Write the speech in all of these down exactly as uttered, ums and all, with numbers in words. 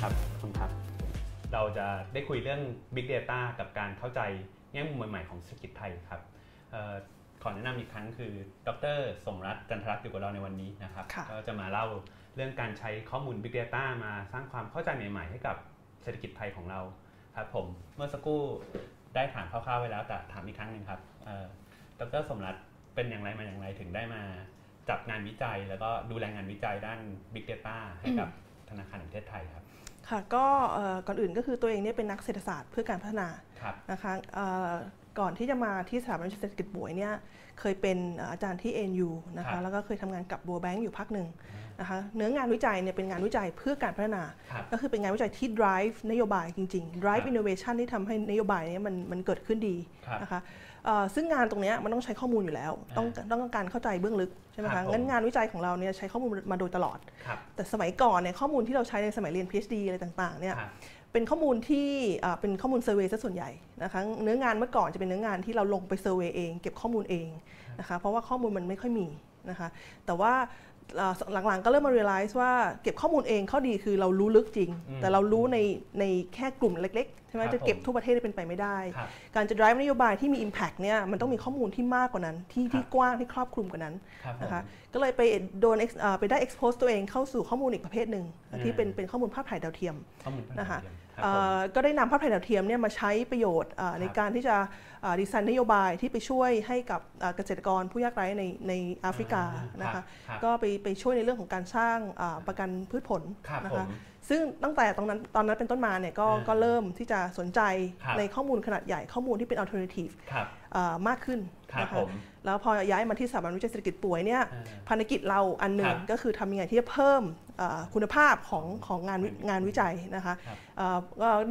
ครับคุณครับเราจะได้คุยเรื่อง Big Data กับการเข้าใจแง่มุมใหม่ๆของเศรษฐกิจไทยครับขอแนะนำอีกครั้งคือดร.สมรัตน์ จันทรัตน์อยู่กับเราในวันนี้นะครับก็จะมาเล่าเรื่องการใช้ข้อมูล Big Data มาสร้างความเข้าใจใหม่ๆให้กับเศรษฐกิจไทยของเราครับผมเมื่อสักครู่ได้ถามคร่าวๆไว้แล้วแต่ถามอีกครั้งหนึ่งครับดร.สมรัตน์เป็นอย่างไรมาอย่างไรถึงได้มาจับงานวิจัยแล้วก็ดูแลงานวิจัยด้าน Big Data ให้กับธนาคารแห่งประเทศไทยครับค่ะก็ก่อนอื่นก็คือตัวเองเนี่ยเป็นนักเศรษฐศาสตร์เพื่อการพัฒนานะคะก่อนที่จะมาที่สถาบันเศรษฐกิจบวยเนี่ยเคยเป็นอาจารย์ที่ เอ็น ยู นะคะแล้วก็เคยทำงานกับบัวแบงก์อยู่พักหนึ่งนะคะเนื้องานวิจัยเนี่ยเป็นงานวิจัยเพื่อการพัฒนาก็คือเป็นงานวิจัยที่ drive นโยบายจริงๆ drive innovation ที่ทำให้นโยบายนี้มันมันเกิดขึ้นดีนะคะซึ่งงานตรงนี้มันต้องใช้ข้อมูลอยู่แล้วต้องต้องการเข้าใจเบื้องลึกใช่ไหมคะงั้นงานวิจัยของเราเนี่ยใช้ข้อมูลมาโดยตลอดแต่สมัยก่อนเนี่ยข้อมูลที่เราใช้ในสมัยเรียน พี เอช ดี อะไรต่างๆเนี่ยเป็นข้อมูลที่เป็นข้อมูลเซอร์เวย์ซะส่วนใหญ่นะคะเนื้องานเมื่อก่อนจะเป็นเนื้องานที่เราลงไปเซอร์เวย์เองเก็บข้อมูลเองนะคะเพราะว่าข้อมูลมันไม่ค่อยมีนะคะแต่ว่าหลังๆก็เริ่มมา realize ว่าเก็บข้อมูลเองข้อดีคือเรารู้ลึกจริงแต่เรารู้ในในแค่กลุ่มเล็กๆใช่ไหมจะเก็บทั่วประเทศเป็นไปไม่ได้การจะ drive นโยบายที่มี impact เนี่ยมันต้องมีข้อมูลที่มากกว่านั้นที่ที่กว้างที่ครอบคลุมกว่านั้นนะคะก็เลยไปโดนไปได้ expose ตัวเองเข้าสู่ข้อมูลอีกประเภทหนึ่งที่เป็นเป็นข้อมูลภาพถ่ายดาวเทียมนะคะก็ได้นำภาพถ่ายดาวเทียมเนี่ยมาใช้ประโยชน์ในการที่จะดีไซน์นโยบายที่ไปช่วยให้กับเกษตรกรผู้ยากไร้ในในแอฟริกานะคะก็ไปไปช่วยในเรื่องของการสร้างประกันพืชผลนะคะซึ่งตั้งแต่ตอนนั้นตอนนั้นเป็นต้นมาเนี่ยก็ก็เริ่มที่จะสนใจในข้อมูลขนาดใหญ่ข้อมูลที่เป็น alternative มากขึ้นนะคะแล้วพอย้ายมาที่สถาบันวิจัยเศรษฐกิจป่วยเนี่ยภารกิจเราอันหนึ่งก็คือทำยังไงที่จะเพิ่มคุณภาพของของงานงานวิจัยนะคะ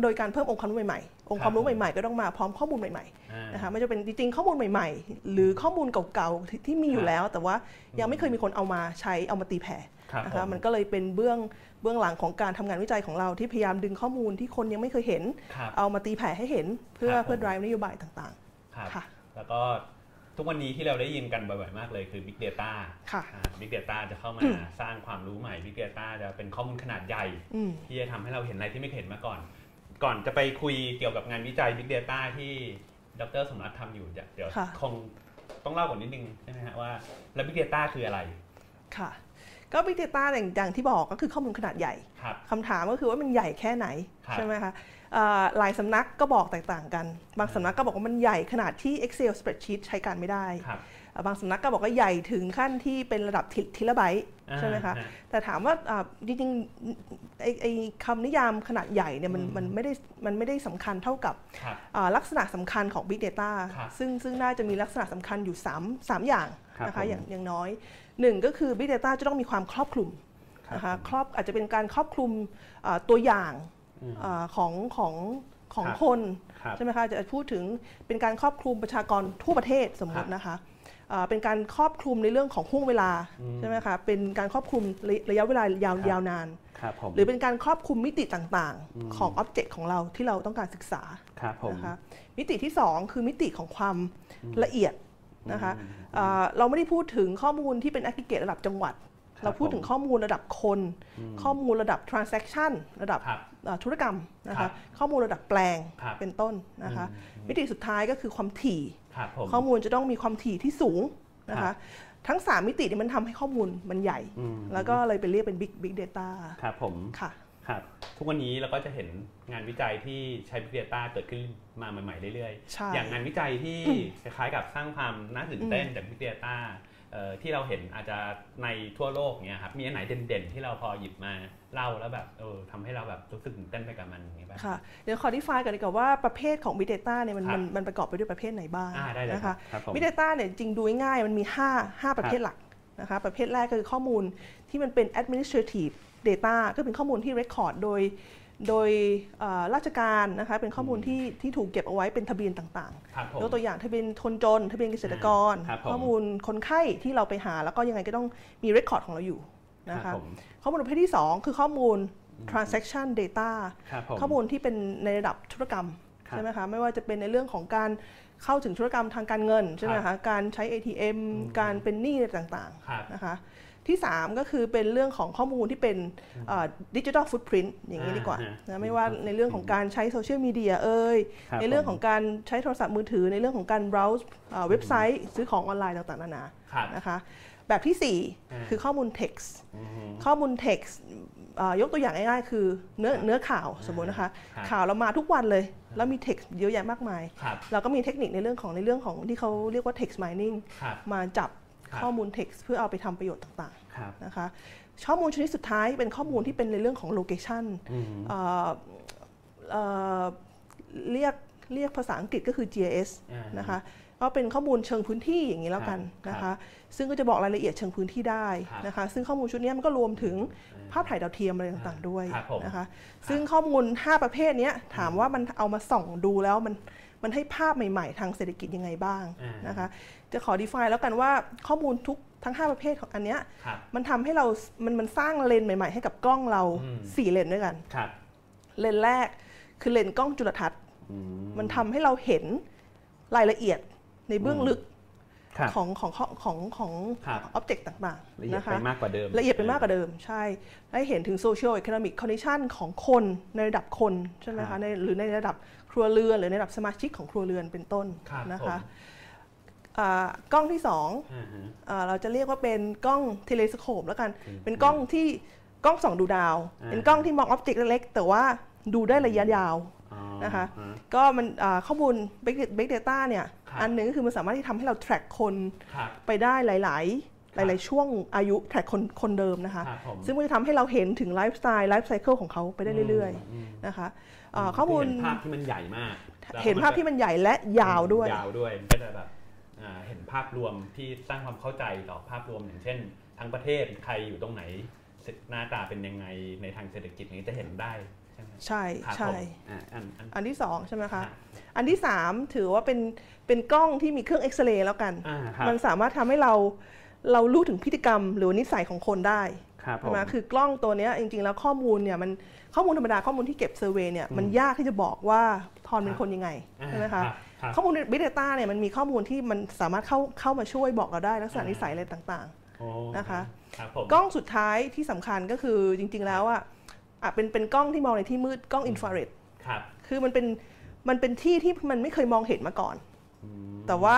โดยการเพิ่มองค์ความรู้ใหม่ๆองค์ความรู้ใหม่ๆก็ต้องมาพร้อมข้อมูลใหม่ๆนะคะไม่ว่าจะเป็นจริงๆข้อมูลใหม่ๆหรือข้อมูลเก่าๆที่มีอยู่แล้วแต่ว่ายังไม่เคยมีคนเอามาใช้เอามาตีแผ่นะคะมันก็เลยเป็นเบื้องเบื้องหลังของการทำงานวิจัยของเราที่พยายามดึงข้อมูลที่คนยังไม่เคยเห็นเอามาตีแผ่ให้เห็นเพื่อเพื่อ drive นโยบายต่างๆค่ะแล้วก็ทุกวันนี้ที่เราได้ยินกันบ่อยๆมากเลยคือ Big Data ค่ะ Big Data จะเข้ามาสร้างความรู้ใหม่ Big Data จะเป็นข้อมูลขนาดใหญ่ที่จะทำให้เราเห็นอะไรที่ไม่เคยเห็นมาก่อนก่อนจะไปคุยเกี่ยวกับงานวิจัย Big Data ที่ดร.สมรัตน์ทำอยู่เดี๋ยวคงต้องเล่าก่อนนิดนึงใช่ไหมฮะว่าแล้ว Big Data คืออะไรค่ะก็ Big Data อย่างที่บอกก็คือข้อมูลขนาดใหญ่คำถามก็คือว่ามันใหญ่แค่ไหนใช่ไหมคะหลายสำนักก็บอกแตกต่างกันบางสำนักก็บอกว่ามันใหญ่ขนาดที่ Excel Spreadsheet ใช้การไม่ได้บางสำนักก็บอกว่าใหญ่ถึงขั้นที่เป็นระดับทิลาไบต์ใช่ไหมคะแต่ถามว่าจริงๆไอ้คำนิยามขนาดใหญ่เนี่ยมันมันไม่ได้มันไม่ได้สำคัญเท่ากับลักษณะสำคัญของ Big Data ซึ่งซึ่งน่าจะมีลักษณะสำคัญอยู่สามอย่างนะคะอย่างอย่างน้อยหนึ่งก็คือ Big Data จะต้องมีความครอบคลุมนะคะครอบอาจจะเป็นการครอบคลุมตัวอย่างของของของคนใช่ไหมคะจะพูดถึงเป็นการครอบคลุมประชากรทั่วประเทศสมมตินะคะเป็นการครอบคลุมในเรื่องของห่วงเวลาใช่ไหมคะเป็นการครอบคลุมระยะเวลายาวยาวนานหรือเป็นการครอบคลุมมิติต่างๆของอ็อบเจกต์ของเราที่เราต้องการศึกษานะคะมิติที่สองคือมิติของความละเอียดนะคะเราไม่ได้พูดถึงข้อมูลที่เป็นแอคทิเกตระดับจังหวัดเราพูดถึงข้อมูลระดับคนข้อมูลระดับ transaction ระดับธุรกรรมนะคะข้อมูลระดับแปลงเป็นต้นนะคะมิติสุดท้ายก็คือความถี่ข้อมูลจะต้องมีความถี่ที่สูงนะคะทั้งสามมิตินี้มันทำให้ข้อมูลมันใหญ่แล้วก็เลยไปเรียกเป็น big big data ครับผมค่ะครับทุกวันนี้เราก็จะเห็นงานวิจัยที่ใช้ big data เกิดขึ้นมาใหม่ๆเรื่อยๆอย่างงานวิจัยที่คล้ายๆกับสร้างความน่าตื่นเต้นจาก big dataที่เราเห็นอาจจะในทั่วโลกเนี่ยครับมีอันไหนเด่นๆที่เราพอหยิบมาเล่าแล้วแบบเออทำให้เราแบบรู้สึกตื่นเต้นไปกับมันอย่างนี้ป่ะค่ะเดี๋ยวขอที่ไฟล์ก่อนดีกว่าว่าประเภทของ Big Data เนี่ยมันมันประกอบไปด้วยประเภทไหนบ้างนะคะ Big Data เนี่ยจริงดูง่ายมันมีห้าประเภทหลักนะคะประเภทแรกคือข้อมูลที่มันเป็น administrative data ก็เป็นข้อมูลที่ record โดยโดยราชการนะคะเป็นข้อมูลที่ที่ถูกเก็บเอาไว้เป็นทะเบียนต่างๆยกตัวอย่างทะเบียนคนจนทะเบียนเกษตรกรข้อมูลคนไข้ที่เราไปหาแล้วก็ยังไงก็ต้องมีเรคคอร์ดของเราอยู่นะคะข้อมูลประเภทที่สองคือข้อมูล transaction data ข้อมูลที่เป็นในระดับธุรกรรมใช่ไหมคะไม่ว่าจะเป็นในเรื่องของการเข้าถึงธุรกรรมทางการเงินใช่ไหมคะการใช้ เอ ที เอ็ม การเป็นหนี้ต่างๆนะคะ ที่สามก็คือเป็นเรื่องของข้อมูลที่เป็นดิจิทัลฟุตพรินต์อย่างนี้ดีกว่านะไม่ว่าในเรื่องของการใช้โซเชียลมีเดียเอ่ยในเรื่องของการใช้โทรศัพท์มือถือในเรื่องของการ browse เว็บไซต์ซื้อของออนไลน์ต่างๆนานานะคะแบบที่สี่คือข้อมูล text ข้อมูล text ยกตัวอย่างง่ายๆคือเนื้อเนื้อข่าวสมมตินะคะข่าวเรามาทุกวันเลยแล้วมี text เยอะแยะมากมายเราก็มีเทคนิคในเรื่องของในเรื่องของที่เขาเรียกว่า text mining มาจับข้อมูล text เพื่อเอาไปทำประโยชน์ต่างๆนะคะข้อมูลชนิดสุดท้ายเป็นข้อมูลที่เป็นในเรื่องของ location เรียกเรียกภาษาอังกฤษก็คือ จี ไอ เอส นะคะก็เป็นข้อมูลเชิงพื้นที่อย่างนี้แล้วกันนะคะซึ่งก็จะบอกรายละเอียดเชิงพื้นที่ได้นะคะซึ่งข้อมูลชุดนี้มันก็รวมถึงภาพถ่ายดาวเทียมอะไรต่างๆด้วยนะคะซึ่งข้อมูลห้าประเภทนี้ถามว่ามันเอามาส่องดูแล้วมันมันให้ภาพใหม่ๆทางเศรษฐกิจยังไงบ้างนะคะจะขอ define แล้วกันว่าข้อมูลทุกทั้งห้าประเภทของอันนี้มันทำให้เรามันมันสร้างเลนส์ใหม่ๆให้กับกล้องเราสี่เลนส์ด้วยกันเลนส์แรกคือเลนส์กล้องจุลทรรศน์มันทำให้เราเห็นรายละเอียดในเบื้องลึกของของของของอ็อบเจกต์ต่างๆนะคะละเอียดไปมากกว่าเดิมละเอียดไปมากกว่าเดิมใช่ได้เห็นถึง social economic condition ของคนในระดับคนใช่ไหมคะในหรือในระดับครัวเรือนหรือในระดับสมาชิกของครัวเรือนเป็นต้นนะคะกล้องที่สองเราจะเรียกว่าเป็นกล้องเทเลสโคปแล้วกันเป็นกล้องที่กล้องส่องดูดาวเป็นกล้องที่มองอ็อบเจกต์เล็กๆแต่ว่าดูได้ระยะยาวนะคะก็มันข้อมูล Big Data เนี่ยอันหนึ่งก็คือมันสามารถที่ทำให้เรา track คนไปได้หลายๆหลายๆช่วงอายุ track คนคนเดิมนะคะซึ่งมันจะทำให้เราเห็นถึง lifestyle life cycle ของเขาไปได้เรื่อยๆนะคะข้อมูลเห็นภาพที่มันใหญ่มากเห็นภาพที่มันใหญ่และยาวด้วยยาวด้วยมันก็จะแบบเห็นภาพรวมที่สร้างความเข้าใจต่อภาพรวมอย่างเช่นทั้งประเทศใครอยู่ตรงไหนหน้าตาเป็นยังไงในทางเศรษฐกิจนี้จะเห็นได้ใช่ใช่อันที่สองใช่ไหมคะอันที่สามถือว่าเป็นเป็นกล้องที่มีเครื่องเอ็กซเรย์แล้วกันมันสามารถทำให้เราเรารู้ถึงพฤติกรรมหรือนิสัยของคนได้ใช่ไหมคือกล้องตัวนี้จริงๆแล้วข้อมูลเนี่ยมันข้อมูลธรรมดาข้อมูลที่เก็บเซอร์เวย์เนี่ยมันยากที่จะบอกว่าทอนเป็นคนยังไงใช่ไหมคะข้อมูล Big Data เนี่ยมันมีข้อมูลที่มันสามารถเข้าเข้ามาช่วยบอกเราได้ลักษณะนิสัยอะไรต่างๆนะคะกล้องสุดท้ายที่สำคัญก็คือจริงๆแล้วอ่ะเป็นเป็นกล้องที่มองในที่มืดกล้องอินฟราเรดคือมันเป็นมันเป็นที่ที่มันไม่เคยมองเห็นมาก่อนแต่ว่า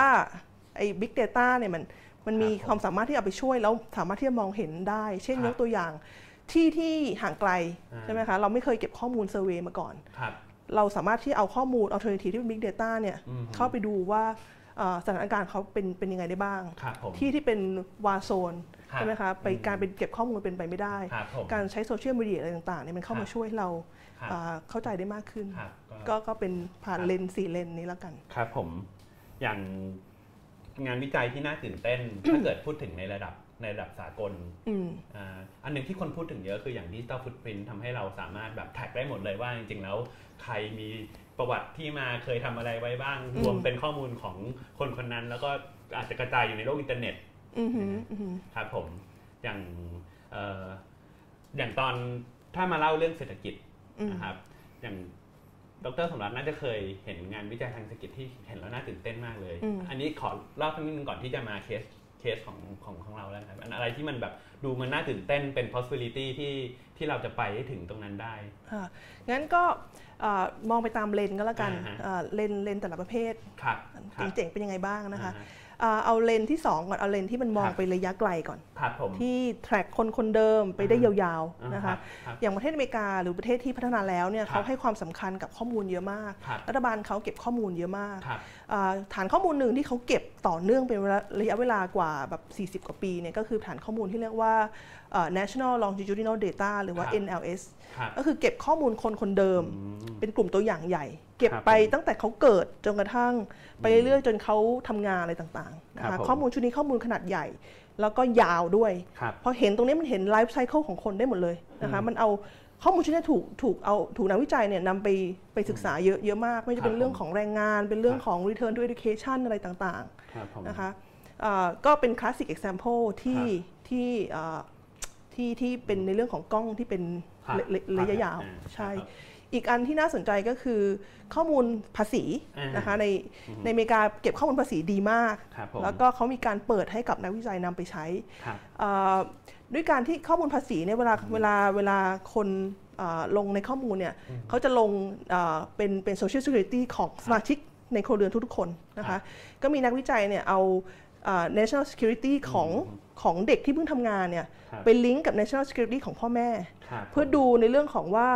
ไอ้ Big Data เนี่ยมันมันมีความสามารถที่เอาไปช่วยแล้วสามารถที่จะมองเห็นได้เช่นยกตัวอย่างที่ที่ห่างไกลใช่ไหมคะเราไม่เคยเก็บข้อมูลเซอร์เวย์มาก่อนเราสามารถที่เอาข้อมูล alternative ที่เป็น Big Data เนี่ยเข้าไปดูว่าสถานการณ์เขาเป็นเป็นยังไงได้บ้างที่ที่เป็นวาร์โซนใช่ไหมคะไปการไปเก็บข้อมูลเป็นไปไม่ได้การใช้โซเชียลมีเดียอะไรต่างๆเนี่ยมันเข้ามาช่วยเราเข้าใจได้มากขึ้นก็ก็เป็นผ่านเลนส์สี่เลนส์นี้แล้วกันครับผมอย่างงานวิจัยที่น่าตื่นเต้นถ้าเกิดพูดถึงในระดับในระดับสากลอันหนึ่งที่คนพูดถึงเยอะคืออย่างดิจิตอลฟุตพรินท์ทำให้เราสามารถแบบแท็กได้หมดเลยว่าจริงๆแล้วใครมีประวัติที่มาเคยทำอะไรไว้บ้างรวมเป็นข้อมูลของคนคนนั้นแล้วก็อาจจะกระจายอยู่ในโลกอินเทอร์เน็ตครับผมอย่างอย่างตอนถ้ามาเล่าเรื่องเศรษฐกิจนะครับอย่างดร.สมรัตน์น่าจะเคยเห็นงานวิจัยทางเศรษฐกิจที่เห็นแล้วน่าตื่นเต้นมากเลยอันนี้ขอเล่าสักนิดนึงก่อนที่จะมาเคสเคสของของของเราแล้วนะครับอะไรที่มันแบบดูมันน่าตื่นเต้นเป็น possibility ที่ที่เราจะไปให้ถึงตรงนั้นได้งั้นก็มองไปตามเลนก็แล้วกันเลนเลนแต่ละประเภทเจ๋งๆเป็นยังไงบ้างนะคะเอาเลนที่สองก่อนเอาเลนที่มันมองไประยะไกลก่อนที่แทร็กคนคนเดิมไปได้ยาวๆนะคะอย่างประเทศอเมริกาหรือประเทศที่พัฒนาแล้วเนี่ยเขาให้ความสำคัญกับข้อมูลเยอะมากรัฐบาลเขาเก็บข้อมูลเยอะมากฐานข้อมูลหนึ่งที่เขาเก็บต่อเนื่องเป็นระยะเวลากว่าแบบสี่สิบกว่าปีเนี่ยก็คือฐานข้อมูลที่เรียกว่า National Longitudinal Data หรือว่า เอ็น แอล เอส ก็คือเก็บข้อมูลคนคนเดิมเป็นกลุ่มตัวอย่างใหญ่เก็บไปตั้งแต่เขาเกิดจนกระทั่งไปเรื่อยๆจนเขาทำงานอะไรต่างๆนะคะข้อมูลชุดนี้ข้อมูลขนาดใหญ่แล้วก็ยาวด้วยพอเห็นตรงนี้มันเห็นไลฟ์ไซเคิลของคนได้หมดเลยนะคะมันเอาข้อมูลชุดนี้ถูกถูกเอาถูกนักวิจัยเนี่ยนำไปไปศึกษาเยอะเยอะมากไม่ว่าจะเป็นเรื่องของแรงงานเป็นเรื่องของ return to education อะไรต่างๆนะคะก็เป็น classic example ที่ที่ที่ที่เป็นในเรื่องของกล้องที่เป็นระยะยาวใช่อีกอันที่น่าสนใจก็คือข้อมูลภาษีนะคะในในอเมริกาเก็บข้อมูลภาษีดีมากแล้วก็เขามีการเปิดให้กับนักวิจัยนำไปใช้ ด้วยการที่ข้อมูลภาษีเนี่ยเวลาเวลาเวลาคนลงในข้อมูลเนี่ยเขาจะลงเป็นเป็น Social Security ของสมาชิกในครัวเรือนทุกๆคนนะคะก็มีนักวิจัยเนี่ยเอา National Security ของของเด็กที่เพิ่งทำงานเนี่ยไปลิงก์กับ National Security ของพ่อแม่เพื่อดูในเรื่องของว่า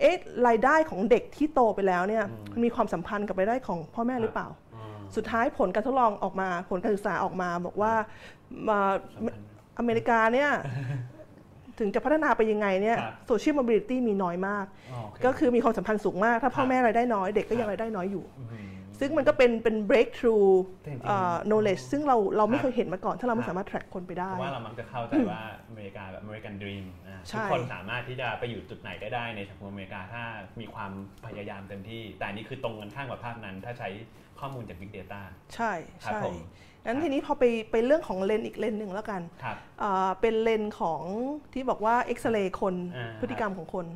เอ๊ะรายได้ของเด็กที่โตไปแล้วเนี่ยมีความสัมพันธ์กับรายได้ของพ่อแม่หรือเปล่าสุดท้ายผลการทดลองออกมาผลการศึกษาออกมาบอกว่าอเมริกาเนี่ยถึงจะพัฒนาไปยังไงเนี่ยโซเชียลโมบิลิตี้มีน้อยมากก็คือมีความสัมพันธ์สูงมากถ้าพ่อแม่รายได้น้อยเด็กก็ยังรายได้น้อยอยู่ซึ่งมันก็เป็นเป็น breakthrough knowledge ซึ่งเราเราไม่เคยเห็นมาก่อนถ้าเราไม่สามารถ track คนไปได้เพราะว่าเรามักจะเข้าใจว่าอเมริกาแบบ American Dream ทุกคนสามารถที่จะไปอยู่จุดไหนก็ได้ในสังคมอเมริกาถ้ามีความพยายามเต็มที่แต่นี่คือตรงกันข้ามกับภาพนั้นถ้าใช้ข้อมูลจาก Big Data ใช่ใช่นั้นทีนี้พอไปไปเรื่องของเลนอีกเลนหนึ่งแล้วกันเป็นเลนของที่บอกว่าเอ็กซเรย์คนพฤติกรรมของคน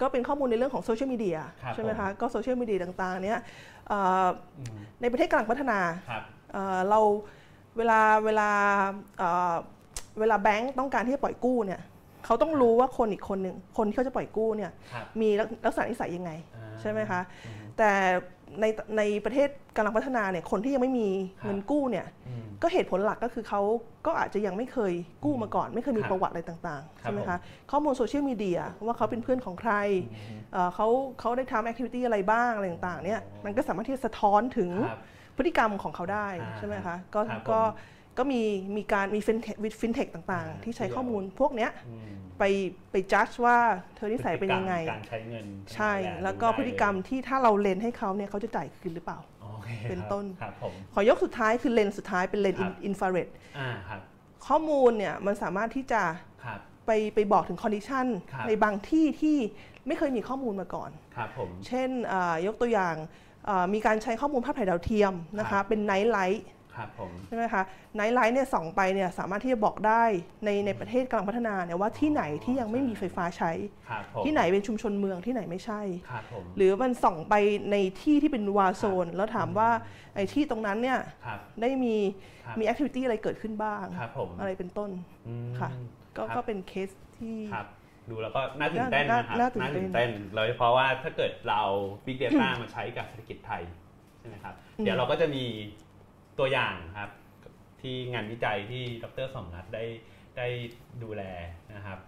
ก็เป็นข้อมูลในเรื่องของโซเชียลมีเดียใช่ไหมคะก็โซเชียลมีเดียต่างๆเนี้ยในประเทศกำลังพัฒนาเราเวลาเวลาเวลาแบงก์ต้องการที่จะปล่อยกู้เนี่ยเขาต้องรู้ว่าคนอีกคนหนึ่งคนที่เขาจะปล่อยกู้เนี่ยมีลักษณะนิสัยยังไงใช่ไหมคะแต่ในในประเทศกำลังพัฒนาเนี่ยคนที่ยังไม่มีเงินกู้เนี่ยก็เหตุผลหลักก็คือเขาก็อาจจะยังไม่เคยกู้มาก่อนไม่เคยมีประวัติอะไรต่างๆใช่ไหมคะข้อมูลโซเชียลมีเดียว่าเขาเป็นเพื่อนของใครเขาเขาได้ทำแอคทิวิตี้อะไรบ้างอะไรต่างๆเนี่ยมันก็สามารถที่จะสะท้อนถึงพฤติกรรมของเขาได้ใช่ไหมคะก็ก็ก็มีมีการมีฟินเทคต่างๆที่ใช้ข้อมูลพวกเนี้ยไปไปจัดว่าเธอนิสัยเป็นยังไงการใช้เงินใช่แล้วก็พฤติกรรมที่ถ้าเราเลนให้เขาเนี่ยเขาจะจ่ายคืนหรือเปล่าเป็นต้นขอยกสุดท้ายคือเลนสุดท้ายเป็นเลนอินฟราเรดข้อมูลเนี่ยมันสามารถที่จะไปไปบอกถึงคอนดิชันในบางที่ที่ไม่เคยมีข้อมูลมาก่อนเช่นยกตัวอย่างมีการใช้ข้อมูลภาพถ่ายดาวเทียมนะคะเป็นไนท์ไลท์ใช่ไหมคะไนท์ไลท์เนี่ยส่องไปเนี่ยสามารถที่จะบอกได้ในในประเทศกำลังพัฒนาเนี่ยว่าที่ไหนที่ยังไม่มีไฟฟ้าใช้ที่ไหนเป็นชุมชนเมืองที่ไหนไม่ใช่หรือมันส่องไปในที่ที่เป็นวาโซนแล้วถามว่าไอ้ที่ตรงนั้นเนี่ยได้มีมีแอคทิวิตี้อะไรเกิดขึ้นบ้างอะไรเป็นต้นค่ะก็เป็นเคสที่ดูแล้วก็น่าตื่นเต้นนะครับน่าตื่นเต้นโดยเฉพาะว่าถ้าเกิดเรา Big Data มาใช้กับเศรษฐกิจไทยใช่ไหมครับเดี๋ยวเราก็จะมีตัวอย่างครับที่งานวิจัยที่ดร.สมนัทได้ได้ดูแลนะครับ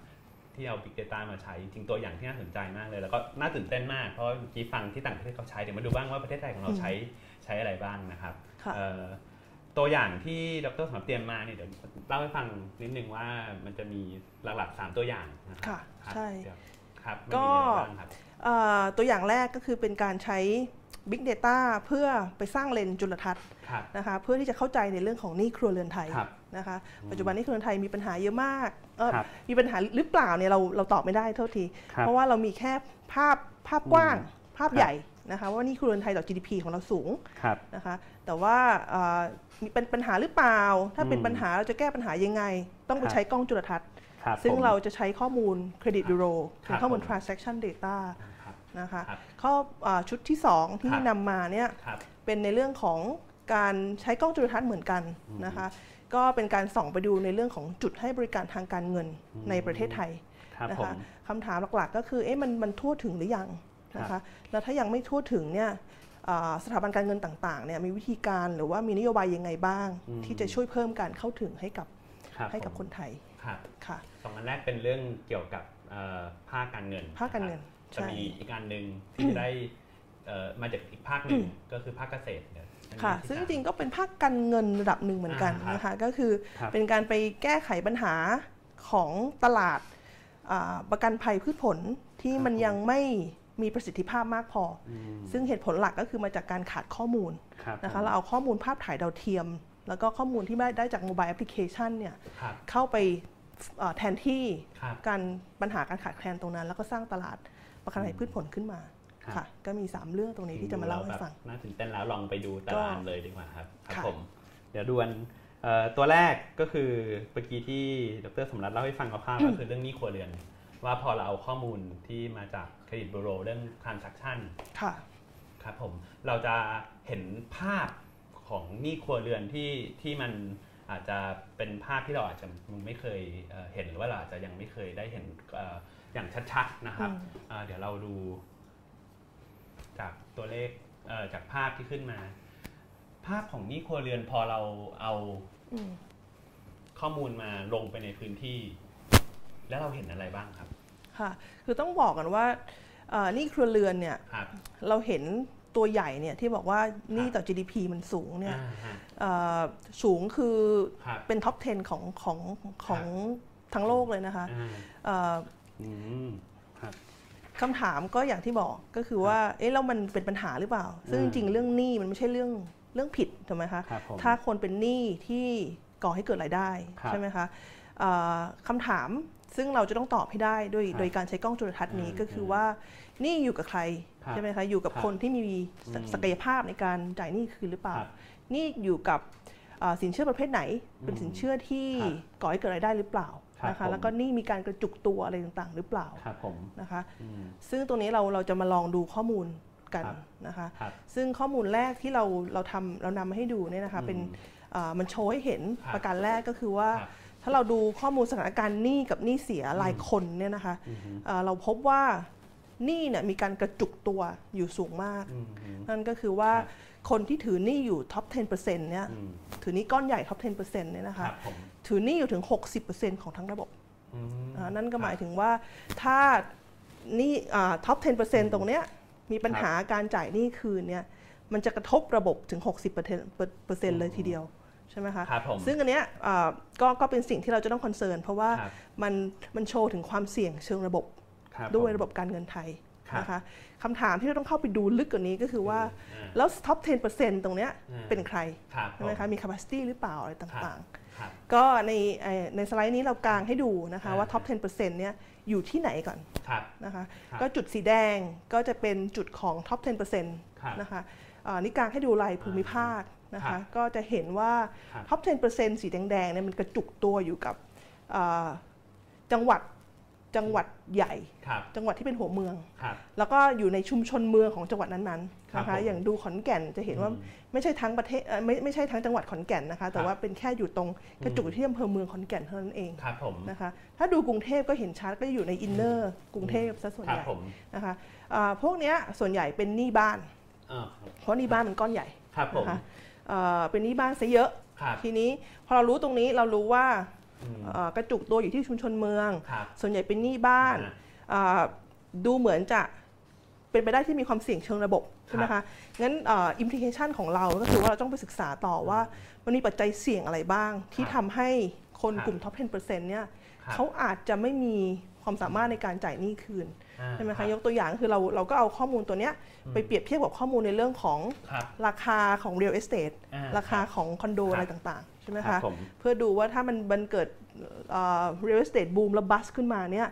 ที่เอา Big Data มาใช้จริงตัวอย่างที่น่าสนใจมากเลยแล้วก็น่าตื่นเต้นมากเพราะเมื่อกี้ฟังที่ต่างประเทศเขาใช้เดี๋ยวมาดูบ้างว่าประเทศไทยของเราใช้ใช้อะไรบ้างนะครับตัวอย่างที่ดร.สมนัทเตรียมมาเนี่ยเดี๋ยวเล่าให้ฟังนิดนึงว่ามันจะมีหลักๆสามตัวอย่างนะครับใช่ครับก็ตัวอย่างแรกก็คือเป็นการใช้Big Data เพื่อไปสร้างเลนจุลทรรศน์นะคะเพื่อที่จะเข้าใจในเรื่องของหนี้ครัวเรือนไทยนะคะปัจจุบันหนี้ครัวเรือนไทยมีปัญหาเยอะมากมีปัญหาหรือเปล่าเนี่ยเราเราตอบไม่ได้เท่าทีเพราะว่าเรามีแค่ภาพภาพกว้างภาพใหญ่นะคะว่าหนี้ครัวเรือนไทยต่อ จี ดี พี ของเราสูงนะคะแต่ว่ามีเป็นปัญหาหรือเปล่าถ้าเป็นปัญหาเราจะแก้ปัญหายังไงต้องไปใช้กล้องจุลทรรศน์ซึ่งเราจะใช้ข้อมูลเครดิตบูโรคือข้อมูล transaction dataนะคะข้อชุดที่สองที่นำมาเนี่ยเป็นในเรื่องของการใช้กล้องจุลทรรศน์เหมือนกันนะคะก็เป็นการส่องไปดูในเรื่องของจุดให้บริการทางการเงินในประเทศไทยนะคะคำถามหลักๆก็คือเอ๊ะมันมันทั่วถึงหรือยังนะคะแล้วถ้ายังไม่ทั่วถึงเนี่ยสถาบันการเงินต่างๆเนี่ยมีวิธีการหรือว่ามีนโยบายยังไงบ้างที่จะช่วยเพิ่มการเข้าถึงให้กับให้กับคนไทยค่ะสองอันแรกเป็นเรื่องเกี่ยวกับภาคการเงินภาคการเงินจะมีอีกอันหนึ่งที่จะได้มาจากอีกภาคหนึ่งก็คือภาคเกษตรค่ะซึ่งจริงก็เป็นภาคการเงินระดับหนึ่งเหมือนกันนะคะก็คือเป็นการไปแก้ไขปัญหาของตลาดประกันภัยพืชผลที่มันยังไม่มีประสิทธิภาพมากพอซึ่งเหตุผลหลักก็คือมาจากการขาดข้อมูลนะคะเราเอาข้อมูลภาพถ่ายดาวเทียมแล้วก็ข้อมูลที่ได้จากโมบายแอปพลิเคชันเนี่ยเข้าไปแทนที่การปัญหาการขาดแคลนตรงนั้นแล้วก็สร้างตลาดประกันภัยพืชผลขึ้นมาค่ะก็มีสามเรื่องตรงนี้ที่จะมาเล่าให้ฟังน่าตื่นเต้นแล้วลองไปดูตารางเลยดีกว่าครับครับผมเดี๋ยวดูตัวแรกก็คือเมื่อกี้ที่ดร.สมรัตน์เล่าให้ฟังคร่าวๆก็คือเรื่องหนี้ครัวเรือนว่าพอเราเอาข้อมูลที่มาจากเครดิตบูโรเรื่อง transaction ค่ะครับผมเราจะเห็นภาพของหนี้ครัวเรือนที่ที่มัน อาจจะเป็นภาพที่เราอาจจะไม่เคยเห็นหรือว่าเราอาจจะยังไม่เคยได้เห็นอย่างชัดๆนะครับเดี๋ยวเราดูจากตัวเลขจากภาพที่ขึ้นมาภาพของหนี้ครัวเรือนพอเราเอาข้อมูลมาลงไปในพื้นที่แล้วเราเห็นอะไรบ้างครับค่ะคือต้องบอกกันว่าหนี้ครัวเรือนเนี่ยเราเห็นตัวใหญ่เนี่ยที่บอกว่าหนี้ต่อ จี ดี พี มันสูงเนี่ยสูงคือเป็นท็อปสิบของของของทั้งโลกเลยนะคะคำถามก็อย่างที่บอกก็คือว่าเอ๊ะแล้วมันเป็นปัญหาหรือเปล่าซึ่งจริงเรื่องหนี้มันไม่ใช่เรื่องเรื่องผิดถูกไหมคะถ้าคนเป็นหนี้ที่ก่อให้เกิดรายได้ใช่ไหมคะคำถามซึ่งเราจะต้องตอบให้ได้โดยโดยการใช้กล้องจุลทรรศน์นี้ก็คือว่าหนี้อยู่กับใครใช่ไหมคะอยู่กับคนที่มีศักยภาพในการจ่ายหนี้คืนหรือเปล่าหนี้อยู่กับสินเชื่อประเภทไหนเป็นสินเชื่อที่ก่อให้เกิดรายได้หรือเปล่านะคะแล้วก็หนี้มีการกระจุกตัวอะไรต่างๆหรือเปล่านะคะซึ่งตรงนี้เราเราจะมาลองดูข้อมูลกันนะคะซึ่งข้อมูลแรกที่เราเราทำเรานำมาให้ดูเนี่ยนะคะเป็นมันโชว์ให้เห็นประการแรกก็คือว่าถ้าเราดูข้อมูลสถานการณ์หนี้กับหนี้เสียรายคนเนี่ยนะคะเราพบว่าหนี้เนี่ยมีการกระจุกตัวอยู่สูงมากนั่นก็คือว่าคนที่ถือหนี้อยู่ท็อป สิบเปอร์เซ็นต์ เนี่ยถือหนี้ก้อนใหญ่ท็อป สิบเปอร์เซ็นต์ เนี่ยนะคะถือหนี้อยู่ถึง หกสิบเปอร์เซ็นต์ ของทั้งระบบนั่นก็หมายถึงว่าถ้าหนี้ท็อป สิบเปอร์เซ็นต์ ตรงเนี้ยมีปัญหาการจ่ายหนี้คืนเนี่ยมันจะกระทบระบบถึง หกสิบเปอร์เซ็นต์ เลยทีเดียวใช่ไหมคะซึ่งอันเนี้ยก็ก็เป็นสิ่งที่เราจะต้องคอนเซิร์นเพราะว่ามันมันโชว์ถึงความเสี่ยงเชิงระบบด้วยระบบการเงินไทยนะคะคำถามที่เราต้องเข้าไปดูลึกกว่านี้ก็คือว่าแล้วท็อป สิบเปอร์เซ็นต์ ตรงเนี้ยเป็นใครใช่ไหมคะมี capacity หรือเปล่าอะไรต่างๆก็ในในสไลด์นี้เรากางให้ดูนะคะว่าท็อป สิบเปอร์เซ็นต์ เนี้ยอยู่ที่ไหนก่อนนะคะก็จุดสีแดงก็จะเป็นจุดของท็อป สิบเปอร์เซ็นต์ นะคะนี่กางให้ดูรายภูมิภาคนะคะก็จะเห็นว่าท็อป สิบเปอร์เซ็นต์ สีแดงๆเนี่ยมันกระจุกตัวอยู่กับจังหวัดจังหวัดใหญ่จังหวัดที่เป็นหัวเมืองแล้วก็อยู่ในชุมชนเมืองของจังหวัดนั้นๆนะคะอย่างดูขอนแก่นจะเห็นว่าไม่ใช่ทั้งประเทศไม่ไม่ใช่ทั้งจังหวัดขอนแก่นนะคะแต่ว่าเป็นแค่อยู่ตรงกระจุกที่อำเภอเมืองขอนแก่นเท่านั้นเองนะคะถ้าดูกรุงเทพก็เห็นชัดก็อยู่ในอินเนอร์กรุงเทพซะส่วนใหญ่นะคะพวกนี้ส่วนใหญ่เป็นหนี้บ้านเพราะหนี้บ้านมันก้อนใหญ่นะคะเป็นหนี้บ้านซะเยอะทีนี้พอเรารู้ตรงนี้เรารู้ว่ากระจุกตัวอยู่ที่ชุมชนเมืองส่วนใหญ่เป็นหนี้บ้านดูเหมือนจะเป็นไปได้ที่มีความเสี่ยงเชิงระบบใช่ไหมคะงั้นอิมพลิเคชันของเราก็คือว่าเราต้องไปศึกษาต่อว่ามันมีปัจจัยเสี่ยงอะไรบ้างที่ทำให้คนกลุ่มท็อป สิบเปอร์เซ็นต์ เนี่ยเขาอาจจะไม่มีความสามารถในการจ่ายหนี้คืนใช่ไหมคะยกตัวอย่างคือเราเราก็เอาข้อมูลตัวนี้ไปเปรียบเทียบกับข้อมูลในเรื่องของราคาของ real estate ราคาของคอนโดอะไรต่างๆใช่ไหมคะเพื่อดูว่าถ้ามันบันเกิด real estate boom และบัสขึ้นมาเนี่ย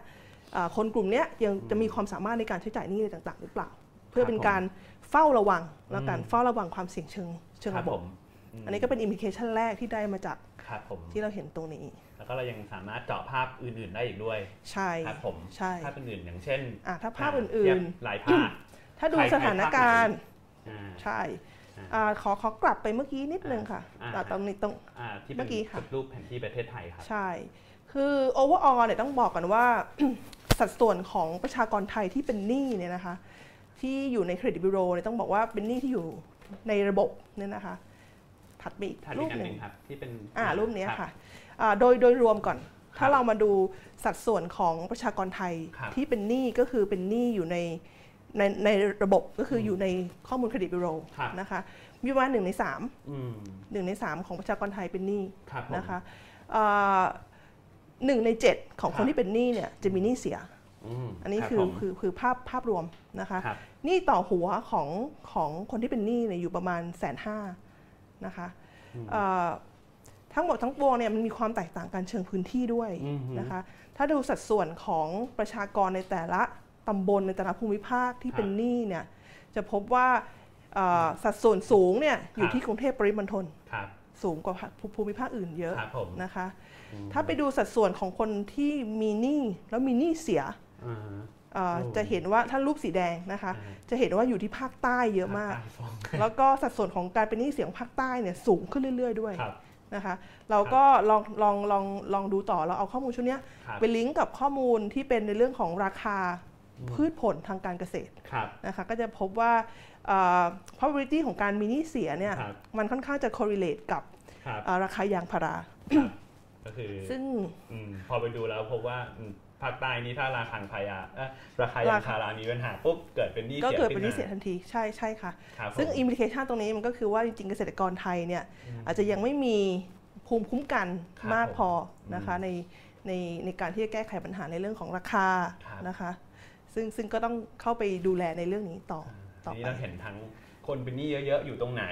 คนกลุ่มนี้ยังจะมีความสามารถในการใช้จ่ายหนี้อะไรต่างๆหรือเปล่าเพื่อเป็นการเฝ้าระวังและการเฝ้าระวังความเสี่ยงเชิงเชิงระบบอันนี้ก็เป็น implication แรกที่ได้มาจากที่เราเห็นตรงนี้แล้วก็เรายังสามารถเจาะภาพอื่นๆได้อีกด้วยใช่ครับผมใช่ภาพอื่นๆอย่างเช่นถ้าภาพอื่นๆหลายภาพถ้าดูสถานการณ์ใช่ขอขอกลับไปเมื่อกี้นิดนึงค่ะตรงนี้ตรงที่เมื่อกี้ค่ะรูปแผนที่ประเทศไทยครับใช่คือ overall เนี่ยต้องบอกก่อนว่าสัดส่วนของประชากรไทยที่เป็นหนี้เนี่ยนะคะที่อยู่ในเครดิตบูโรเนี่ยต้องบอกว่าเป็นหนี้ที่อยู่ในระบบเนี่ยนะคะถัดไปอีกรูปหนึ่งที่เป็นรูปนี้ค่ะโดยโดยรวมก่อนถ้าเรามาดูสัดส่วนของประชากรไทยที่เป็นหนี้ก็คือเป็นหนี้อยู่ในในในระบบก็คืออยู่ในข้อมูลเครดิตบูโรนะคะมีประมาณหนึ่งในสามหนึ่งในสามของประชากรไทยเป็นหนี้นะคะหนึ่งในเจ็ดของคนที่เป็นหนี้เนี่ยจะมีหนี้เสียอันนี้คือคือคือภาพภาพรวมนะคะหนี้ต่อหัวของของคนที่เป็นหนี้เนี่ยอยู่ประมาณแสนห้านะคะทั้งหมดทั้งปวงเนี่ยมันมีความแตกต่างกันเชิงพื้นที่ด้วยนะคะถ้าดูสัดส่วนของประชากรในแต่ละตำบลในแต่ละภูมิภาคที่เป็นหนี้เนี่ยจะพบว่าสัดส่วนสูงเนี่ยอยู่ที่กรุงเทพปริมณฑลสูงกว่าภูมิภาคอื่นเยอะนะคะถ้าไปดูสัดส่วนของคนที่มีหนี้แล้วมีหนี้เสียจะเห็นว่าถ้ารูปสีแดงนะคะจะเห็นว่าอยู่ที่ภาคใต้เยอะมากแล้วก็สัดส่วนของการเป็นหนี้เสียงภาคใต้เนี่ยสูงขึ้นเรื่อยๆด้วย นะคะเราก็ลองลองลองลองดูต่อเราเอาข้อมูลชุดนี้ไปลิงก์กับข้อมูลที่เป็นในเรื่องของราคาพืชผลทางการเกษตรนะคะก็จะพบว่า probability ของการมีหนี้เสียเนี่ยมันค่อนข้างจะ correlate กับราคายางพาราก็คือซึ่งพอไปดูแล้วพบว่าภาคใต้นี้ถ้าราคายางพาราราคายางพารามีปัญหาปุ๊บเกิดเป็นหนี้เสียก็เกิดเป็นหนี้เสียทันทีใช่ใช่ค่ะซึ่ง implication ตรงนี้มันก็คือว่าจริงๆเกษตรกรไทยเนี่ยอาจจะยังไม่มีภูมิคุ้มกันมากพอนะคะในในในการที่จะแก้ไขปัญหาในเรื่องของราคานะคะซึ่งซึ่งก็ต้องเข้าไปดูแลในเรื่องนี้ต่อต่อไปเราเห็นทั้งคนเป็นหนี้เยอะๆอยู่ตรงไหน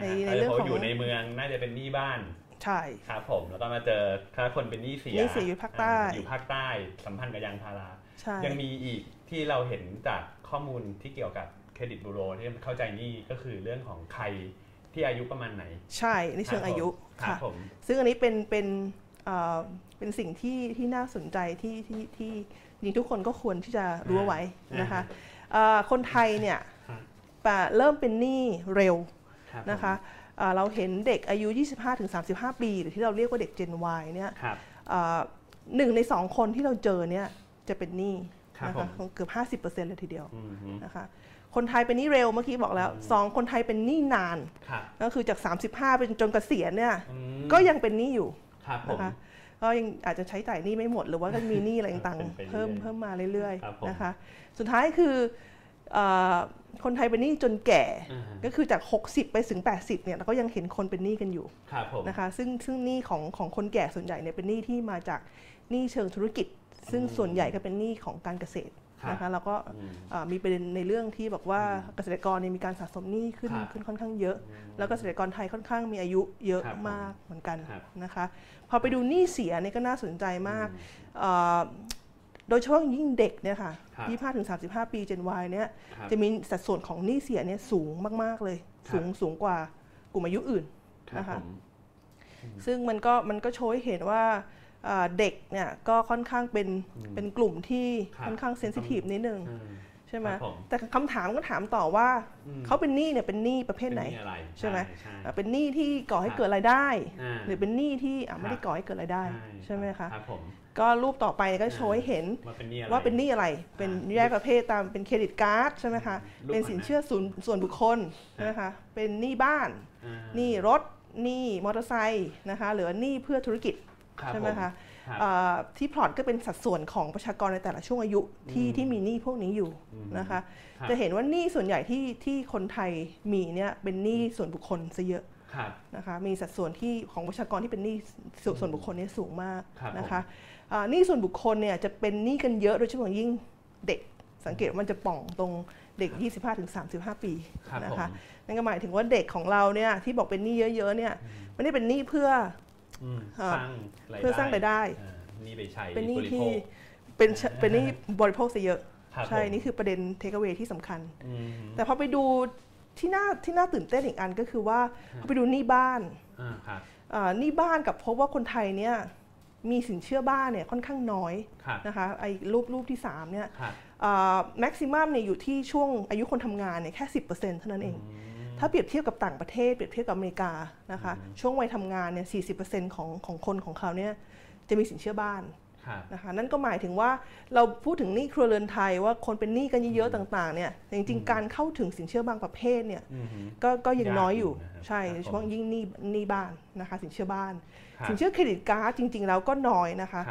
เขาอยู่ในเมืองน่าจะเป็นหนี้บ้านใช่ครับผมแล้วก็มาเจอถ้าคนเป็นหนี้เสียอยู่ภาคใต้อยู่ภาคใต้สัมพันธ์กับยางพารายังมีอีกที่เราเห็นจากข้อมูลที่เกี่ยวกับเครดิตบูโรที่เข้าใจนี่ก็คือเรื่องของใครที่อายุประมาณไหนใช่ในเชิงอายุค่ะซึ่งอันนี้เป็นเป็นเป็นสิ่งที่ที่น่าสนใจที่ที่ที่จริงทุกคนก็ควรที่จะรู้ไว้นะคะคนไทยเนี่ยเริ่มเป็นหนี้เร็วนะคะเราเห็นเด็กอายุ ยี่สิบห้าถึงสามสิบห้า ปีหรือที่เราเรียกว่าเด็ก Gen Y เนี่ยหนึ่งในสองคนที่เราเจอเนี่ยจะเป็นหนี้นะคะเกือบ ห้าสิบเปอร์เซ็นต์ เลยทีเดียวนะคะคนไทยเป็นหนี้เร็วเมื่อกี้บอกแล้วสองคนไทยเป็นหนี้นานก็คือจากสามสิบห้าเป็นจนเกษียณเนี่ยก็ยังเป็นหนี้อยู่นะคะก็ยังอาจจะใช้จ่ายหนี้ไม่หมดหรือว่าก็มีหนี้อะไรต่างๆเพิ่มเพิ่มมาเรื่อยๆนะคะสุดท้ายคือคนไทยเป็นหนี้จนแก่ก็คือจากหกสิบไปถึงแปดสิบเนี่ยเราก็ยังเห็นคนเป็นหนี้กันอยู่นะคะซึ่งซึ่งหนี้ของของคนแก่ส่วนใหญ่เนี่ยเป็นหนี้ที่มาจากหนี้เชิงธุรกิจซึ่งส่วนใหญ่ก็เป็นหนี้ของการเกษตรนะคะแล้วก็มีประเด็นในเรื่องที่บอกว่าเกษตรกรมีการสะสมหนี้ขึ้นขึ้นค่อนข้างเยอะแล้วเกษตรกรไทยค่อนข้างมีอายุเยอะมากเหมือนกันนะคะพอไปดูหนี้เสียเนี่ยก็น่าสนใจมากโดยช่วงยิ่งเด็กเนี่ยค่ะ ยี่สิบห้าถึงสามสิบห้า ปี Gen Y เนี่ยจะมีสัดส่วนของหนี้เสียเนี่ยสูงมากๆเลยสูงสูงกว่ากลุ่มอายุอื่นนะคะซึ่งมันก็มันก็โชว์ให้เห็นว่าเด็กเนี่ยก็ค่อนข้างเป็นเป็นกลุ่มที่ค่อนข้างเซนซิทีฟนิดนึงใช่ไหมแต่คำถามก็ถามต่อว่าเขาเป็นหนี้เนี่ยเป็นหนี้ประเภทไหนใช่ไหมเป็นหนี้ที่ก่อให้เกิดรายได้หรือเป็นหนี้ที่ไม่ได้ก่อให้เกิดรายได้ใช่ไหมคะก็รูปต่อไปก็โชว์ให้เห็นว่าเป็นหนี้อะไรเป็นแยกประเภทตามเป็นเครดิตการ์ดใช่ไหมคะเป็นสินเชื่อส่วนบุคคลนะคะเป็นหนี้บ้านหนี้รถหนี้มอเตอร์ไซค์นะคะหรือหนี้เพื่อธุรกิจใช่ไหมคะที่พลอตก็เป็นสัดส่วนของประชากรในแต่ละช่วงอายุที่ที่มีหนี้พวกนี้อยู่นะคะจะเห็นว่าหนี้ส่วนใหญ่ที่ที่คนไทยมีเนี่ยเป็นหนี้ส่วนบุคคลซะเยอะนะคะมีสัดส่วนที่ของประชากรที่เป็นหนี้ส่วนบุคคลนี่สูงมากนะคะหนี้ส่วนบุคคลเนี่ยจะเป็นหนี้กันเยอะโดยเฉพาะยิ่งเด็กสังเกตว่ามันจะป่องตรงเด็ก ยี่สิบห้าถึงสามสิบห้า ปีนะคะนั่นก็หมายถึงว่าเด็กของเราเนี่ยที่บอกเป็นหนี้เยอะๆเนี่ยไม่ได้เป็นหนี้เพื่อเพื่อสร้างรายได้นี่ไปใช้เป็นหนี้ที่เป็นเป็นหนี้บริโภคซะเยอะใช่นี่คือประเด็นเทคเอาท์เวย์ที่สำคัญแต่พอไปดูที่น่าที่น่าตื่นเต้นอีกอันก็คือว่าพอไปดูหนี้บ้านหนี้บ้านกับพบว่าคนไทยเนี่ยมีสินเชื่อบ้านเนี่ยค่อนข้างน้อยนะคะไอ้รูปรูปที่สามเนี่ยแม็กซิมัมเนี่ยอยู่ที่ช่วงอายุคนทำงานเนี่ยแค่ สิบเปอร์เซ็นต์ เท่านั้นเองถ้าเปรียบเทียบกับต่างประเทศเปรียบเทียบกับอเมริกานะคะช่วงวัยทำงานเนี่ย สี่สิบเปอร์เซ็นต์ ของของคนของเขาเนี่ยจะมีสินเชื่อบ้านนะคะนั่นก็หมายถึงว่าเราพูดถึงหนี้ครัวเรือนไทยว่าคนเป็นหนี้กันเยอะๆต่างๆเนี่ยจริงๆการเข้าถึงสินเชื่อบางประเภทเนี่ยก็ก็ยังน้อยอยู่ใช่เฉพาะยิ่งหนี้หนี้บ้านนะคะสินเชื่อบ้านสินเชื่อเครดิตการ์ดจริงๆแล้วก็น้อยนะคะ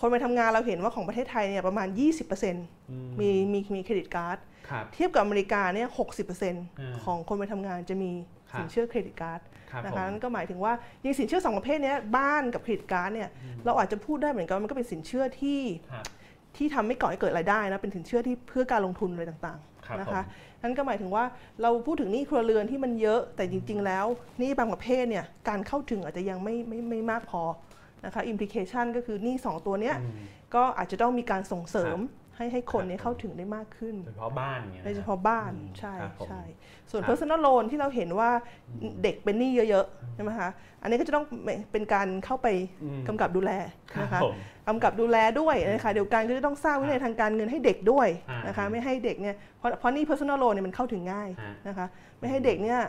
คนไปทำงานเราเห็นว่าของประเทศไทยเนี่ยประมาณ ยี่สิบเปอร์เซ็นต์ มีมีมีเครดิตการ์ดเทียบกับอเมริกาเนี่ย หกสิบเปอร์เซ็นต์ ของคนไปทำงานจะมีสินเชื่อเครดิตการ์ดนะคะนั่นก็หมายถึงว่ายิ่งสินเชื่อสองประเภทนี้บ้านกับเครดิตการ์ดเนี่ยเราอาจจะพูดได้เหมือนกันมันก็เป็นสินเชื่อที่ที่ทำไม่ก่อให้เกิดรายได้นะเป็นสินเชื่อที่เพื่อการลงทุนอะไรต่างๆนะคะนั่นก็หมายถึงว่าเราพูดถึงหนี้ครัวเรือนที่มันเยอะแต่จริงๆแล้วหนี้บางประเภทเนี่ยการเข้าถึงอาจจะยังไม่ไม่ไม่มากพอนะคะอิมพลิเคชันก็คือหนี้สองตัวเนี้ยก็อาจจะต้องมีการส่งเสริมให้ให้คนนี้เข้าถึงได้มากขึ้นโดยเฉพาะบ้านเนี่ยโดยเฉพาะบ้านใช่ใช่ส่วน personal loan ที่เราเห็นว่าเด็กเป็นหนี้เยอะๆใช่ไหมคะอันนี้ก็จะต้องเป็นการเข้าไปกำกับดูแลนะคะกำกับดูแลด้วยนะคะเดียวกันก็จะต้องสร้างวินัยทางการเงินให้เด็กด้วยนะคะไม่ให้เด็กเนี่ยเพราะเพราะนี่ personal loan เนี่ยมันเข้าถึงง่ายนะคะไม่ให้เด็กเนี่ย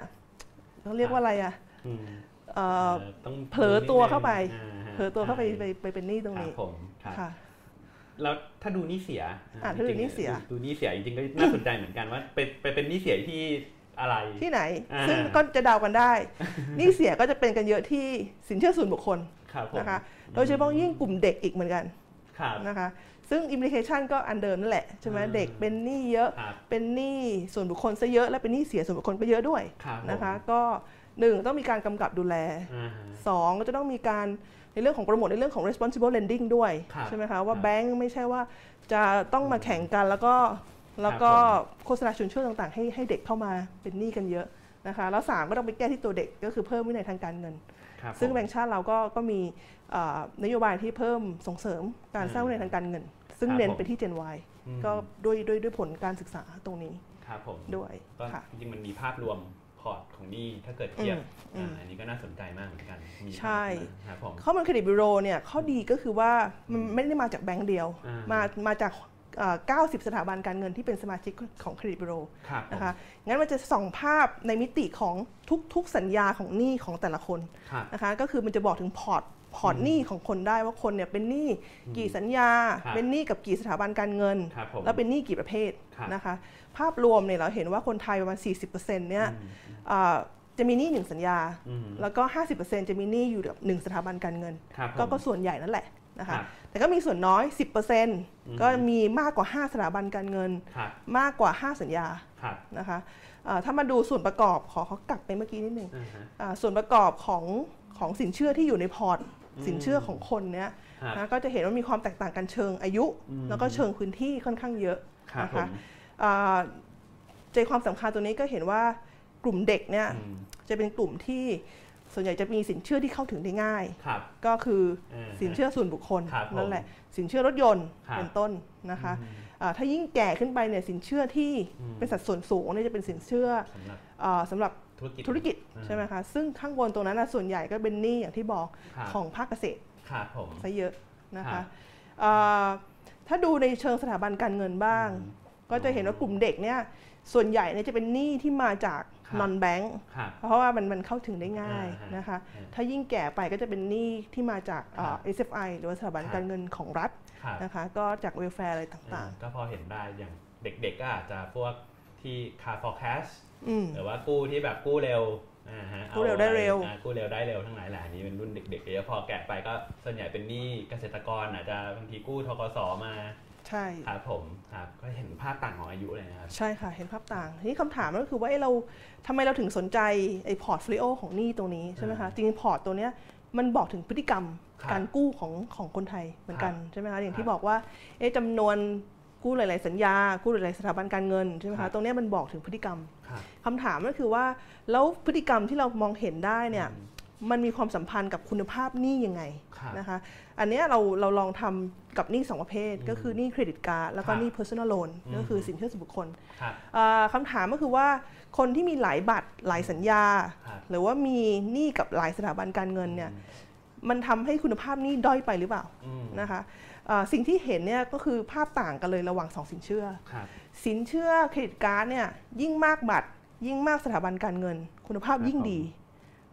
เขาเรียกว่าอะไรอะ เผลอตัวเข้าไปเผลอตัวเข้าไปไปเป็นหนี้ตรงนี้ค่ะแล้วถ้าดูหนี้เสียถ้าดูหนี้เสียดูหนี้เสียจริงๆก็น่าสนใจเหมือนกันว่าไปไปเป็นหนี้เสียที่อะไรที่ไหนซึ่งก็จะเดากันได้หนี้เสียก็จะเป็นกันเยอะที่สินเชื่อส่วนบุคคลนะคะโดยเฉพาะยิ่งกลุ่มเด็กอีกเหมือนกันนะคะซึ่งอิมพลิเคชันก็อันเดิมนั่นแหละใช่ไหมเด็กเป็นหนี้เยอะเป็นหนี้ส่วนบุคคลซะเยอะและเป็นหนี้เสียส่วนบุคคลก็เยอะด้วยนะคะก็หนึ่งต้องมีการกำกับดูแลสองก็จะต้องมีการในเรื่องของโปรโมทในเรื่องของ responsible lending ด้วยใช่ไหมคะว่าแบงค์ไม่ใช่ว่าจะต้องมาแข่งกันแล้วก็แล้วก็โฆษณาชวนเชื่อต่างๆให้ให้เด็กเข้ามาเป็นหนี้กันเยอะนะคะแล้วสามก็ต้องไปแก้ที่ตัวเด็กก็คือเพิ่มวินัยทางการเงินซึ่งแบงค์ชาติเราก็ก็มีนโยบายที่เพิ่มส่งเสริมการสร้างวินัยทางการเงินซึ่งเน้นไปที่ Gen Y ก็ด้วยด้วยด้วยผลการศึกษาตรงนี้ด้วยค่ะจริงมันมีภาพรวมพอร์ตของนี่ถ้าเกิดเทียบ อ, อันนี้ก็น่าสนใจมากเหมือนกันใช่ข้อมูลเครดิตบิโรเนี่ยข้อดีก็คือว่ามันไม่ได้มาจากแบงก์เดียวมามาจากเก้าสิบสถาบันการเงินที่เป็นสมาชิกของเครดิตบิโรนะคะงั้นมันจะส่องภาพในมิติของทุกๆสัญญาของหนี้ของแต่ละคนนะคะก็คือมันจะบอกถึงพอร์ตพอร์ตหนี้ของคนได้ว่าคนเนี่ยเป็นหนี้กี่สัญญาเป็นหนี้กับกี่สถาบันการเงินแล้วเป็นหนี้กี่ประเภทนะคะภาพรวมเนี่ยเราเห็นว่าคนไทยประมาณ สี่สิบเปอร์เซ็นต์ เนี่ยจะมีหนี้หนึ่งสัญญาแล้วก็ ห้าสิบเปอร์เซ็นต์ จะมีหนี้อยู่แบบหนึ่งสถาบันการเงินก็ส่วนใหญ่นั่นแหละนะคะแต่ก็มีส่วนน้อย สิบเปอร์เซ็นต์ ก็มีมากกว่าห้าสถาบันการเงินมากกว่าห้าสัญญานะคะถ้ามาดูส่วนประกอบขอเขากลับไปเมื่อกี้นิดนึงส่วนประกอบของของสินเชื่อที่อยู่ในพอร์ตสินเชื่อของคนเนี้ยนะก็จะเห็นว่ามีความแตกต่างกันเชิงอายุแล้วก็เชิงพื้นที่ค่อนข้างเยอะนะคะใจความสำคัญตัวนี้ก็เห็นว่ากลุ่มเด็กเนี่ยจะเป็นกลุ่มที่ส่วนใหญ่จะมีสินเชื่อที่เข้าถึงได้ง่ายก็คือสินเชื่อส่วนบุคคลนั่นแหละสินเชื่อรถยนต์เป็นต้นนะคะถ้ายิ่งแก่ขึ้นไปเนี่ยสินเชื่อที่เป็นสัดส่วนสูงเนี่ยจะเป็นสินเชื่อสำหรับธุรกิจใช่ไหมคะซึ่งข้างบนตรงนั้นส่วนใหญ่ก็เป็นหนี้อย่างที่บอกของภาคเกษตรซะเยอะนะคะถ้าดูในเชิงสถาบันการเงินบ้างก็จะเห็นว่ากลุ่มเด็กเนี่ยส่วนใหญ่เนี่ยจะเป็นหนี้ที่มาจาก non bank เพราะว่ามันมันเข้าถึงได้ง่ายนะคะถ้ายิ่งแก่ไปก็จะเป็นหนี้ที่มาจาก เอส เอฟ ไอ หรือว่าสถาบันการเงินของรัฐนะคะก็จากเวลแฟร์อะไรต่างๆก็พอเห็นได้อย่างเด็กๆก็อาจจะพวกที่ car forecast หรือว่ากู้ที่แบบกู้เร็วกู้เร็วได้เร็วกู้เร็วได้เร็วทั้งหลายแหล่นี้เป็นรุ่นเด็กๆแล้วพอแก่ไปก็ส่วนใหญ่เป็นหนี้เกษตรกรอาจจะบางทีกู้ธกส.มาใช่ครับผมครับก็เห็นภาพต่างของอายุเลยนะครับใช่ค่ะเห็นภาพต่างทีนี้คำถามก็คือว่าเราทำไมเราถึงสนใจไอ้พอร์ตโฟลิโอของหนี้ตรงนี้ใช่ไหมคะจริงพอร์ตตัวเนี้ยมันบอกถึงพฤติกรรมการกู้ของของคนไทยเหมือนกันใช่ไหมคะอย่างที่บอกว่าเอ๊ะจำนวนกู้หลายๆสัญญากู้หลายๆสถาบันการเงินใช่ไหมคะตรงนี้มันบอกถึงพฤติกรรมคำถามก็คือว่าแล้วพฤติกรรมที่เรามองเห็นได้เนี่ยมันมีความสัมพันธ์กับคุณภาพหนี้ยังไงนะคะอันนี้เราเราลองทำกับหนี้สองประเภทก็คือหนี้เครดิตการ์ดแล้วก็หนี้ personal loan ก็คือสินเชื่อส่วนบุคคลคำถามก็คือว่าคนที่มีหลายบัตรหลายสัญญาหรือว่ามีหนี้กับหลายสถาบันการเงินเนี่ยมันทำให้คุณภาพหนี้ด้อยไปหรือเปล่านะคะสิ่งที่เห็นเนี่ยก็คือภาพต่างกันเลยระหว่างสองสินเชื่อสินเชื่อเครดิตการ์ดเนี่ยยิ่งมากบัตรยิ่งมากสถาบันการเงินคุณภาพยิ่งดี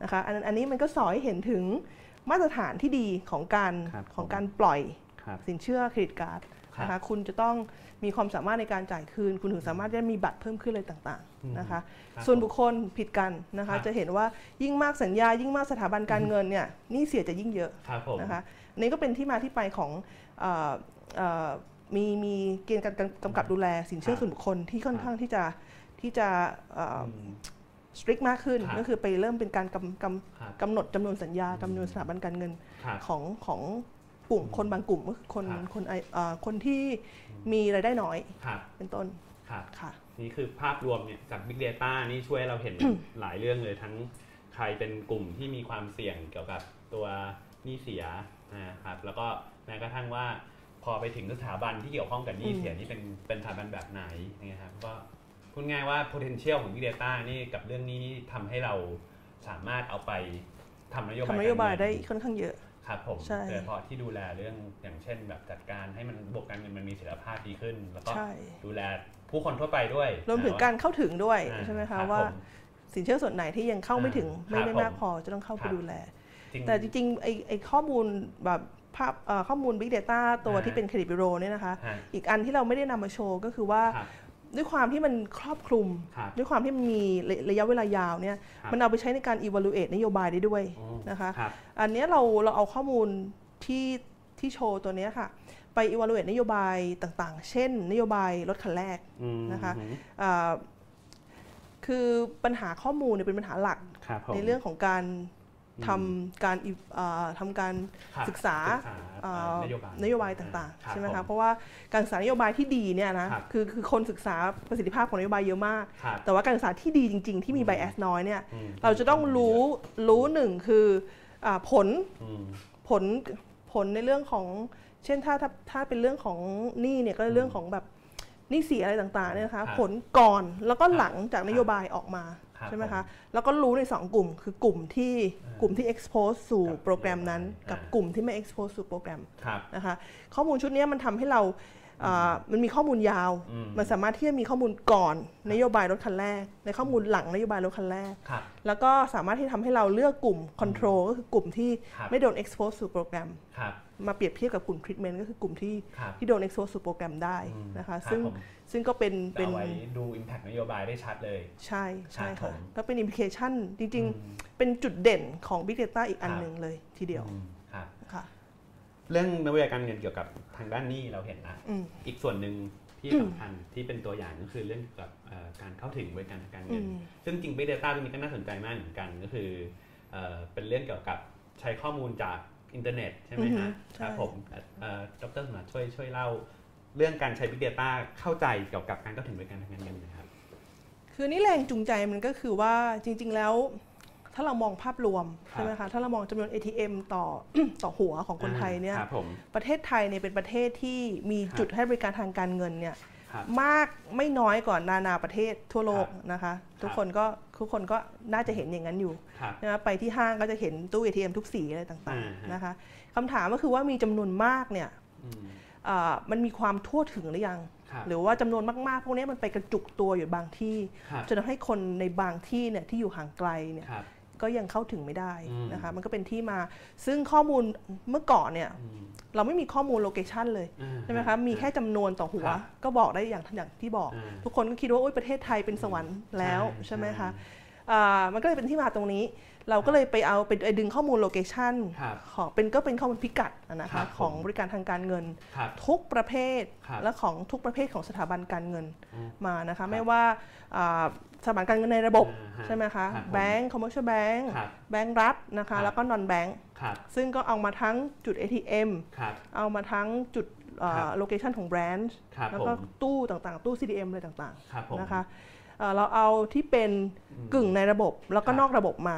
นะคะอันนั้นอันนี้มันก็สอให้เห็นถึงมาตรฐานที่ดีของการของการปล่อยสินเชื่อเครดิตการ์ดนะคะคุณจะต้องมีความสามารถในการจ่ายคืนคุณถึงสามารถจะมีบัตรเพิ่มขึ้นเลยต่างๆนะคะส่วนบุคคลผิดกันนะคะจะเห็นว่ายิ่งมากสัญญายิ่งมากสถาบันการเงินเนี่ยหนี้เสียจะยิ่งเยอะนะคะอันนี้ก็เป็นที่มาที่ไปของมีมีเกณฑ์การกำกับดูแลสินเชื่อส่วนบุคคลที่ค่อนข้างที่จะที่จะสตริกมากขึ้นก็คือไปเริ่มเป็นการกำกำกำหนดจำนวนสัญญากำหนดสถาบันการเงินของของกลุ่มคนบางกลุ่มก็คือคนคนคนที่มีรายได้น้อยเป็นต้นค่ะนี่คือภาพรวมเนี่ยจาก Big Data นี่ช่วยเราเห็น หลายเรื่องเลยทั้งใครเป็นกลุ่มที่มีความเสี่ยงเกี่ยวกับตัวหนี้เสียนะครับแล้วก็แม้กระทั่งว่าพอไปถึงสถาบันที่เกี่ยวข้องกับหนี้เสียนี่เป็นเป็นสถาบันแบบไหนนะครับก็พูดง่ายว่า potential ของ Big Data นี่กับเรื่องนี้ทำให้เราสามารถเอาไปทำนโยบายนโยบายได้ค่อนข้างเยอะครับผมโดยเฉพาะที่ดูแลเรื่องอย่างเช่นแบบจัดการให้มันระบบการเงินมันมีเสถียรภาพดีขึ้นแล้วก็ดูแลผู้คนทั่วไปด้วยรวมถึงการเข้าถึงด้วยใช่ไหมคะว่า สินเชื่อส่วนไหนที่ยังเข้าไม่ถึงไม่ได้มากพอจะต้องเข้าไปดูแลแต่จริงๆไอ้ไอ้ข้อมูลแบบภาพข้อมูล Big Data ตัวที่เป็นเครดิตบิโรเนี่ยนะคะอีกอันที่เราไม่ได้นำมาโชว์ก็คือว่าด้วยความที่มันครอบคลุมด้วยความที่มันมีระยะเวลายาวเนี่ยมันเอาไปใช้ในการ evaluate นโยบายได้ด้วยนะคะอันนี้เราเราเอาข้อมูลที่ที่โชว์ตัวนี้ค่ะไป evaluate นโยบายต่างๆเช่นนโยบายรถคันแรกนะคะคือปัญหาข้อมูลเป็นปัญหาหลักในเรื่องของการทำการทำการศึกษานโยบายต่างๆใช่ไหมคะเพราะว่าการศึกษานโยบายที่ดีเนี่ยนะคือคือคนศึกษาประสิทธิภาพของนโยบายเยอะมากแต่ว่าการศึกษาที่ดีจริงๆที่มี bias น้อยเนี่ยเราจะต้องรู้รู้หนึ่งคือผลผลผลในเรื่องของเช่นถ้าถ้าเป็นเรื่องของหนี้เนี่ยก็เรื่องของแบบหนี้เสียอะไรต่างๆเนี่ยนะคะผลก่อนแล้วก็หลังจากนโยบายออกมาใช่ไหมคะแล้วก็รู้ในสองกลุ่มคือกลุ่มที่กลุ่มที่ expose สู่โปรแกรมนั้นกับกลุ่มที่ไม่ expose สู่โปรแกรมนะคะข้อมูลชุดนี้มันทำให้เรามันมีข้อมูลยาวมันสามารถที่จะมีข้อมูลก่อนนโยบายรถคันแรกในข้อมูลหลังนโยบายรถคันแรกแล้วก็สามารถที่ทำให้เราเลือกกลุ่ม control ก็คือกลุ่มที่ไม่โดน expose สู่โปรแกรมมาเปรียบเทียบกับกลุ่ม treatment ก็คือกลุ่มที่ที่โดน expose สู่โปรแกรมได้นะคะซึ่งซึ่งก็เป็นเป็นเอาไว้ดู impact นโยบายได้ชัดเลยใช่ใช่ค่ะก็เป็น implication จริงๆเป็นจุดเด่นของ Big Data อีกอันหนึ่งเลยทีเดียวค่ะเรื่องนวัตกรรมเงินเกี่ยวกับทางด้านนี้เราเห็นนะ อ, อีกส่วนหนึ่งที่สำคัญที่เป็นตัวอย่างก็คือเรื่องเกี่ยวกับการเข้าถึงบริการทางการเงินซึ่งจริง Big Data ตรงนี้ก็น่าสนใจมากเหมือนกันก็คือ เ, เป็นเรื่องเกี่ยวกับใช้ข้อมูลจากอินเทอร์เน็ตใช่ไหมฮะครับผมดร.สมานช่วยช่วยเล่าเรื่องการใช้ Big Data เข้าใจเกี่ยวกับการเข้าถึงบริการทางการเงินนะครับคือนี่แรงจูงใจมันก็คือว่าจริงๆแล้วถ้าเรามองภาพรวมใช่ไหมคะถ้าเรามองจำนวน เอ ที เอ็ม ต่อ ต่อหัวของคนไทยเนี่ยประเทศไทยเนี่ยเป็นประเทศที่มีจุดให้บริการทางการเงินเนี่ยมากไม่น้อยกว่านานาประเทศทั่วโลกนะคะทุกคนก็ทุกคนก็น่าจะเห็นอย่างนั้นอยู่นะไปที่ห้างก็จะเห็นตู้ เอ ที เอ็ม ทุกสีอะไรต่างๆนะคะคำถามก็คือว่ามีจำนวนมากเนี่ยมันมีความทั่วถึงหรือยังหรือว่าจำนวนมากๆพวกนี้มันไปกระจุกตัวอยู่บางที่จนทำให้คนในบางที่เนี่ยที่อยู่ห่างไกลเนี่ยก็ยังเข้าถึงไม่ได้นะคะมันก็เป็นที่มาซึ่งข้อมูลเมื่อก่อนเนี่ยเราไม่มีข้อมูลโลเคชันเลยใช่ไหมคะมีแค่จำนวนต่อหัวก็บอกได้อย่างอย่างที่บอกทุกคนก็คิดว่าโอ๊ยประเทศไทยเป็นสวรรค์แล้วใช่ไหมคะมันก็เลยเป็นที่มาตรงนี้เราก็เลยไปเอาไปดึงข้อมูลโลเคชันของเป็นก็เป็นข้อมูลพิกัดนะคะของบริการทางการเงินทุกประเภทและของทุกประเภทของสถาบันการเงินมานะคะไม่ว่าสถาบันการเงินในระบบใช่ไหมคะแบงก์คอมเมอร์เชียลแบงก์แบงก์รัฐนะคะแล้วก็นอนแบงก์ซึ่งก็เอามาทั้งจุด เอ ที เอ็ม เอามาทั้งจุดโลเคชันของแบรนด์แล้วก็ตู้ต่างๆตู้ ซี ดี เอ็ม อะไรต่างๆนะคะเราเอาที่เป็นกึ่งในระบบแล้วก็นอกระบบมา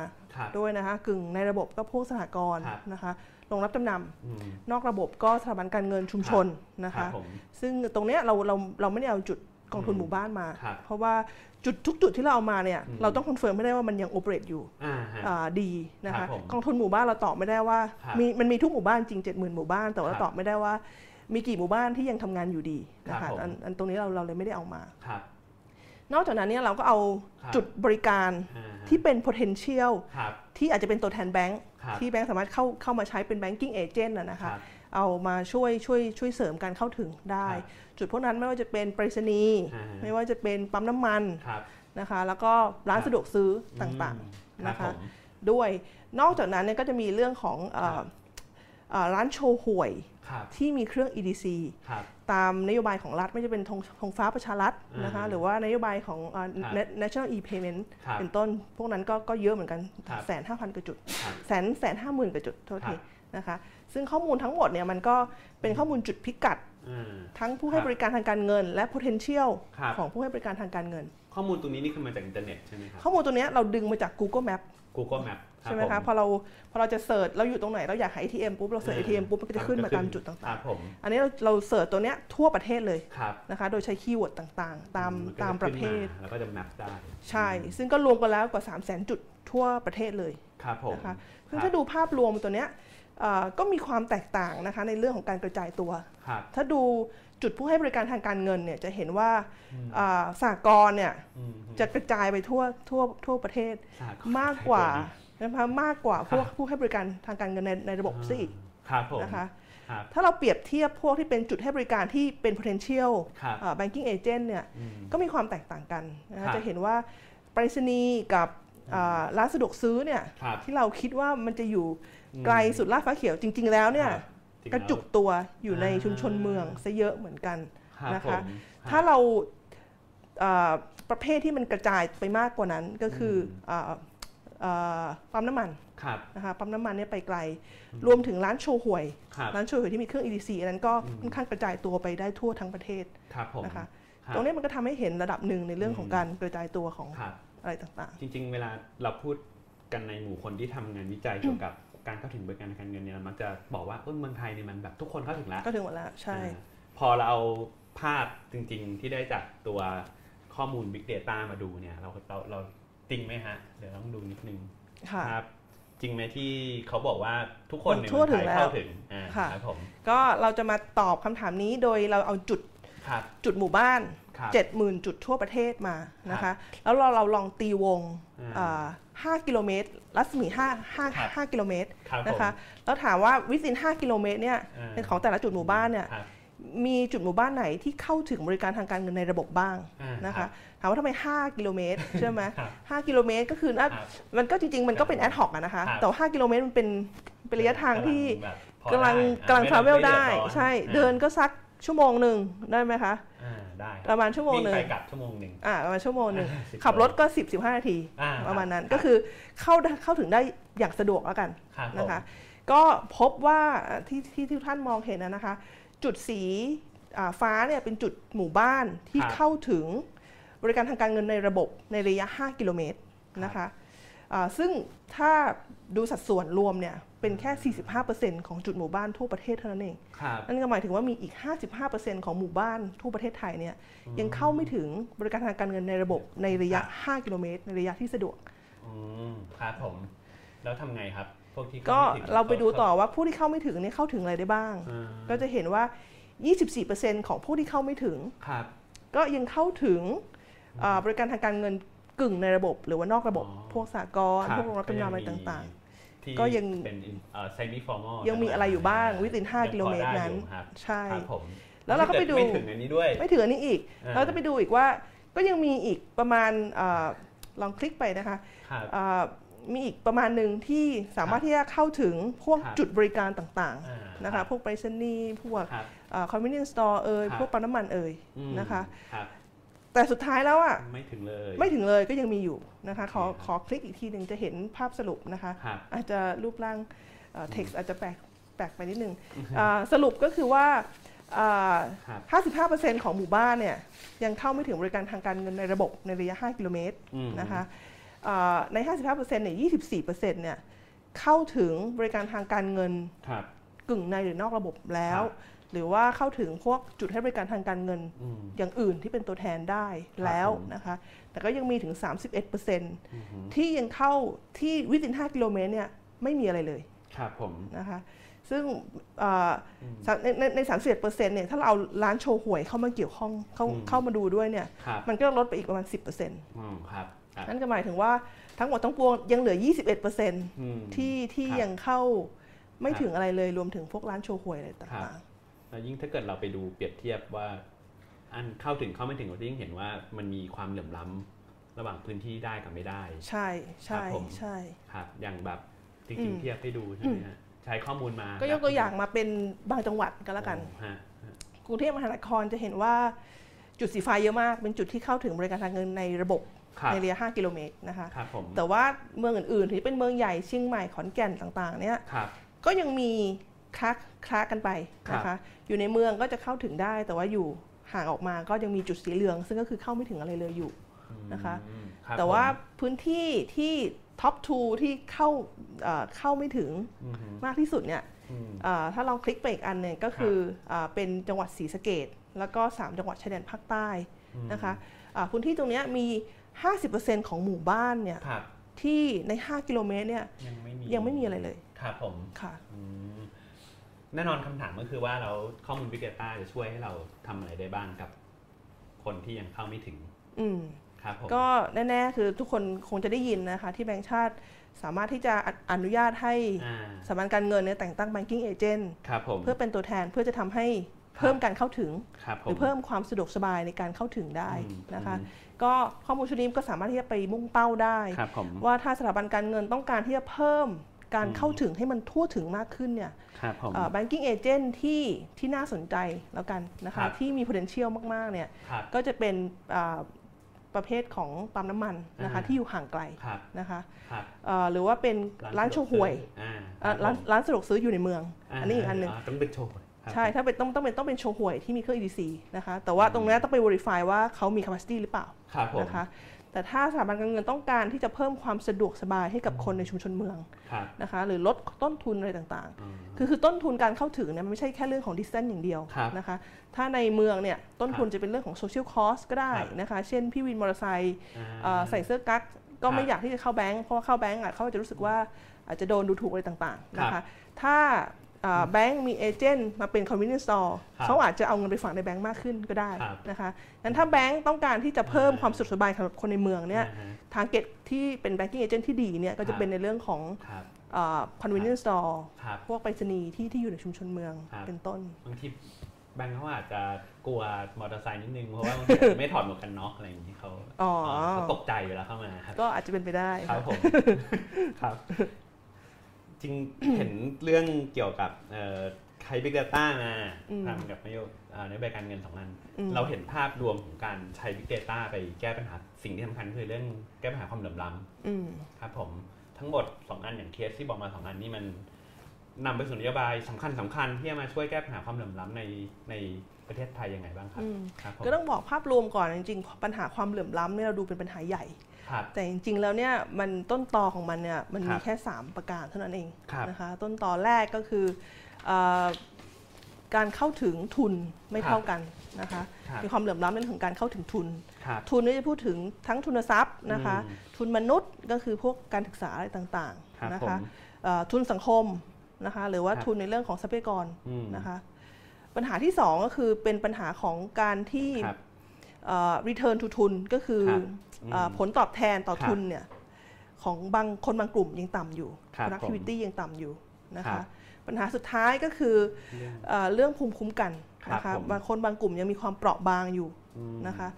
ด้วยนะคะกึ่งในระบบก็พวกสหกรณ์นะคะโรงรับจำนำนอกระบบก็สถาบันการเงินชุมชนนะคะซึ่งตรงเนี้ยเราเราเราไม่ได้เอาจุดกองทุนหมู่บ้านมาเพราะว่าจุดทุกจุดที่เราเอามาเนี่ยเราต้องคอนเฟิร์มไม่ได้ว่ามันยังโอเปเรตอยู่ดีนะคะกองทุนหมู่บ้านเราตอบไม่ได้ว่ามีมันมีทุกหมู่บ้านจริง เจ็ดหมื่น หมู่บ้านแต่เราตอบไม่ได้ว่ามีกี่หมู่บ้านที่ยังทำงานอยู่ดีนะคะอันตรงนี้เราเราเลยไม่ได้เอามานอกจากนั้นเนี่ยเราก็เอาจุดบริการที่เป็น potential ที่อาจจะเป็นตัวแทนแบงค์ที่แบงค์สามารถเข้าเข้ามาใช้เป็น banking agent นะนะคะเอามาช่วยช่วยช่วยเสริมการเข้าถึงได้จุดพวกนั้นไม่ว่าจะเป็นไปรษณีย์ไม่ว่าจะเป็นปั๊มน้ำมันนะคะแล้วก็ร้านสะดวกซื้อต่างๆนะคะด้วยนอกจากนั้นเนี่ยก็จะมีเรื่องของร้านโชว์หวยที่มีเครื่อง อี ดี ซี ตามนโยบายของรัฐไม่จะเป็นธงฟ้าประชารัฐนะคะหรือว่านโยบายของ National E-payment เป็นต้นพวกนั้นก็เยอะเหมือนกันแสนห้าพันกว่าจุดแสนแสนห้าหมื่นกว่าจุดโทษทีนะคะซึ่งข้อมูลทั้งหมดเนี่ยมันก็เป็นข้อมูลจุดพิกัดทั้งผู้ให้บริการทางการเงินและ potential ของผู้ให้บริการทางการเงินข้อมูลตัวนี้นี่คือมาจากอินเทอร์เน็ตใช่ไหมครับข้อมูลตัวนี้เราดึงมาจาก Google Map Google Mapใช่ไหมคะพอเราพอเราจะเสิร์ชเราอยู่ตรงไหนเราอยากหา เอ ที เอ็ม ปุ๊บเราเสิร์ช เอ ที เอ็ม ปุ๊บมันก็จะขึ้นมาตามจุดต่างๆอันนี้เราเราเสิร์ชตัวเนี้ยทั่วประเทศเลยนะคะโดยใช้คีย์เวิร์ดต่างๆตามตามประเภทแล้วก็จะแมปได้ใช่ซึ่งก็รวมกันแล้วกว่า สามแสน จุดทั่วประเทศเลยครับผมนะคะซึ่งถ้าดูภาพรวมตัวเนี้ยก็มีความแตกต่างนะคะในเรื่องของการกระจายตัวถ้าดู จุดผู้ให้บริการทางการเงินเนี่ยจะเห็นว่าสหกรณ์เนี่ยจะกระจายไปทั่วทั่วทั่วประเทศมากกว่านะคะมากกว่าพวกผู้ให้บริการทางการเงินในในระบบซินะคะถ้าเราเปรียบเทียบพวกที่เป็นจุดให้บริการที่เป็น potential banking agent เนี่ยก็มีความแตกต่างกันนะคะจะเห็นว่าไปรษณีย์กับร้านสะดวกซื้อเนี่ยที่เราคิดว่ามันจะอยู่ไกลสุดลาดฟ้าเขียวจริงๆแล้วเนี่ยกระจุกตัวอยู่ในชุมชนเมืองซะเยอะเหมือนกันนะคะถ้าเราประเภทที่มันกระจายไปมากกว่านั้นก็คือปั๊มน้ำมันนะคะปั๊มน้ำมันเนี่ยไปไกลรวมถึงร้านโชห่วยร้านโชห่วยที่มีเครื่อง อี ดี ซี อันนั้นก็ค่อนข้างกระจายตัวไปได้ทั่วทั้งประเทศนะคะตรงนี้มันก็ทำให้เห็นระดับหนึ่งในเรื่องของการกระจายตัวของอะไรต่างๆจริงๆเวลาเราพูดกันในหมู่คนที่ทำงานวิจัยเกี่ยวกับการเข้าถึงบริการทางการเงินเนี่ยมันจะบอกว่าเมืองไทยเนี่ยมันแบบทุกคนเข้าถึงแล้วเข้าถึงหมดแล้วใช่พอเราเอาภาพจริงๆที่ได้จากตัวข้อมูล Big Data มาดูเนี่ยเราเราเราจริงไหมฮะเดี๋ยวต้องดูนิดนึงครับจริงไหมที่เขาบอกว่าทุกคนในเมืองไทยเข้าถึงครับผมก็เราจะมาตอบคำถามนี้โดยเราเอาจุดจุดหมู่บ้าน เจ็ดหมื่น จุดทั่วประเทศมานะคะแล้วเราเราลองตีวงห้ากิโลเมตรรัศมีห้ากิโลเมตรนะคะแล้วถามว่าวิสินห้ากิโลเมตรเนี่ยของแต่ละจุดหมู่บ้านเนี่ยมีจุดหมู่บ้านไหนที่เข้าถึงบริการทางการเงินในระบบบ้างนะคะถามว่าทำไมห้ากิโลเมตรใช่ไหมห้ากิโลเมตรก็คือมันก็จริงๆมันก็เป็นแอดฮอกนะคะแต่ห้ากิโลเมตรมันเป็นระยะทางที่กำลังกำลังทราเวลได้ใช่เดินก็ซักชั่วโมงหนึ่งได้ไหมคะได้ประมาณชั่วโมงหนึ่งไปกลับชั่วโมงหนึ่งประมาณชั่วโมงหนึ่งขับรถก็ สิบถึงสิบห้า นาทีประมาณนั้นก็คือเข้าเข้าถึงได้อย่างสะดวกแล้วกันนะคะก็พบว่าที่ที่ทุกท่านมองเห็นนะคะจุดสีฟ้าเนี่ยเป็นจุดหมู่บ้านที่เข้าถึงบริการทางการเงินในระบบในระยะห้ากิโลเมตรนะคะซึ่งถ้าดูสัดส่วนรวมเนี่ยเป็นแค่ สี่สิบห้าเปอร์เซ็นต์ ของจุดหมู่บ้านทั่วประเทศเท่านั้นเองนั่นก็หมายถึงว่ามีอีก ห้าสิบห้าเปอร์เซ็นต์ ของหมู่บ้านทั่วประเทศไทยเนี่ยยังเข้าไม่ถึงบริการทางการเงินในระบบในระยะห้ากิโลเมตรในระยะที่สะดวกครับผมแล้วทำไงครับพวกที่ก็เราไปดูต่อว่าผู้ที่เข้าไม่ถึงเนี่ยเข้าถึงอะไรได้บ้างก็จะเห็นว่า ยี่สิบสี่เปอร์เซ็นต์ ของผู้ที่เข้าไม่ถึงก็ยังเข้าถึงบริการทางการเงินกึ่งในระบบหรือว่านอกระบบพวกสหกรณ์พวกโรงรับจำนำอะไรต่างๆก็ยังเป็นไซมิฟอร์มอลยังมีอะไรอยู่บ้างวิตินห้ากิโลเมตรนั้นใช่แล้วเราก็ไปดูไม่ถึงอันนี้ด้วยไม่ถึงอันนี้อีกเราจะไปดูอีกว่าก็ยังมีอีกประมาณลองคลิกไปนะคะมีอีกประมาณหนึ่งที่สามารถที่จะเข้าถึงพวกจุดบริการต่างๆนะคะพวกไปรษณีย์พวกคอนเวนเนียนสโตร์เอ่ยพวกปั๊มน้ำมันเอ่ยนะคะแต่สุดท้ายแล้วอ่ะไม่ถึงเลยไม่ถึงเลยก็ยังมีอยู่นะคะขอขอคลิกอีกทีหนึ่งจะเห็นภาพสรุปนะคะอาจจะรูปร่าง text อาจจะแปลกแปลกไปนิดนึงสรุปก็คือว่า ห้าสิบห้าเปอร์เซ็นต์ ของหมู่บ้านเนี่ยยังเข้าไม่ถึงบริการทางการเงินในระบบในระยะห้ากิโลเมตรนะคะใน ห้าสิบห้าเปอร์เซ็นต์ เนี่ย ยี่สิบสี่เปอร์เซ็นต์ เนี่ยเข้าถึงบริการทางการเงินกึ่งในหรือนอกระบบแล้วหรือว่าเข้าถึงพวกจุดให้บริการทางการเงินอย่างอื่นที่เป็นตัวแทนได้แล้วนะคะแต่ก็ยังมีถึง สามสิบเอ็ดเปอร์เซ็นต์ ที่ยังเข้าที่วิตินห้ากิโลเมตรเนี่ยไม่มีอะไรเลยครับผมนะคะซึ่งในใน สามสิบเอ็ดเปอร์เซ็นต์ เนี่ยถ้าเราเอาร้านโชห่วยเข้ามาเกี่ยวข้องเข้าเข้ามาดูด้วยเนี่ยมันก็ลดไปอีกประมาณ สิบเปอร์เซ็นต์ ครับนั่นก็หมายถึงว่าทั้งหมดทั้งปวงยังเหลือ ยี่สิบเอ็ดเปอร์เซ็นต์ ที่ที่ยังเข้าไม่ถึงอะไรเลยรวมถึงพวกร้านโชห่วยอะไรต่างแล้วยิ่งถ้าเกิดเราไปดูเปรียบเทียบว่าอันเข้าถึงเข้าไม่ถึงเราจะยิ่งเห็นว่ามันมีความเหลื่อมล้ำระหว่างพื้นที่ได้กับไม่ได้ใช่ใช่ใช่ครับอย่างแบบจริงๆเทียบให้ดูใช่ไหมฮะใช้ข้อมูลมาก็ยกตัวอย่างมาเป็นบางจังหวัดก็แล้วกันกรุงเทพมหานครจะเห็นว่าจุดสีฟ้าเยอะมากเป็นจุดที่เข้าถึงบริการทางเงินในระบบในระยะห้ากิโลเมตรนะคะแต่ว่าเมืองอื่นๆที่เป็นเมืองใหญ่เชียงใหม่ขอนแก่นต่างๆเนี่ยก็ยังมีคละคละกันไปนะคะอยู่ในเมืองก็จะเข้าถึงได้แต่ว่าอยู่ห่างออกมาก็ยังมีจุดสีเหลืองซึ่งก็คือเข้าไม่ถึงอะไรเลยอยู่นะคะแต่ว่าพื้นที่ที่ท็อปสองที่เข้าเข้าไม่ถึงมากที่สุดเนี่ยถ้าลองคลิกไปอีกอันเนี่ยก็คือเป็นจังหวัดศรีสะเกษแล้วก็สามจังหวัดชายแดนภาคใต้นะคะพื้นที่ตรงนี้มี ห้าสิบเปอร์เซ็นต์ ของหมู่บ้านเนี่ยที่ในห้ากิโลเมตรเนี่ยยังไม่มีอะไรเลยครับผมค่ะ แน่นอนคำถามก็คือว่าเราข้อมูล Big Data จะช่วยให้เราทำอะไรได้บ้างกับคนที่ยังเข้าไม่ถึงครับผมก็แน่ๆคือทุกคนคงจะได้ยินนะคะที่แบงก์ชาติสามารถที่จะอนุญาตให้สถาบันการเงินเนี่ยแต่งตั้ง Banking Agent เพื่อเป็นตัวแทนเพื่อจะทำให้เพิ่มการเข้าถึงหรือเพิ่มความสะดวกสบายในการเข้าถึงได้นะคะก็ข้อมูลชุดนี้ก็สามารถที่จะไปมุ่งเป้าได้ว่าถ้าสถาบันการเงินต้องการที่จะเพิ่มการเข้าถึงให้มันทั่วถึงมากขึ้นเนี่ยแบงกิ้งเอเจนต์ที่ที่น่าสนใจแล้วกันนะคะที่มี potential มากๆเนี่ยก็จะเป็นประเภทของปั๊มน้ำมันนะคะที่อยู่ห่างไกลนะคะหรือว่าเป็นร้านโชห่วยร้านสะดวกซื้ออยู่ในเมืองอันนี้อีกอันหนึ่งต้องเป็นโชห่วยใช่ถ้าเป็นต้องต้องเป็นต้องเป็นโชห่วยที่มีเครื่อง อี ดี ซี นะคะแต่ว่าตรงนี้ต้องไป verify ว่าเขามี capacity หรือเปล่านะคะแต่ถ้าสถาบันการเงินต้องการที่จะเพิ่มความสะดวกสบายให้กับคนในชุมชนเมืองนะคะหรือลดต้นทุนอะไรต่างๆคือคือต้นทุนการเข้าถึงเนี่ยมันไม่ใช่แค่เรื่องของ distance อย่างเดียวนะคะถ้าในเมืองเนี่ยต้นทุนจะเป็นเรื่องของ social cost ก็ได้นะคะเช่นพี่วินมอเตอร์ไซค์ใส่เสื้อกั๊กก็ไม่อยากที่จะเข้าแบงก์เพราะว่าเข้าแบงก์อ่ะเขาจะรู้สึกว่าอาจจะโดนดูถูกอะไรต่างๆนะคะถ้าแบงก์มีเอเจนต์มาเป็น convenience store เขาอาจจะเอาเงินไปฝากในแบงก์มากขึ้นก็ได้นะคะงั้นถ้าแบงก์ต้องการที่จะเพิ่มความสะดวกสบายสำหรับคนในเมืองเนี่ยทาร์เก็ตที่เป็น banking agent ที่ดีเนี่ยก็จะเป็นในเรื่องของ convenience store พวกไปรษณีย์ที่ที่อยู่ในชุมชนเมืองเป็นต้นบางทีแบงก์เขาอาจจะกลัวมอเตอร์ไซค์นิดนึงเพราะว่าไม่ถอดหมวกกันน็อกอะไรอย่างนี้เขาตกใจเวลาเข้ามาก็อาจจะเป็นไปได้ครับผมครับจริงเห็นเรื่องเกี่ยวกับใคร Big Data มาทำกับนโยบายการเงินสองอันเราเห็นภาพรวมของการใช้ Big Data ไปแก้ปัญหาสิ่งที่สำคัญคือเรื่องแก้ปัญหาความเหลื่อมล้ำครับผมทั้งหมดสองอันอย่างเคสที่บอกมาสองอันนี้มันนำไปสู่นโยบายสำคัญสำคัญที่จะมาช่วยแก้ปัญหาความเหลื่อมล้ำในในประเทศไทยยังไงบ้างครับก็ต้องบอกภาพรวมก่อนจริงๆปัญหาความเหลื่อมล้ำเนี่ยเราดูเป็นปัญหาใหญ่แต่จริงๆแล้วเนี่ยมันต้นตอของมันเนี่ยมันมีแค่สามประการเท่านั้นเองนะคะต้นตอแรกก็คือการเข้าถึงทุนไม่เท่ากันนะคะมีความเหลื่อมล้ำในเรื่องของการเข้าถึงทุนทุนนี่จะพูดถึงทั้งทุนทรัพย์นะคะทุนมนุษย์ก็คือพวกการศึกษาอะไรต่างๆนะคะทุนสังคมนะคะหรือว่าทุนในเรื่องของทรัพยากรนะคะปัญหาที่สองก็คือเป็นปัญหาของการที่return to ทุนก็คือผลตอบแทนต่อทุนเนี่ยของบางคนบางกลุ่มยังต่ำอยู่ productivity ยังต่ำอยู่นะคะปัญหาสุดท้ายก็คือเรื่องภูมิคุ้มกันนะคะบางคนบางกลุ่มยังมีความเปราะบางอยู่นะคะ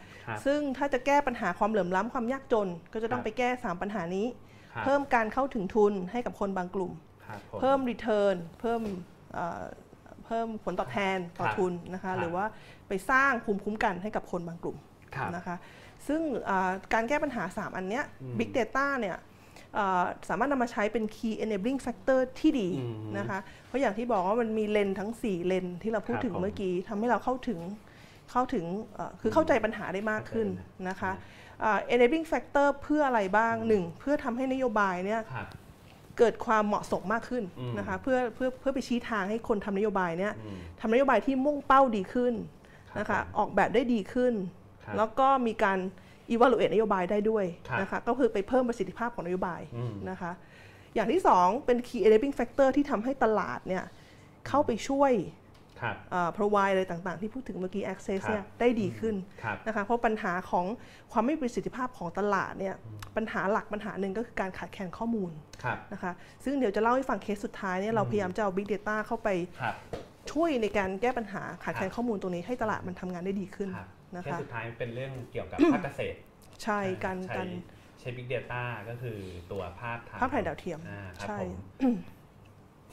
ซึ่งถ้าจะแก้ปัญหาความเหลื่อมล้ำความยากจนก็จะต้องไปแก้สามปัญหานี้เพิ่มการเข้าถึงทุนให้กับคนบางกลุ่มเพิ่ม return เพิ่มเพิ่มผลตอบแทนต่อทุนนะคะหรือว่าไปสร้างภูมิคุ้มกันให้กับคนบางกลุ่มนะคะซึ่งการแก้ปัญหาสามอันเนี้ย Big Data เนี่ยสามารถนำมาใช้เป็น Key Enabling Factor ที่ดีนะคะเพราะอย่างที่บอกว่ามันมีเลนทั้งสี่เลนที่เราพูดถึงเมื่อกี้ทำให้เราเข้าถึงเข้าถึงคือเข้าใจปัญหาได้มากขึ้นนะคะ Enabling Factor เพื่ออะไรบ้างหนึ่งเพื่อทำให้นโยบายเนี่ยเกิดความเหมาะสมมากขึ้นนะคะเพื่อเพื่อเพื่อไปชี้ทางให้คนทำนโยบายเนี่ยทำนโยบายที่มุ่งเป้าดีขึ้นนะคะออกแบบได้ดีขึ้นแล้วก็มีการ evaluate นโยบายได้ด้วยนะคะก็คือไปเพิ่มประสิทธิภาพของนโยบายนะคะอย่างที่สองเป็น key enabling factor ที่ทำให้ตลาดเนี่ยเข้าไปช่วย provide อะไรต่างๆที่พูดถึงเมื่อกี้ access เนี่ยได้ดีขึ้นนะคะเพราะปัญหาของความไม่ประสิทธิภาพของตลาดเนี่ยปัญหาหลักปัญหาหนึ่งก็คือการขาดแคลนข้อมูลนะคะซึ่งเดี๋ยวจะเล่าให้ฟังเคสสุดท้ายเนี่ยเราพยายามจะเอา big data เข้าไปช่วยในการแก้ปัญหาขาดแคลนข้อมูลตรงนี้ให้ตลาดมันทำงานได้ดีขึ้นนะคะสุดท้ายเป็นเรื่องเกี่ยวกับภาคเกษตรใช่การการใช้ Big Data ก็คือตัวภาพถ่ายภาพถ่ายดาวเทียมใช่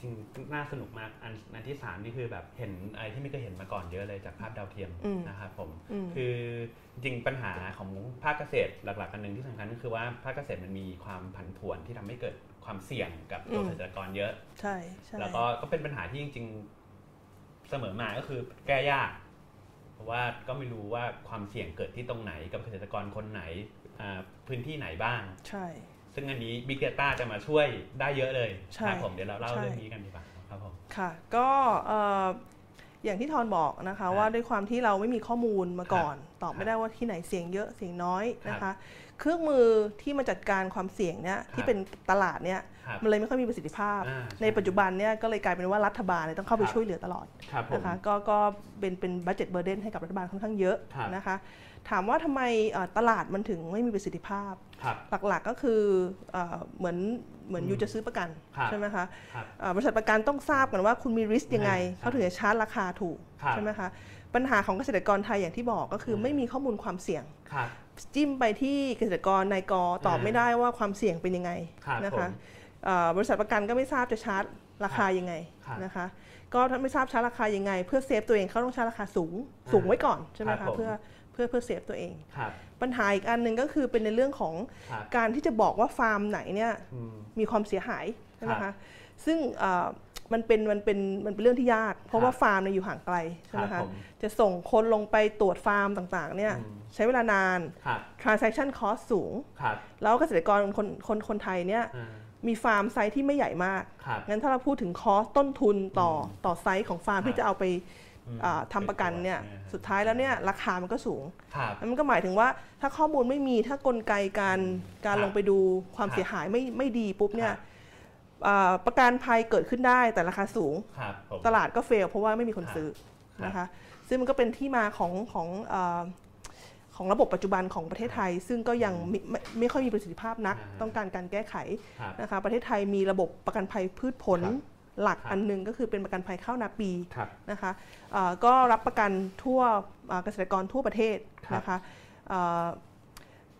จริงน่าสนุกมากอันที่สามนี่คือแบบเห็นอะไรที่ไม่เคยเห็นมาก่อนเยอะเลยจากภาพดาวเทียมนะครับผมคือจริงปัญหาของภาคเกษตรหลักๆอันนึงที่สำคัญก็คือว่าภาคเกษตรมันมีความผันผวนที่ทำให้เกิดความเสี่ยงกับตัวเกษตรกรเยอะใช่แล้วก็ก็เป็นปัญหาที่จริงๆเสมอมาก็คือแก้ยากว่าก็ไม่รู้ว่าความเสี่ยงเกิดที่ตรงไหนกับเกษตรกรคนไหนพื้นที่ไหนบ้างใช่ซึ่งอันนี้ Big Data จะมาช่วยได้เยอะเลยครับผมเดี๋ยวเราเล่าเรื่องนี้กันดีกว่าครับผมค่ะก็อย่างที่ทอนบอกนะคะว่าด้วยความที่เราไม่มีข้อมูลมาก่อน ตอบไม่ได้ว่าที่ไหนเสี่ยงเยอะเสี่ยงน้อยนะคะเครื่องมือที่มาจัดการความเสี่ยงเนี่ยที่เป็นตลาดเนี่ยมันเลยไม่ค่อยมีประสิทธิภาพในปัจจุบันเนี่ยก็เลยกลายเป็นว่ารัฐบาลต้องเข้าไปช่วยเหลือตลอดนะคะก็ก็เป็นเป็นบัดเจ็ตเบอร์เดนให้กับรัฐบาลค่อนข้างเยอะนะคะถามว่าทำไมตลาดมันถึงไม่มีประสิทธิภาพหลักๆก็คือเหมือนเหมือนยูจะซื้อประกันใช่ไหมคะบริษัทประกันต้องทราบกันว่าคุณมีริสยังไงเขาถึงจะชาร์จราคาถูกใช่ไหมคะปัญหาของเกษตรกรไทยอย่างที่บอกก็คือไม่มีข้อมูลความเสี่ยงจิ้มไปที่เกษตรกรนายกตอบไม่ได้ว่าความเสี่ยงเป็นยังไงนะคะบริษัทประกันก็ไม่ทราบจะชาร์จราคายังไงนะคะก็ไม่ทราบชาร์จราคายังไงเพื่อเซฟตัวเองเขาต้องชาร์จราคาสูงสูงไว้ก่อนใช่ไหมคะเพื่อเพื่อเพื่อเซฟตัวเองปัญหาอีกอันหนึ่งก็คือเป็นในเรื่องของการที่จะบอกว่าฟาร์มไหนเนี่ยมีความเสียหายใช่ไหมคะซึ่งมันเป็นมันเป็นมันเป็นเรื่องที่ยากเพราะว่าฟาร์มเนี่ยอยู่ห่างไกลใช่ไหมคะจะส่งคนลงไปตรวจฟาร์มต่างๆเนี่ยใช้เวลานาน transaction cost สูงแล้วเกษตรกรคนคนคนไทยเนี่ยมีฟาร์มไซส์ที่ไม่ใหญ่มากงั้นถ้าเราพูดถึงคอสต้นทุนต่อต่อไซส์ของฟาร์มที่จะเอาไปทำประกันเนี่ยสุดท้ายแล้วเนี่ยราคามันก็สูงมันก็หมายถึงว่าถ้าข้อมูลไม่มีถ้ากลไกการการลงไปดูความเสียหายไม่ไม่ดีปุ๊บเนี่ยประกันภัยเกิดขึ้นได้แต่ราคาสูงตลาดก็เฟลเพราะว่าไม่มีคนซื้อนะคะซึ่งมันก็เป็นที่มาของของของระบบปัจจุบันของประเทศไทยซึ่งก็ยังไม่ไม่ค่อยมีประสิทธิภาพนักต้องการการแก้ไขนะคะประเทศไทยมีระบบประกันภัยพืชผลหลักอันหนึ่งก็คือเป็นประกันภัยข้าวนาปีนะคะก็รับประกันทั่วเกษตรกรทั่วประเทศนะคะ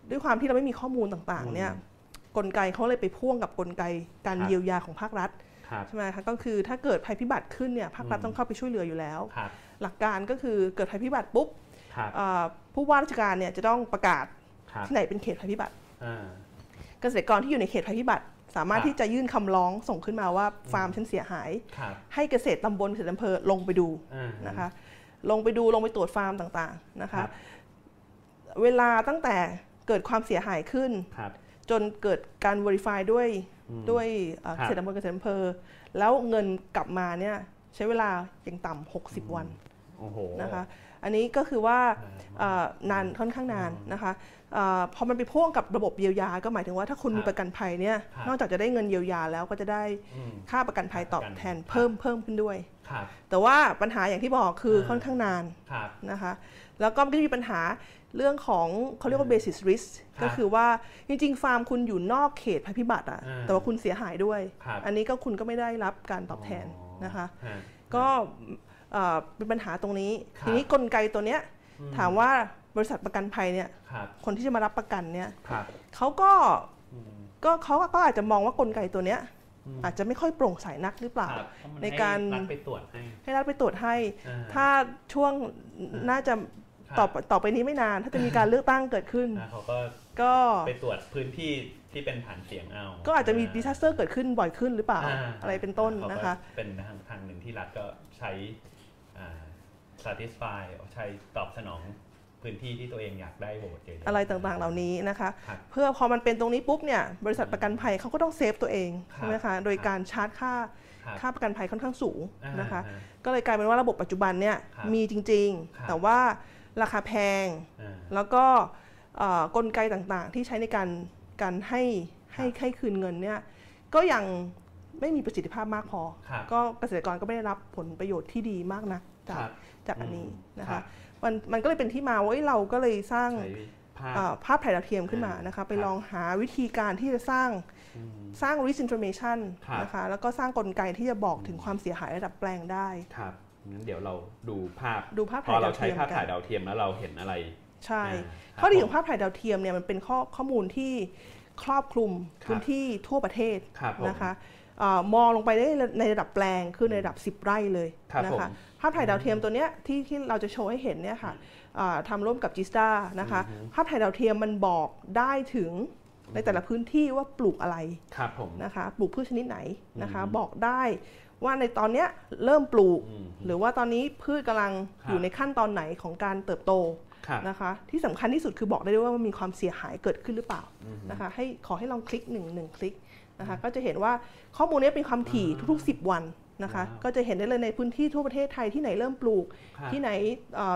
ด้วยความที่เราไม่มีข้อมูลต่างๆเนี่ยกลไกเขาเลยไปพ่วงกับกลไกการเยียวยาของภาครัฐใช่ไหมคะก็คือถ้าเกิดภัยพิบัติขึ้นเนี่ยภาครัฐต้องเข้าไปช่วยเหลืออยู่แล้วหลักการก็คือเกิดภัยพิบัติปุ๊บผู้ว่าราชการเนี่ยจะต้องประกาศที่ไหนเป็นเขตภัยพิบัติเกษตรกรที่อยู่ในเขตภัยพิบัติสามารถที่จะยื่นคำร้องส่งขึ้นมาว่าฟาร์มฉันเสียหายให้เกษตรตำบลเกษตรอำเภอลงไปดูนะคะลงไปดูลงไปตรวจฟาร์มต่างๆนะคะเวลาตั้งแต่เกิดความเสียหายขึ้นจนเกิดการ verify ด้วยด้วยเกษตรอำเภอเกษตรอำเภอแล้วเงินกลับมาเนี่ยใช้เวลาอย่างต่ำหกสิบวันนะคะอันนี้ก็คือว่านานค่อนข้างนานนะคะพอมันไปพ่วงกับระบบเยียวยาก็หมายถึงว่าถ้าคุณมีประกันภัยเนี่ยนอกจากจะได้เงินเยียวยาแล้วก็จะได้ค่าประกันภัยตอบแทนเพิ่มเพิ่มขึ้นด้วยแต่ว่าปัญหาอย่างที่บอกคือค่อนข้างนานนะคะแล้วก็มันก็มีปัญหาเรื่องของเขาเรียกว่า basis risk ก็คือว่าจริงๆฟาร์มคุณอยู่นอกเขตภัยพิบัติอะแต่ว่าคุณเสียหายด้วยอันนี้ก็คุณก็ไม่ได้รับการตอบแทนนะคะก็เป็นปัญหาตรงนี้ทีนี้กลไกตัวเนี้ยถามว่าบริษัทประกันภัยเนี่ย ค, คนที่จะมารับประกันเนี่ยเขาก็ก็เขาก็อาจจะมองว่ากลไกตัวเนี้ยอาจจะไม่ค่อยโปร่งใสนักหรือเปล่าในการให้รัฐไปตรวจให้ให้รัฐไปตรวจให้ถ้าช่วงน่าจะต่อต่อไปนี้ไม่นานถ้าจะมีการเลือกตั้งเกิดขึ้นเขาก็ไปตรวจพื้นที่ที่เป็นฐานเสียงเอาก็อาจจะมีดิซาสเตอร์เกิดขึ้นบ่อยขึ้นหรือเปล่าอะไรเป็นต้นนะคะเป็นทางทางหนึ่งที่รัฐก็ใช้ satisfy ใช้ตอบสนองพื้นที่ที่ตัวเองอยากได้โหวตเยอะๆอะไรต่างๆเหล่านี้นะคะเพื่อพอมันเป็นตรงนี้ปุ๊บเนี่ยบริษัทประกันภัยเขาก็ต้องเซฟตัวเองใช่ไหมคะโดยการชาร์จค่าค่าประกันภัยค่อนข้างสูงนะคะก็เลยกลายเป็นว่าระบบปัจจุบันเนี่ยมีจริงๆแต่ว่าราคาแพงแล้วก็กลไกต่างๆที่ใช้ในการการให้ให้ให้คืนเงินเนี่ยก็ยังไม่มีประสิทธิภาพมากพอก็เกษตรกรก็ไม่ได้รับผลประโยชน์ที่ดีมากนักจากจากอันนี้นะคะมันมันก็เลยเป็นที่มาว่าเราก็เลยสร้างภาพถ่ายดาวเทียมขึ้นมานะคะไปลองหาวิธีการที่จะสร้างสร้าง risk information นะคะแล้วก็สร้างกลไกที่จะบอกถึงความเสียหายระดับแปลงได้ครับงั้นเดี๋ยวเราดูภาพดูภาพถ่ายดาวเทียมพอเราใช้ภาพถ่ายดาวเทียมแล้วเราเห็นอะไรใช่ข้อดีของภาพถ่ายดาวเทียมเนี่ยมันเป็นข้อข้อมูลที่ครอบคลุมพื้นที่ทั่วประเทศนะคะมองลงไปได้ในระดับแปลงคือในระดับสิบไร่เลยนะคะภาพถ่ายดาวเทียมตัวเนี้ยที่ที่เราจะโชว์ให้เห็นเนี่ยค่ะทำร่วมกับ จี ไอ เอส ดี เอ นะคะภาพถ่ายดาวเทียมมันบอกได้ถึงในแต่ละพื้นที่ว่าปลูกอะไรนะคะปลูกพืชชนิดไหนนะคะบอกได้ว่าในตอนนี้เริ่มปลูกหรือว่าตอนนี้พืชกำลังอยู่ในขั้นตอนไหนของการเติบโตนะคะที่สำคัญที่สุดคือบอกได้ด้วยว่ามันมีความเสียหายเกิดขึ้นหรือเปล่านะคะให้ขอให้ลองคลิกหนึ่งหนึ่งคลิกนะคะก็จะเห็นว่าข้อมูลนี้เป็นความถี่ทุกๆสิบวัน นะคะก็จะเห็นได้เลยในพื้นที่ทั่วประเทศไทยที่ไหนเริ่มปลูกที่ไหน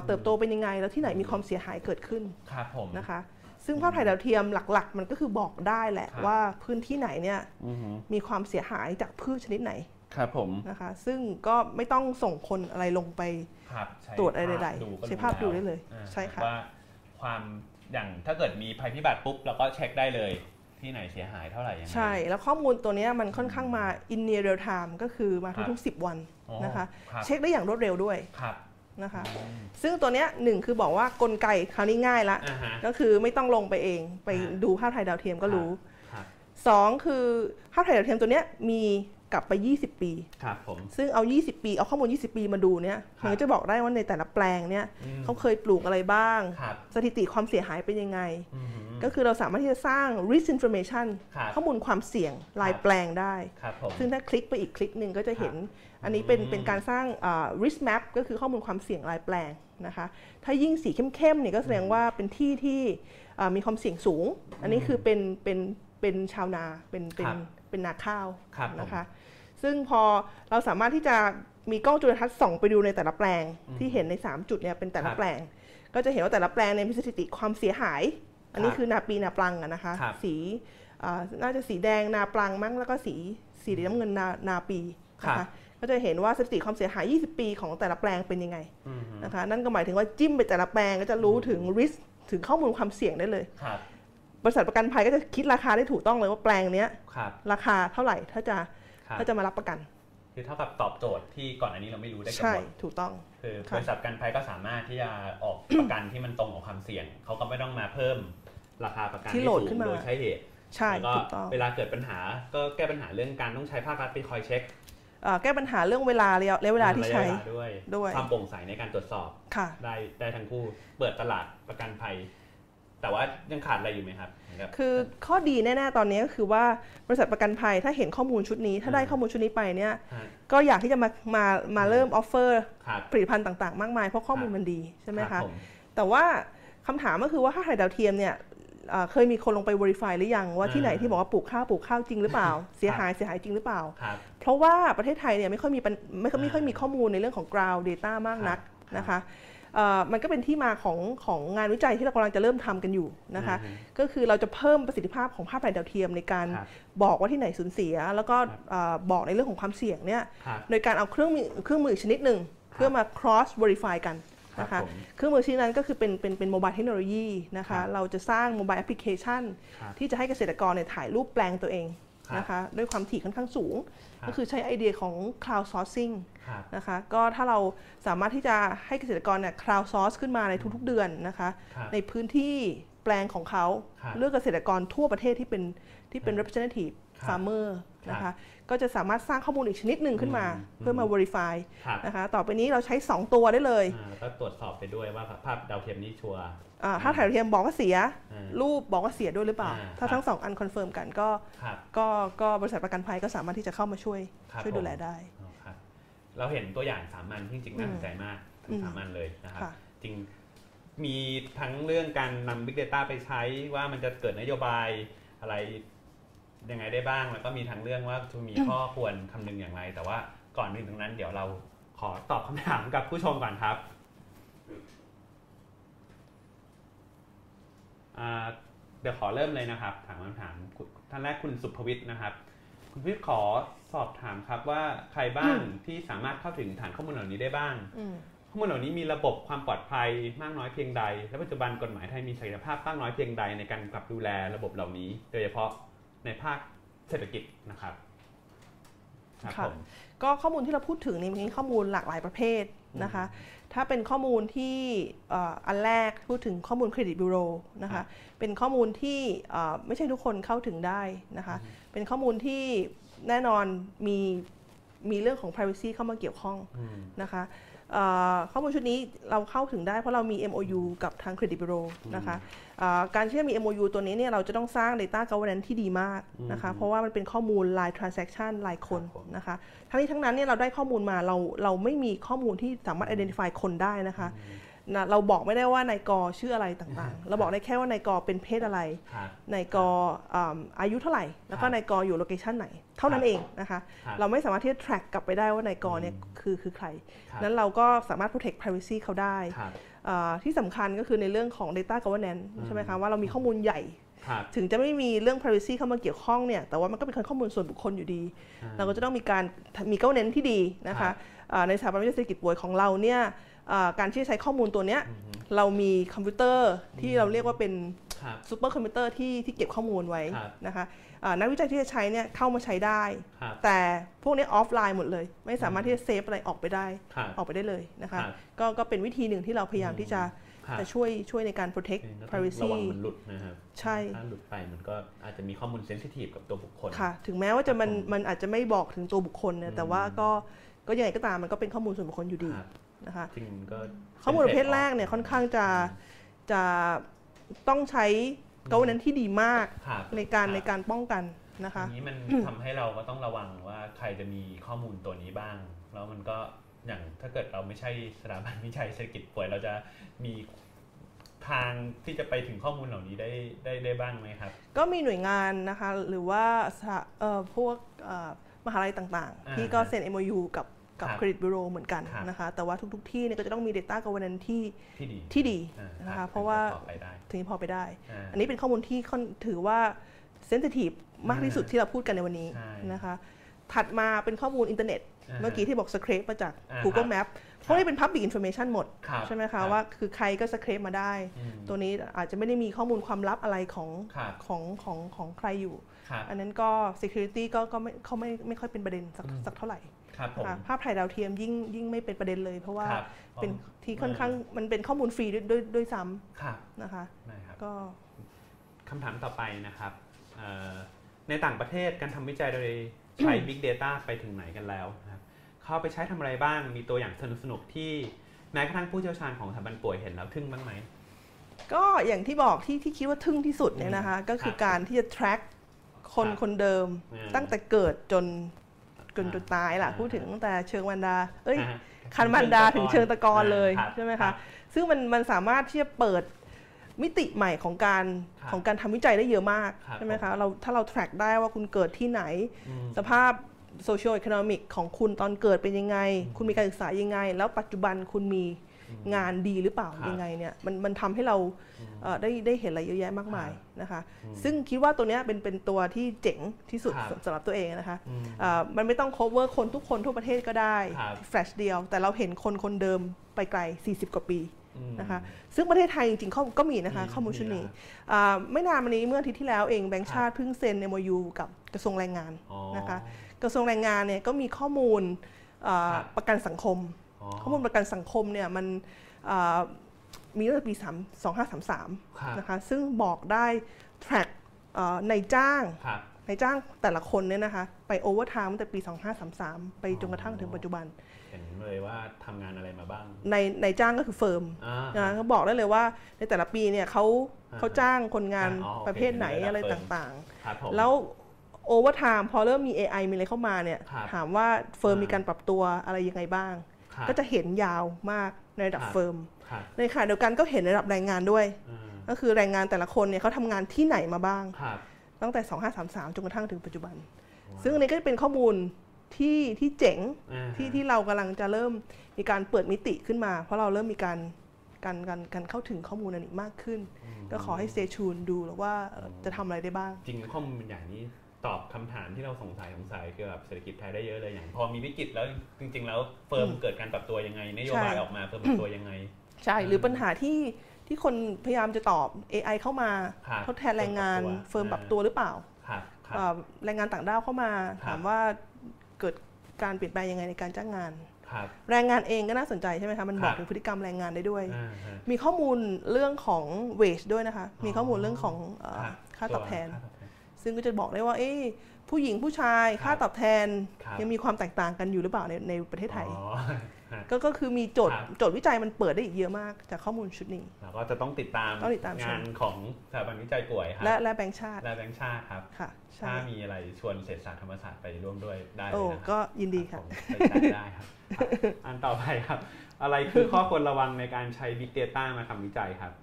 เติบโตเป็นยังไงแล้วที่ไหนมีความเสียหายเกิดขึ้นนะคะซึ่งภาพถ่ายดาวเทียมหลักๆมันก็คือบอกได้แหละว่าพื้นที่ไหนเนี่ยมีความเสียหายจากพืชชนิดไหนครับผมนะคะซึ่งก็ไม่ต้องส่งคนอะไรลงไปตรวจอะไรใดๆใช้ภาพดูได้เลยใช่ค่ะว่าความอย่างถ้าเกิดมีภัยพิบัติปุ๊บเราก็เช็คได้เลยที่ไหนเสียหายเท่าไหร่ยังไงใช่แล้วข้อมูลตัวนี้มันค่อนข้างมา in near real time ก็คือมาทุกๆสิบวันนะคะเช็คได้อย่างรวดเร็วด้วยนะคะซึ่งตัวนี้หนึ่งคือบอกว่ากลไกคราวนี้ง่ายละก็คือไม่ต้องลงไปเองไปดูภาพถ่ายดาวเทียมก็รู้สองคือภาพถ่ายดาวเทียมตัวนี้มีกลับไปยี่สิบปีครับผมซึ่งเอายี่สิบปีเอาข้อมูลยี่สิบปีมาดูเนี่ยมันก็จะบอกได้ว่าในแต่ละแปลงเนี่ยเขาเคยปลูกอะไรบ้างสถิติความเสียหายเป็นยังไงก็คือเราสามารถที่จะสร้าง risk information ข้อมูลความเสี่ยงรายแปลงได้ซึ่งถ้าคลิกไปอีกคลิกหนึ่งก็จะเห็นอันนี้เป็นเป็นการสร้าง risk map ก็คือข้อมูลความเสี่ยงรายแปลงนะคะถ้ายิ่งสีเข้มๆเนี่ยก็แสดงว่าเป็นที่ที่มีความเสี่ยงสูงอันนี้คือเป็นเป็นเป็นชาวนาเป็นเป็นเป็นนาข้าวนะคะซึ่งพอเราสามารถที่จะมีกล้องจุลทรรศน์ส่องไปดูในแต่ละแปลงที่เห็นในสามจุดเนี่ยเป็นแต่ละแปลงก็จะเห็นว่าแต่ละแปลงในมีสถิติความเสียหายอันนี้คือนาปีนาปลังนะคะสีน่าจะสีแดงนาปลังมั้งแล้วก็สีสีน้ำเงินนานาปีนะคะก็จะเห็นว่าสถิติความเสียหายยี่สิบปีของแต่ละแปลงเป็นยังไงนะคะนั่นก็หมายถึงว่าจิ้มไปแต่ละแปลงก็จะรู้ถึง risk ถึงข้อมูลความเสี่ยงได้เลยบริษัทประกันภัยก็จะคิดราคาได้ถูกต้องเลยว่าแปลงเนี้ยราคาเท่าไหร่ถ้าจะถ้าจะมารับประกันคือเท่ากับตอบโจทย์ที่ก่อนอันนี้เราไม่รู้ได้กำหนดใช่ถูกต้องคือบริษัทประกันภัยก็สามารถที่จะออกประกันที่มันตรงกับความเสี่ยงเขาก็ไม่ต้องมาเพิ่มราคาประกันที่สูงโดยใช้เหตุใช่ถูกต้องเวลาเกิดปัญหาก็แก้ปัญหาเรื่องการต้องใช้ภาครัฐไปคอยเช็คแก้ปัญหาเรื่องเวลาและเวลาที่ใช้ด้วยความโปร่งใสในการตรวจสอบได้ได้ทั้งคู่เปิดตลาดประกันภัยแต่ว่ายังขาดอะไรอยู่ไหมครับคือข้อดีแน่ๆตอนนี้ก็คือว่าบริษัทประกันภัยถ้าเห็นข้อมูลชุดนี้ถ้าได้ข้อมูลชุดนี้ไปเนี่ยก็อยากที่จะมามามาเริ่มออฟเฟอร์ผลิตภัณฑ์ต่างๆมากมายเพราะข้อมูลมันดีใช่ไหมคะแต่ว่าคำถามก็คือว่าภาพถ่ายดาวเทียมเนี่ยเคยมีคนลงไป verify หรือยังว่าที่ไหนที่บอกว่าปลูกข้าวปลูกข้าวจริงหรือเปล่าเสียหายเสียหายจริงหรือเปล่าเพราะว่าประเทศไทยเนี่ยไม่ค่อยมีไม่ไม่ค่อยมีข้อมูลในเรื่องของ ground data มากนักนะคะมันก็เป็นที่มาของของงานวิจัยที่เรากำลังจะเริ่มทำกันอยู่นะคะก็คือเราจะเพิ่มประสิทธิภาพของภาพถ่ายดาวเทียมในการบอกว่าที่ไหนสูญเสียแล้วก็บอกในเรื่องของความเสี่ยงเนี่ยโดยการเอาเครื่องมือเครื่องมืออีกชนิดหนึ่งเพื่อมา cross verify กันนะคะเครื่องมือชิ้นนั้นก็คือเป็นเป็นเป็นโมบายเทคโนโลยีนะคะเราจะสร้างโมบายแอปพลิเคชันที่จะให้เกษตรกรเนี่ยถ่ายรูปแปลงตัวเองนะคะด้วยความถี่ค่อนข้างสูงก็คือใช้ไอเดียของ Cloud Sourcing นะคะก็ถ้าเราสามารถที่จะให้เกษตรกรเนี่ย Cloud Source ขึ้นมาในทุกๆเดือนนะคะในพื้นที่แปลงของเขาเลือกเกษตรกรทั่วประเทศที่เป็นที่เป็น representative farmer นะคะก็จะสามารถสร้างข้อมูลอีกชนิดหนึ่งขึ้นมาเพื่อมา verify นะคะต่อไปนี้เราใช้สองตัวได้เลยแล้วก็ตรวจสอบไปด้วยว่าภาพดาวเทียมนี้ชัวร์ถ้าถ่ายดาวเทียมบอกว่าเสียรูปบอกว่าเสียด้วยหรือเปล่าถ้าทั้งสองอันคอนเฟิร์มกันก็ก็ก็บริษัทประกันภัยก็สามารถที่จะเข้ามาช่วยช่วยดูแลได้เราเห็นตัวอย่างสามัญที่จริงน่าสนใจมากทั้งสามัญเลยนะครับจริงมีทั้งเรื่องการนำ Big Data ไปใช้ว่ามันจะเกิดนโยบายอะไรยังไงได้บ้างแล้วก็มีทางเรื่องว่าจะมีข้อควรคำนึงอย่างไรแต่ว่าก่อนอื่นตรงนั้นเดี๋ยวเราขอตอบคำถามกับผู้ชมก่อนครับเดี๋ยวขอเริ่มเลยนะครับถามคำถามท่านแรกคุณสุภวิทย์นะครับคุณวิทย์ขอสอบถามครับว่าใครบ้างที่สามารถเข้าถึงฐานข้อมูลเหล่านี้ได้บ้างข้อมูลเหล่านี้มีระบบความปลอดภัยมากน้อยเพียงใดและปัจจุบันกฎหมายไทยมีศักยภาพมากน้อยเพียงใดในการกำกับดูแลระบบเหล่านี้โดยเฉพาะในภาคเศรษฐกิจนะครับครับก็ข้อมูลที่เราพูดถึงนี่มีข้อมูลหลากหลายประเภทนะคะถ้าเป็นข้อมูลที่อันแรกพูดถึงข้อมูลเครดิตบูโรนะคะเป็นข้อมูลที่ไม่ใช่ทุกคนเข้าถึงได้นะคะเป็นข้อมูลที่แน่นอนมีมีเรื่องของ privacy เข้ามาเกี่ยวข้องนะคะข้อมูลชุดนี้เราเข้าถึงได้เพราะเรามี เอ็ม โอ ยู กับทาง Credit Bureau นะคะการที่จะมี เอ็ม โอ ยู ตัวนี้เนี่ยเราจะต้องสร้าง Data Governance ที่ดีมากนะคะเพราะว่ามันเป็นข้อมูลราย Transaction รายคนนะคะทั้งนี้ทั้งนั้นเนี่ยเราได้ข้อมูลมาเราเราไม่มีข้อมูลที่สามารถ Identify คนได้นะคะ นะเราบอกไม่ได้ว่านายกชื่ออะไรต่างๆเราบอกได้แค่ว่านายกเป็นเพศอะไรนายกอายุเท่าไหร่แล้วก็นายกอยู่โลเคชันไหนเท่านั้นเองนะคะเราไม่สามารถที่จะ track กลับไปได้ว่านายกเนี่ยคือคือใครนั้นเราก็สามารถ protect privacy เขาได้ที่สำคัญก็คือในเรื่องของ data governance ใช่ไหมคะว่าเรามีข้อมูลใหญ่ถึงจะไม่มีเรื่อง privacy เข้ามาเกี่ยวข้องเนี่ยแต่ว่ามันก็เป็นข้อมูลส่วนบุคคลอยู่ดีเราก็จะต้องมีการมี governance ที่ดีนะคะในสถาบันวิจัยเศรษฐกิจป่วยของเราเนี่ยการที่ใช้ข้อมูลตัวนี้เรามีคอมพิวเตอร์ที่เราเรียกว่าเป็นซูเปอร์คอมพิวเตอร์ที่ที่เก็บข้อมูลไว้นะคะนักวิจัยที่จะใช้เนี่ยเข้ามาใช้ได้แต่พวกนี้ออฟไลน์หมดเลยไม่สามารถที่จะเซฟอะไรออกไปได้ออกไปได้เลยนะคะก็ก็เป็นวิธีหนึ่งที่เราพยายามที่จะจะช่วยช่วยในการ protect privacy ระวังมันหลุดนะครับใช่ถ้าหลุดไปมันก็อาจจะมีข้อมูล sensitive กับตัวบุคคลค่ะถึงแม้ว่าจะมันมันอาจจะไม่บอกถึงตัวบุคคลนะแต่ว่าก็ก็ยังไงก็ตามมันก็เป็นข้อมูลส่วนบุคคลอยู่ดีนะคะข้อมูลประเภทแรกเนี่ยค่อนข้างจะจะต้องใช้governanceที่ดีมากในการในการป้องกันนะคะนี้มันทำให้เราก็ต้องระวังว่าใครจะมีข้อมูลตัวนี้บ้างแล้วมันก็อย่างถ้าเกิดเราไม่ใช่สถาบันวิจัยเศรษฐกิจป่วยเราจะมีทางที่จะไปถึงข้อมูลเหล่านี้ได้ได้ได้บ้างไหมครับก็มีหน่วยงานนะคะหรือว่าพวกมหาลัยต่างๆที่ก็เซ็น เอ็ม โอ ยู กับกับเครดิตบูโรเหมือนกันนะคะแต่ว่าทุกๆที่เนี่ยก็จะต้องมี Data Governance ที่ที่ดีนะคะเพราะว่าถึงพอไปได้อันนี้เป็นข้อมูลที่ถือว่า Sensitive มากที่สุดที่เราพูดกันในวันนี้นะคะถัดมาเป็นข้อมูลอินเทอร์เน็ตเมื่อกี้ที่บอกสเครปมาจาก Google Map เพราะนี่เป็น Public Information หมดใช่ไหมคะว่าคือใครก็สเครปมาได้ตัวนี้อาจจะไม่ได้มีข้อมูลความลับอะไรของของของของใครอยู่อันนั้นก็ Security ก็ก็ไม่เขาไม่ไม่ค่อยเป็นประเด็นสักเท่าไหร่ภาพถ่ายดาวเทียมยิ่งยิ่งไม่เป็นประเด็นเลยเพราะว่าเป็นที่ค่อนข้างมันเป็นข้อมูลฟรีด้วยด้วยซ้ำนะคะก็คำถามต่อไปนะครับในต่างประเทศการทำวิจัยโดยใช้ Big Data ไปถึงไหนกันแล้วนะครับเข้าไปใช้ทำอะไรบ้างมีตัวอย่างสนุกๆที่แม้กระทั่งผู้เชี่ยวชาญของสถาบันป่วยเห็นแล้วทึ่งบ้างไหมก็อย่างที่บอกที่ที่คิดว่าทึ่งที่สุดเนี่ยนะคะก็คือการที่จะ track คนคนเดิมตั้งแต่เกิดจนจนจนตายล่ะพูดถึงตั้งแต่เชิงบรรดาเอ้ยคันบรรดาถึงเชิงตะกอนเลยใช่ไหมคะซึ่งมันมันสามารถที่จะเปิดมิติใหม่ของการของการทำวิจัยได้เยอะมากใช่ไหมคะเราถ้าเรา track ได้ว่าคุณเกิดที่ไหนสภาพ social economic ของคุณตอนเกิดเป็นยังไงคุณมีการศึกษายังไงแล้วปัจจุบันคุณมีงานดีหรือเปล่ายังไงเนี่ยมันมันทำให้เราได้ได้เห็นอะไรเยอะแยะมากมายนะคะซึ่งคิดว่าตัวนี้เป็นเป็นตัวที่เจ๋งที่สุดสำหรับตัวเองนะคะมันไม่ต้อง cover คนทุกคนทั่วประเทศก็ได้แฟลชเดียวแต่เราเห็นคนคนเดิมไปไกลสี่สิบกว่าปีนะคะซึ่งประเทศไทยจริงๆก็มีนะคะข้อมูลชุดนี้ไม่นานมานี้เมื่ออาทิตย์ที่แล้วเองแบงก์ชาติเพิ่งเซ็น เอ็ม โอ ยู กับกระทรวงแรงงานนะคะกระทรวงแรงงานเนี่ยก็มีข้อมูลประกันสังคมข้อมูลประกันสังคมเนี่ยมันมีตั้งแต่ปีสองพันห้าร้อยสามสิบสามนะคะซึ่งบอกได้ track ในจ้างในจ้างแต่ละคนเนี่ยนะคะไป overtime ตั้งแต่ปีสองพันห้าร้อยสามสิบสามไปจนกระทั่งถึงปัจจุบันเห็นเลยว่าทำงานอะไรมาบ้างในในจ้างก็คือเฟิร์มนะเขาบอกได้เลยว่าในแต่ละปีเนี่ยเขาเขาจ้างคนงานประเภทไหนอะไรต่างๆแล้วโอเวอร์ไทม์พอเริ่มมี เอ ไอ มีอะไรเข้ามาเนี่ยถามว่าเฟิร์มมีการปรับตัวอะไรยังไงบ้างก็จะเห็นยาวมากในระดับเฟิร์มในขณะเดียวกันก็เห็นระดับแรงงานด้วยก็คือแรงงานแต่ละคนเนี่ยเขาทำงานที่ไหนมาบ้างตั้งแต่สองพันห้าร้อยสามสิบสามจนกระทั่งถึงปัจจุบันซึ่งอันนี้ก็จะเป็นข้อมูลที่ที่เจ๋งที่ที่เรากำลังจะเริ่มมีการเปิดมิติขึ้นมาเพราะเราเริ่มมีการการการการเข้าถึงข้อมูลอันนี้มากขึ้นก็ขอให้เซชูนดูแล้วว่าจะทำอะไรได้บ้างจริงข้อมูลเป็นอย่างนี้ตอบคำถามที่เราสงสัยสงสัยเกี่ยวกับเศรษฐกิจไทยได้เยอะเลยอย่างพอมีวิกฤตแล้วจริงๆแล้วเฟิร์มเกิดการปรับตัวยังไงนโยบายออกมาเฟิร์มปรับตัวยังไงใช่หรือปัญหาที่ที่คนพยายามจะตอบ เอ ไอ เข้ามาทดแทนแรงงานเฟิร์มปรับตัวหรือเปล่าแรงงานต่างด้าวเข้ามาถามว่าเกิดการเปลี่ยนแปลงยังไงในการจ้างงานแรงงานเองก็น่าสนใจใช่ไหมคะมันบอกถึงพฤติกรรมแรงงานได้ด้วยมีข้อมูลเรื่องของ wage ด้วยนะคะมีข้อมูลเรื่องของค่าตอบแทนซึ่งก็จะบอกได้ว่าเอ๊ะผู้หญิงผู้ชายค่าตอบแทนยังมีความแตกต่างกันอยู่หรือเปล่าในในประเทศไทย ก็คือมีโจทย์โจทย์วิจัยมันเปิดได้อีกเยอะมากจากข้อมูลชุดนี้แล้วก็จะต้องติดตามงานของสถาบันวิจัยป่วยครับและและแบงค์ชาติและแบงค์ชาติครับถ้ามีอะไรชวนเศรษฐศาสตร์ธรรมศาสตร์ไปร่วมด้วยได้เลยนะครับก็ยินดีครับได้ครับอันต่อไปครับอะไรคือข้อควรระวังในการใช้ Big Data มาทำวิจัยครับ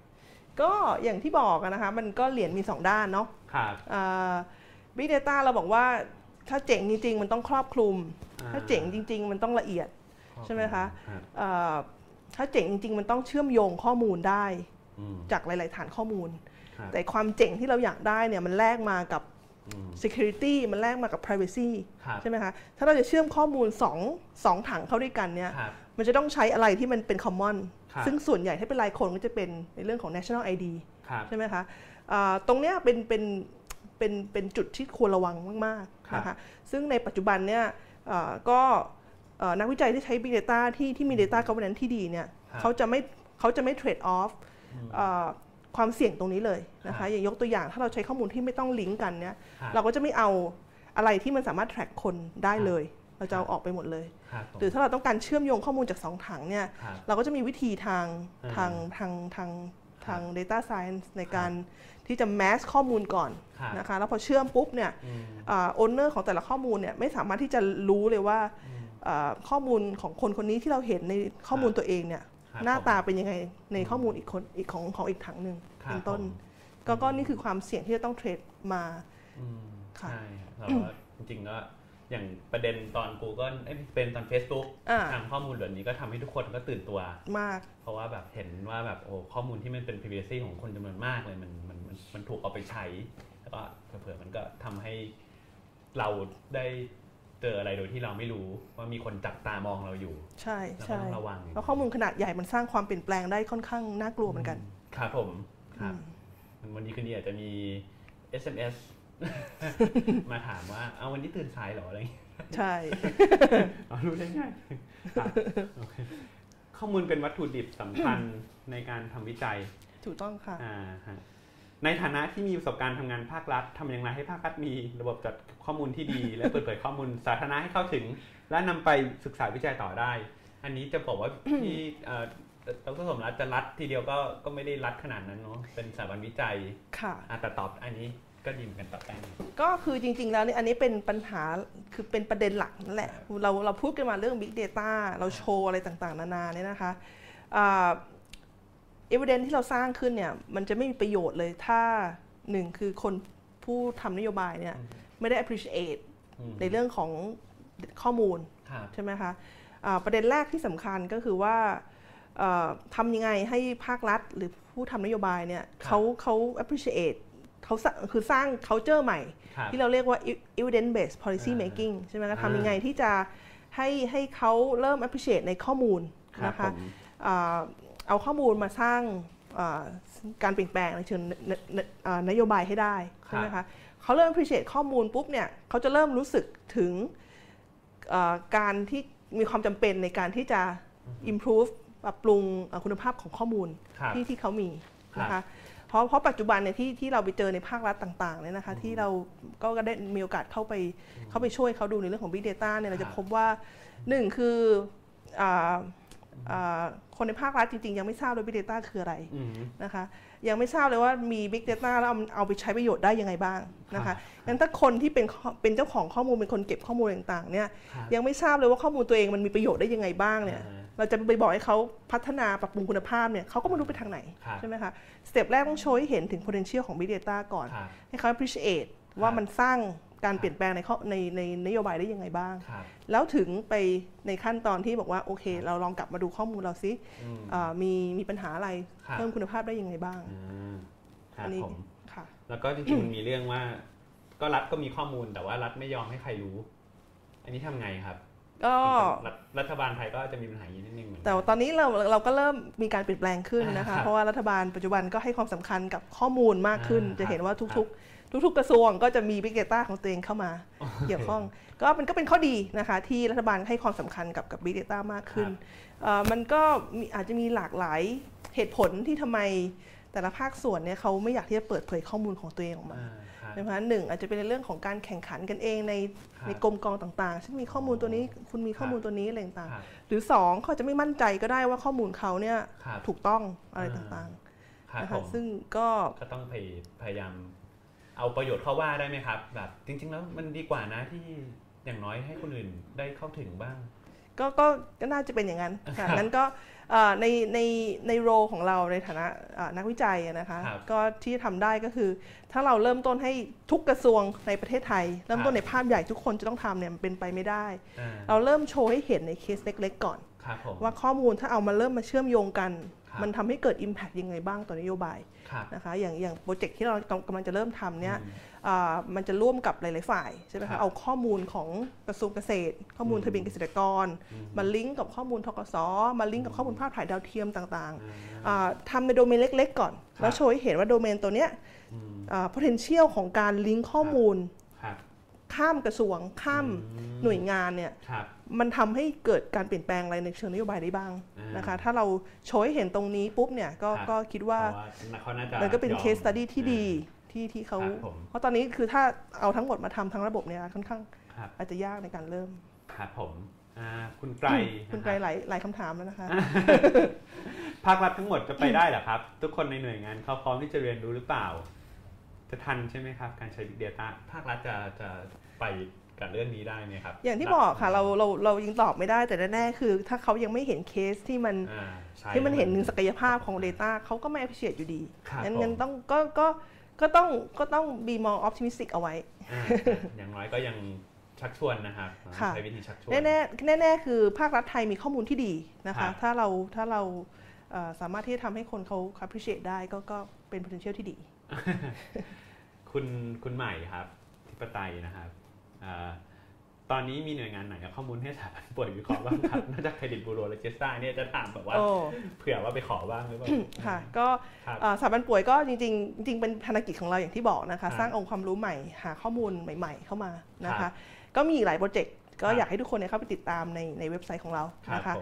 ก็อย่างที่บอกนะคะมันก็เหรียญมีสองด้านเนาะครับ Big Data เราบอกว่าถ้าเจ๋งจริงๆมันต้องครอบคลุมถ้าเจ๋งจริงๆมันต้องละเอียดใช่ไหมคะถ้าเจ๋งจริงๆมันต้องเชื่อมโยงข้อมูลได้จากหลายๆฐานข้อมูลแต่ความเจ๋งที่เราอยากได้เนี่ยมันแลกมากับ security มันแลกมากับ privacy ใช่ไหมคะถ้าเราจะเชื่อมข้อมูลสอง สองถังเข้าด้วยกันเนี่ยมันจะต้องใช้อะไรที่มันเป็น common ซึ่งส่วนใหญ่ถ้าเป็นรายคนก็จะเป็นในเรื่องของ national ไอ ดี ใช่ไหมคะตรงเนี้ยเป็นเป็นเป็นเป็นจุดที่ควรระวังมากๆนะคะซึ่งในปัจจุบันเนี่ยก็นักวิจัยที่ใช้ Big Data ที่ที่มี Data Governance ที่ดีเนี่ยเขาจะไม่เขาจะไม่ Trade Off ความเสี่ยงตรงนี้เลยนะคะอย่างยกตัวอย่างถ้าเราใช้ข้อมูลที่ไม่ต้องลิงก์กันเนี่ยเราก็จะไม่เอาอะไรที่มันสามารถ track คนได้เลยเราจะเอาออกไปหมดเลยหรือถ้าเราต้องการเชื่อมโยงข้อมูลจากสองถังเนี่ยเราก็จะมีวิธีทางทางทางทางทาง Data Science ในการที่จะ match ข้อมูลก่อนนะคะแล้วพอเชื่อมปุ๊บเนี่ย owner ของแต่ละข้อมูลเนี่ยไม่สามารถที่จะรู้เลยว่าข้อมูลของคนคนนี้ที่เราเห็นในข้อมูลตัวเองเนี่ยหน้าตาเป็นยังไงในข้อมูลอีกคนอีกของของอีกถังหนึ่งเป็นต้นก็ก็นี่คือความเสี่ยงที่จะต้องเทรดมาค่ะแล้วจริงๆก็อย่างประเด็นตอน Google เป็นตอน Facebook ทำข้อมูลแบบนี้ก็ทำให้ทุกคนก็ตื่นตัวมากเพราะว่าแบบเห็นว่าแบบโอ้ข้อมูลที่มันเป็น privacy ของคนจำนวนมากเลยมันมันมันถูกเอาไปใช้แล้วก็เผื่อมันก็ทำให้เราได้เจออะไรโดยที่เราไม่รู้ว่ามีคนจับตามองเราอยู่ใช่ใช่ต้องระวังแล้วข้อมูลขนาดใหญ่มันสร้างความเปลี่ยนแปลงได้ค่อนข้างน่ากลัวเหมือนกันครับผมครับวันนี้คืนนี้อาจจะมี เอส เอ็ม เอส มาถามว่าเอาวันนี้ตื่นสายเหรออะไรใช่เอารู้ได้ง่ายข้อมูลเป็นวัตถุดิบสำคัญในการทำวิจัยถูกต้องค่ะในฐานะที่มีประสบการณ์ทำงานภาครัฐทำอย่างไรให้ภาครัฐมีระบบจัดข้อมูลที่ดีและเปิดเผยข้อมูลสาธารณะให้เข้าถึงและนำไปศึกษาวิจัยต่อได้อันนี้จะบอกว่าที่ดร.สมรัตน์จะรัดทีเดียวก็ก็ไม่ได้รัดขนาดนั้นเนาะเป็นสถาบันวิจัยค่ะแต่ตอบอันนี้ก็ดีเหมือนกันตอบได้ก็คือจริงๆแล้วเนี่ยอันนี้เป็นปัญหาคือเป็นประเด็นหลักนั่นแหละเราเราพูดกันมาเรื่อง Big Data เราโชว์อะไรต่างๆนานาเนี่ยนะคะevidence ที่เราสร้างขึ้นเนี่ยมันจะไม่มีประโยชน์เลยถ้าหนึ่งคือคนผู้ทำนโยบายเนี่ยไม่ได้ appreciate ในเรื่องของข้อมูลใช่ไหมคะประเด็นแรกที่สำคัญก็คือว่าทำยังไงให้ภาครัฐหรือผู้ทำนโยบายเนี่ยเขาเขา appreciate เขาคือสร้าง culture ใหม่ที่เราเรียกว่า evidence based policy making ใช่ไหมคะทำยังไงที่จะให้ให้เขาเริ่ม appreciate ในข้อมูลนะคะเอาข้อมูลมาสร้างการเปลี่ยนแปลงในเชิงนโยบายให้ได้ใช่ไหมคะเขาเริ่ม appreciate ข้อมูลปุ๊บเนี่ยเขาจะเริ่มรู้สึกถึงการที่มีความจำเป็นในการที่จะ improve ปรับปรุงคุณภาพของข้อมูลที่ที่เขามีนะคะเพราะเพราะปัจจุบันเนี่ยที่ที่เราไปเจอในภาครัฐต่างๆเนี่ยนะคะที่เราก็ได้มีโอกาสเข้าไปเข้าไปช่วยเขาดูในเรื่องของ Big Data เนี่ยเราจะพบว่าหนึ่งคือคนในภาครัฐจริงๆยังไม่ทราบเลย Big Data คืออะไรนะคะยังไม่ทราบเลยว่ามี Big Data แล้วเอาไปใช้ประโยชน์ได้ยังไงบ้างนะคะงั้นถ้าคนที่เป็นเป็นเจ้าของข้อมูลเป็นคนเก็บข้อมูลต่างๆเนี่ยยังไม่ทราบเลยว่าข้อมูลตัวเองมันมีประโยชน์ได้ยังไงบ้างเนี่ยเราจะไปบอกให้เขาพัฒนาปรับปรุงคุณภาพเนี่ยเขาก็ไม่รู้ไปทางไหนใช่ไหมคะสเต็ปแรกต้องโชว์ให้เห็นถึง potential ของ Big Data ก่อนให้เขา appreciate ว่ามันสร้างการเปลี่ยนแปลงในในในนโยบายได้ยังไงบ้างแล้วถึงไปในขั้นตอนที่บอกว่าโอเคเราลองกลับมาดูข้อมูลเราซิมีมีปัญหาอะไรเพิ่มคุณภาพได้ยังไงบ้างอันนี้ค่ะแล้วก็จริงๆมีเรื่องว่าก็รัฐก็มีข้อมูลแต่ว่ารัฐไม่ยอมให้ใครรู้อันนี้ทำไงครับก็รัฐบาลไทยก็จะมีปัญหาอยู่นิดนึงเหมือนกันแต่ตอนนี้เราเราก็เริ่มมีการเปลี่ยนแปลงขึ้นนะคะเพราะว่ารัฐบาลปัจจุบันก็ให้ความสำคัญกับข้อมูลมากขึ้นจะเห็นว่าทุกๆทุกๆกระทรวงก็จะมี Big Data ของตัวเองเข้ามาเกี่ยวข้องก็มันก็เป็นข้อดีนะคะที่รัฐบาลให้ความสำคัญกับกับ Big Data มากขึ้นมันก็อาจจะมีหลากหลายเหตุผลที่ทำไม แต่ละภาคส่วนเนี่ยเขาไม่อยากที่จะเปิดเผยข้อมูลของตัวเองออกมาเพราะฉะนั้นหนึ่งอาจจะเป็นเรื่องของการแข่งขันกันเองในในกรมกองต่างๆเช่นมีข้อมูลตัวนี้คุณมีข้อมูลตัวนี้อะไรต่างๆหรือสองเขาจะไม่มั่นใจก็ได้ว่าข้อมูลเขาเนี่ยถูกต้องอะไรต่างๆนะคะซึ่งก็ก็ต้องพยายามเอาประโยชน์เข้าว่าได้ไหมครับแบบจริงๆแล้วมันดีกว่านะที่อย่างน้อยให้คนอื่นได้เข้าถึงบ้างก็ก็น่าจะเป็นอย่างนั้นค่ะนั้นก็ในในในโรของเราในฐานะนักวิจัยนะคะก็ที่ทำได้ก็คือถ้าเราเริ่มต้นให้ทุกกระทรวงในประเทศไทยเริ่มต้นในภาพใหญ่ทุกคนจะต้องทำเนี่ยมันเป็นไปไม่ได้เราเริ่มโชว์ให้เห็นในเคสเล็กๆก่อนว่าข้อมูลถ้าเอามาเริ่มมาเชื่อมโยงกันมันทำให้เกิด Impact ยังไงบ้างต่อนโยบายนะคะอย่างอย่างโปรเจกต์ที่เรากำลังจะเริ่มทำเนี่ยมันจะร่วมกับหลายๆฝ่ายใช่ไหมคะเอาข้อมูลของกระทรวงเกษตรข้อมูลทะเบียนเกษตรกรมาลิงก์กับข้อมูลทกส.มาลิงก์กับข้อมูลภาพถ่ายดาวเทียมต่างๆทำในโดเมนเล็กๆก่อนแล้วโชว์ให้เห็นว่าโดเมนตัวเนี้ย potential ของการลิงก์ข้อมูลข้ามกระทรวงข้ามหน่วยงานเนี่ยมันทำให้เกิดการเปลี่ยนแปลงอะไรในเชิงนโยบายได้บ้างนะคะถ้าเราโชว์ให้เห็นตรงนี้ปุ๊บเนี่ยก็คิดว่ามันก็เป็นเคสสตั๊ดดี้ที่ดีที่ที่เขาเพราะตอนนี้คือถ้าเอาทั้งหมดมาทำทั้งระบบเนี่ยค่อนข้างอาจจะยากในการเริ่มครับผมคุณไกรคุณไกรหลายหลายคำถามแล้วนะคะภาครัฐทั้งหมดจะไปได้หรอครับทุกคนในหน่วยงานเขาพร้อมที่จะเรียนรู้หรือเปล่าจะทันใช่ไหมครับการใช้ Big Data ภาครัฐจะจะไปกับเรื่องนี้ได้ไหมครับอย่างที่บอกค่ะเราเราเรายังตอบไม่ได้แต่แน่ๆคือถ้าเขายังไม่เห็นเคสที่มันที่มันเห็นถึงศักยภาพของ Data เขาก็ไม่ appreciate อยู่ดีนั้นยังต้องก็ก็ก็ต้องก็ต้องบีมอง optimistic เอาไว้อย่างน้อยก็ยังชักชวนนะครับใช้วิธีชักชวนแน่ๆแน่ๆคือภาครัฐไทยมีข้อมูลที่ดีนะคะถ้าเราถ้าเราสามารถที่จะทำให้คนเขา appreciate ได้ก็ก็เป็น potential ที่ดีคุณคุณใหม่ครับที่ประไตยนะครับตอนนี้มีหน่วยงานไหนกับข้อมูลให้สถาบันป่วยวิเคราะห์บ้างครับนอกจากเครดิตบูโรและเจสซ่าเนี่ยจะถามแบบว่าเผื่อว่าไปขอบ้างหรือเปล่าค่ะก็สถาบันป่วยก็จริงจริงเป็นภารกิจของเราอย่างที่บอกนะคะสร้างองค์ความรู้ใหม่หาข้อมูลใหม่ๆเข้ามานะคะก็มีอีกหลายโปรเจกต์ก็อยากให้ทุกคนเข้าไปติดตามในในเว็บไซต์ของเรานะคะ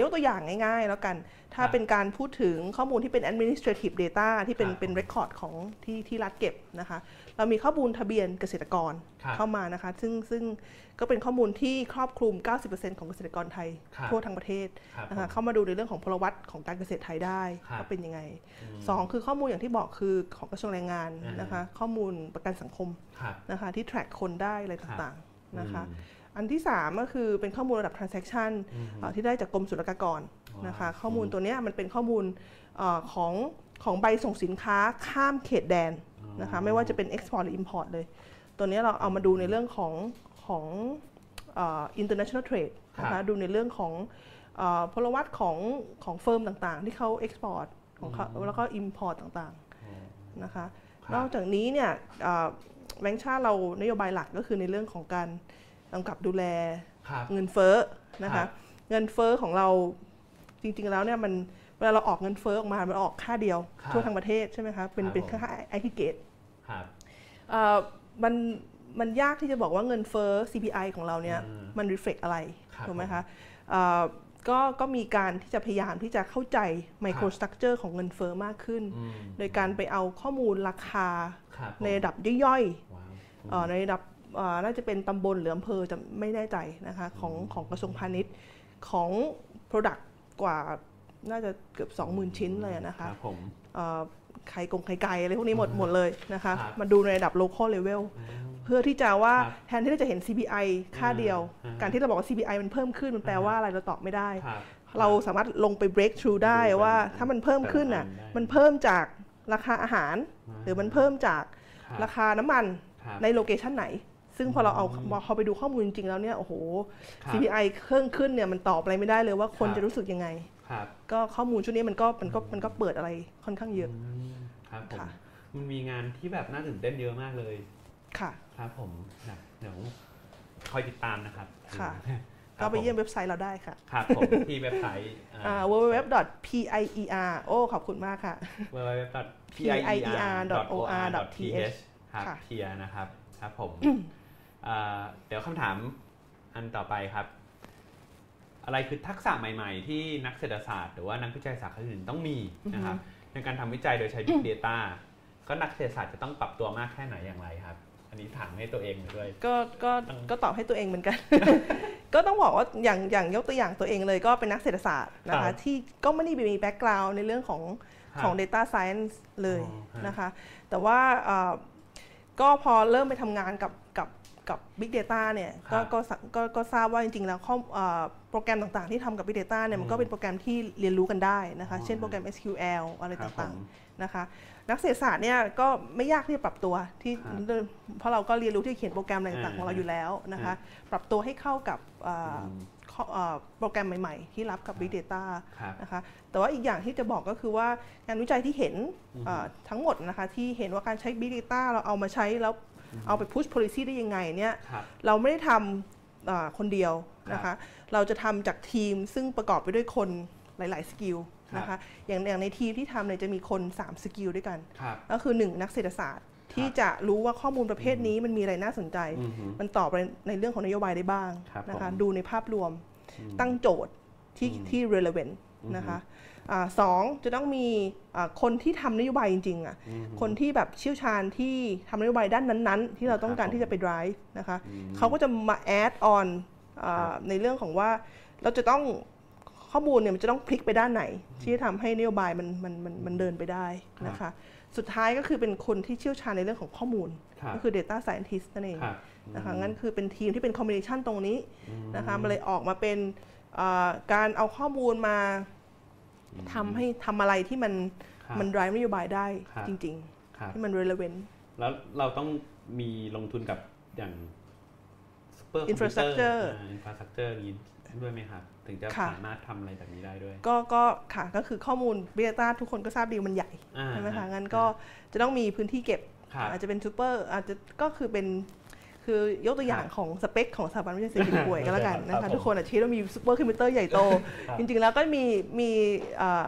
ยกตัวอย่างง่ายๆแล้วกันถ้าเป็นการพูดถึงข้อมูลที่เป็น administrative data ที่เป็นเป็น record ของที่ที่รัฐเก็บนะคะเรามีข้อมูลทะเบียนเกษตรกรเข้ามานะคะซึ่งซึ่งก็เป็นข้อมูลที่ครอบคลุม เก้าสิบเปอร์เซ็นต์ ของเกษตรกรไทยทั่วทั้งประเทศนะคะเข้ามาดูในเรื่องของพลวัตของการเกษตรไทยได้ว่าเป็นยังไงสองคือข้อมูลอย่างที่บอกคือของกระทรวงแรงงานนะคะข้อมูลประกันสังคมนะคะที่ track คนได้อะไรต่างๆนะคะอันที่สามก็คือเป็นข้อมูลระดับ transaction ที่ได้จากกรมศุลกากรนะคะข้อมูลตัวนี้มันเป็นข้อมูลของของใบส่งสินค้าข้ามเขตแดนนะคะไม่ว่าจะเป็น export หรือ import เลยตัวนี้เราเอามาดูในเรื่องของของ international trade นะคะดูในเรื่องของพลวัตของของเฟิร์มต่างๆที่เขา export ของเขาแล้วก็ import ต่างๆนะคะนอกจากนี้เนี่ยแบงก์ชาติเรานโยบายหลักก็คือในเรื่องของการกำกับดูแลเงินเฟ้อนะคะเงินเฟ้อของเราจริงๆแล้วเนี่ยมันเวลาเราออกเงินเฟ้อออกมามันออกค่าเดียวทั่วทั้งประเทศใช่ไหมคะเป็นเป็นค่าแอคทิเกตมันมันยากที่จะบอกว่าเงินเฟ้อ ซี พี ไอ ของเราเนี่ยมัน reflect อะไรถูกไหมคะก็ก็มีการที่จะพยายามที่จะเข้าใจไมโครสตรัคเจอร์ของเงินเฟ้อมากขึ้นโดยการไปเอาข้อมูลราคาในระดับย่อยๆในระดับน่าจะเป็นตำบลหรืออำเภอจะไม่แน่ใจนะคะของของกระทรวงพาณิชย์ของ Product กว่าน่าจะเกือบ สองหมื่น ชิ้นเลยนะคะไข่กงไข่ไก่อะไรพวกนี้หมดหมดเลยนะคะมาดูในระดับ local level เพื่อที่จะว่าแทนที่เราจะเห็น ซี พี ไอ ค่าเดียวการที่เราบอกว่า ซี พี ไอ มันเพิ่มขึ้นมันแปลว่าอะไรเราตอบไม่ได้เราสามารถลงไป break through ได้ว่าถ้ามันเพิ่มขึ้นอ่ะมันเพิ่มจากราคาอาหารหรือมันเพิ่มจากราคาน้ำมันในโลเคชันไหนซึ่งพอเราเอาเขาไปดูข้อมูลจริงๆแล้วเนี่ยโอ้โห ซี พี ไอ เครื่องขึ้นเนี่ยมันตอบอะไรไม่ได้เลยว่าคนจะรู้สึกยังไงก็ข้อมูลชุดนี้มันก็มันก็มันก็เปิดอะไรค่อนข้างเยอะครับผมมันมีงานที่แบบน่าตื่นเต้นเยอะมากเลยค่ะครับผมเดี๋ยวคอยติดตามนะครับค่ะก็ไปเยี่ยมเว็บไซต์เราได้ค่ะครับผมที่เว็บไซต์ ดับเบิลยู ดับเบิลยู ดับเบิลยู ดอท พี ไอ อี อาร์ โอ้ขอบคุณมากค่ะ ดับเบิลยู ดับเบิลยู ดับเบิลยู ดอท พี ไอ อี อาร์ ดอท โอ อาร์ ดอท ที เอช ครับ พี อาร์ นะครับครับผม เดี๋ยวคำถามอันต่อไปครับอะไรคือทักษะใหม่ๆที่นักเศรษฐศาสตร์หรือว่านักวิจัยสาขาอื่นต้องมีนะครับ ในการทำวิจัยโดยใช้ Big Data ก็นักเศรษฐศาสตร์จะต้องปรับตัวมากแค่ไหนอย่างไรครับอันนี้ถามให้ตัวเองด้วยก็ก็ก็ตอบให้ตัวเองเหมือนกันก็ต้องบอกว่าอย่างอย่างยกตัวอย่างตัวเองเลยก็เป็นนักเศรษฐศาสตร์นะคะที่ก็ไม่ได้มีแบ็กกราวด์ในเรื่องของของ Data Science เลยนะคะแต่ว่าก็พอเริ่มไปทำงานกับกับกับ Big Data เนี่ยก็ก็ก็ทราบว่าจริงๆแล้วข้อโปรแกรมต่างๆที่ทำกับ Big Data เนี่ยมันก็เป็นโปรแกรมที่เรียนรู้กันได้นะคะเช่นโปรแกรม เอส คิว แอล อะไรต่างๆนะคะนักเศรษฐศาสตร์เนี่ยก็ไม่ยากที่จะปรับตัวที่เพราะเราก็เรียนรู้ที่เขียนโปรแกรมอะไรต่างๆของเราอยู่แล้วนะคะปรับตัวให้เข้ากับโปรแกรมใหม่ๆที่รับกับ Big Data นะคะแต่ว่าอีกอย่างที่จะบอกก็คือว่างานวิจัยที่เห็นทั้งหมดนะคะที่เห็นว่าการใช้ Big Data เราเอามาใช้แล้วเอาไปพุช policy ได้ยังไงเนี่ยเราไม่ได้ทำคนเดียวนะคะเราจะทำจากทีมซึ่งประกอบไปด้วยคนหลายๆสกิลนะคะอย่างในทีมที่ทำเนี่ยจะมีคนสามสกิลด้วยกันก็คือหนึ่งนักเศรษฐศาสตร์ที่จะรู้ว่าข้อมูลประเภทนี้มันมีอะไรน่าสนใจมันตอบในเรื่องของนโยบายได้บ้างนะคะดูในภาพรวมตั้งโจทย์ที่ที่ relevant นะคะสองจะต้องมีคนที่ทำนโยบายจริงๆอ่ะคนที่แบบเชี่ยวชาญที่ทำนโยบายด้านนั้นๆที่เราต้องการที่จะไป drive นะคะเขาก็จะมา add on ในเรื่องของว่าเราจะต้องข้อมูลเนี่ยมันจะต้องพลิกไปด้านไหนที่จะทำให้นโยบายมันมันมันเดินไปได้นะคะสุดท้ายก็คือเป็นคนที่เชี่ยวชาญในเรื่องของข้อมูลก็คือ data scientist นั่นเองนะคะงั้นคือเป็นทีมที่เป็น combination ตรงนี้นะคะมันเลยออกมาเป็นการเอาข้อมูลมาทำให้ทำอะไรที่มันมัน drive นโยบายได้จริงๆที่มัน relevant แล้วเราต้องมีลงทุนกับอย่าง super infrastructure infrastructure นี้ด้วยไหมครับถึงจะสามารถทำอะไรแบบนี้ได้ด้วยก็ก็ค่ะก็คือข้อมูล Big Data ทุกคนก็ทราบดีมันใหญ่ใช่ไหมคะงั้นก็จะต้องมีพื้นที่เก็บอาจจะเป็น super อาจจะก็คือเป็นคือยกตัวอย่างของสเปคของสถาบันวิจัยสิ่งพิมพ์ป่วยก็แล้วกันนะคะทุกคนอาจจะคิดว่ามีซูเปอร์คอมพิวเตอร์ใหญ่โตจริงๆแล้วก็มีมี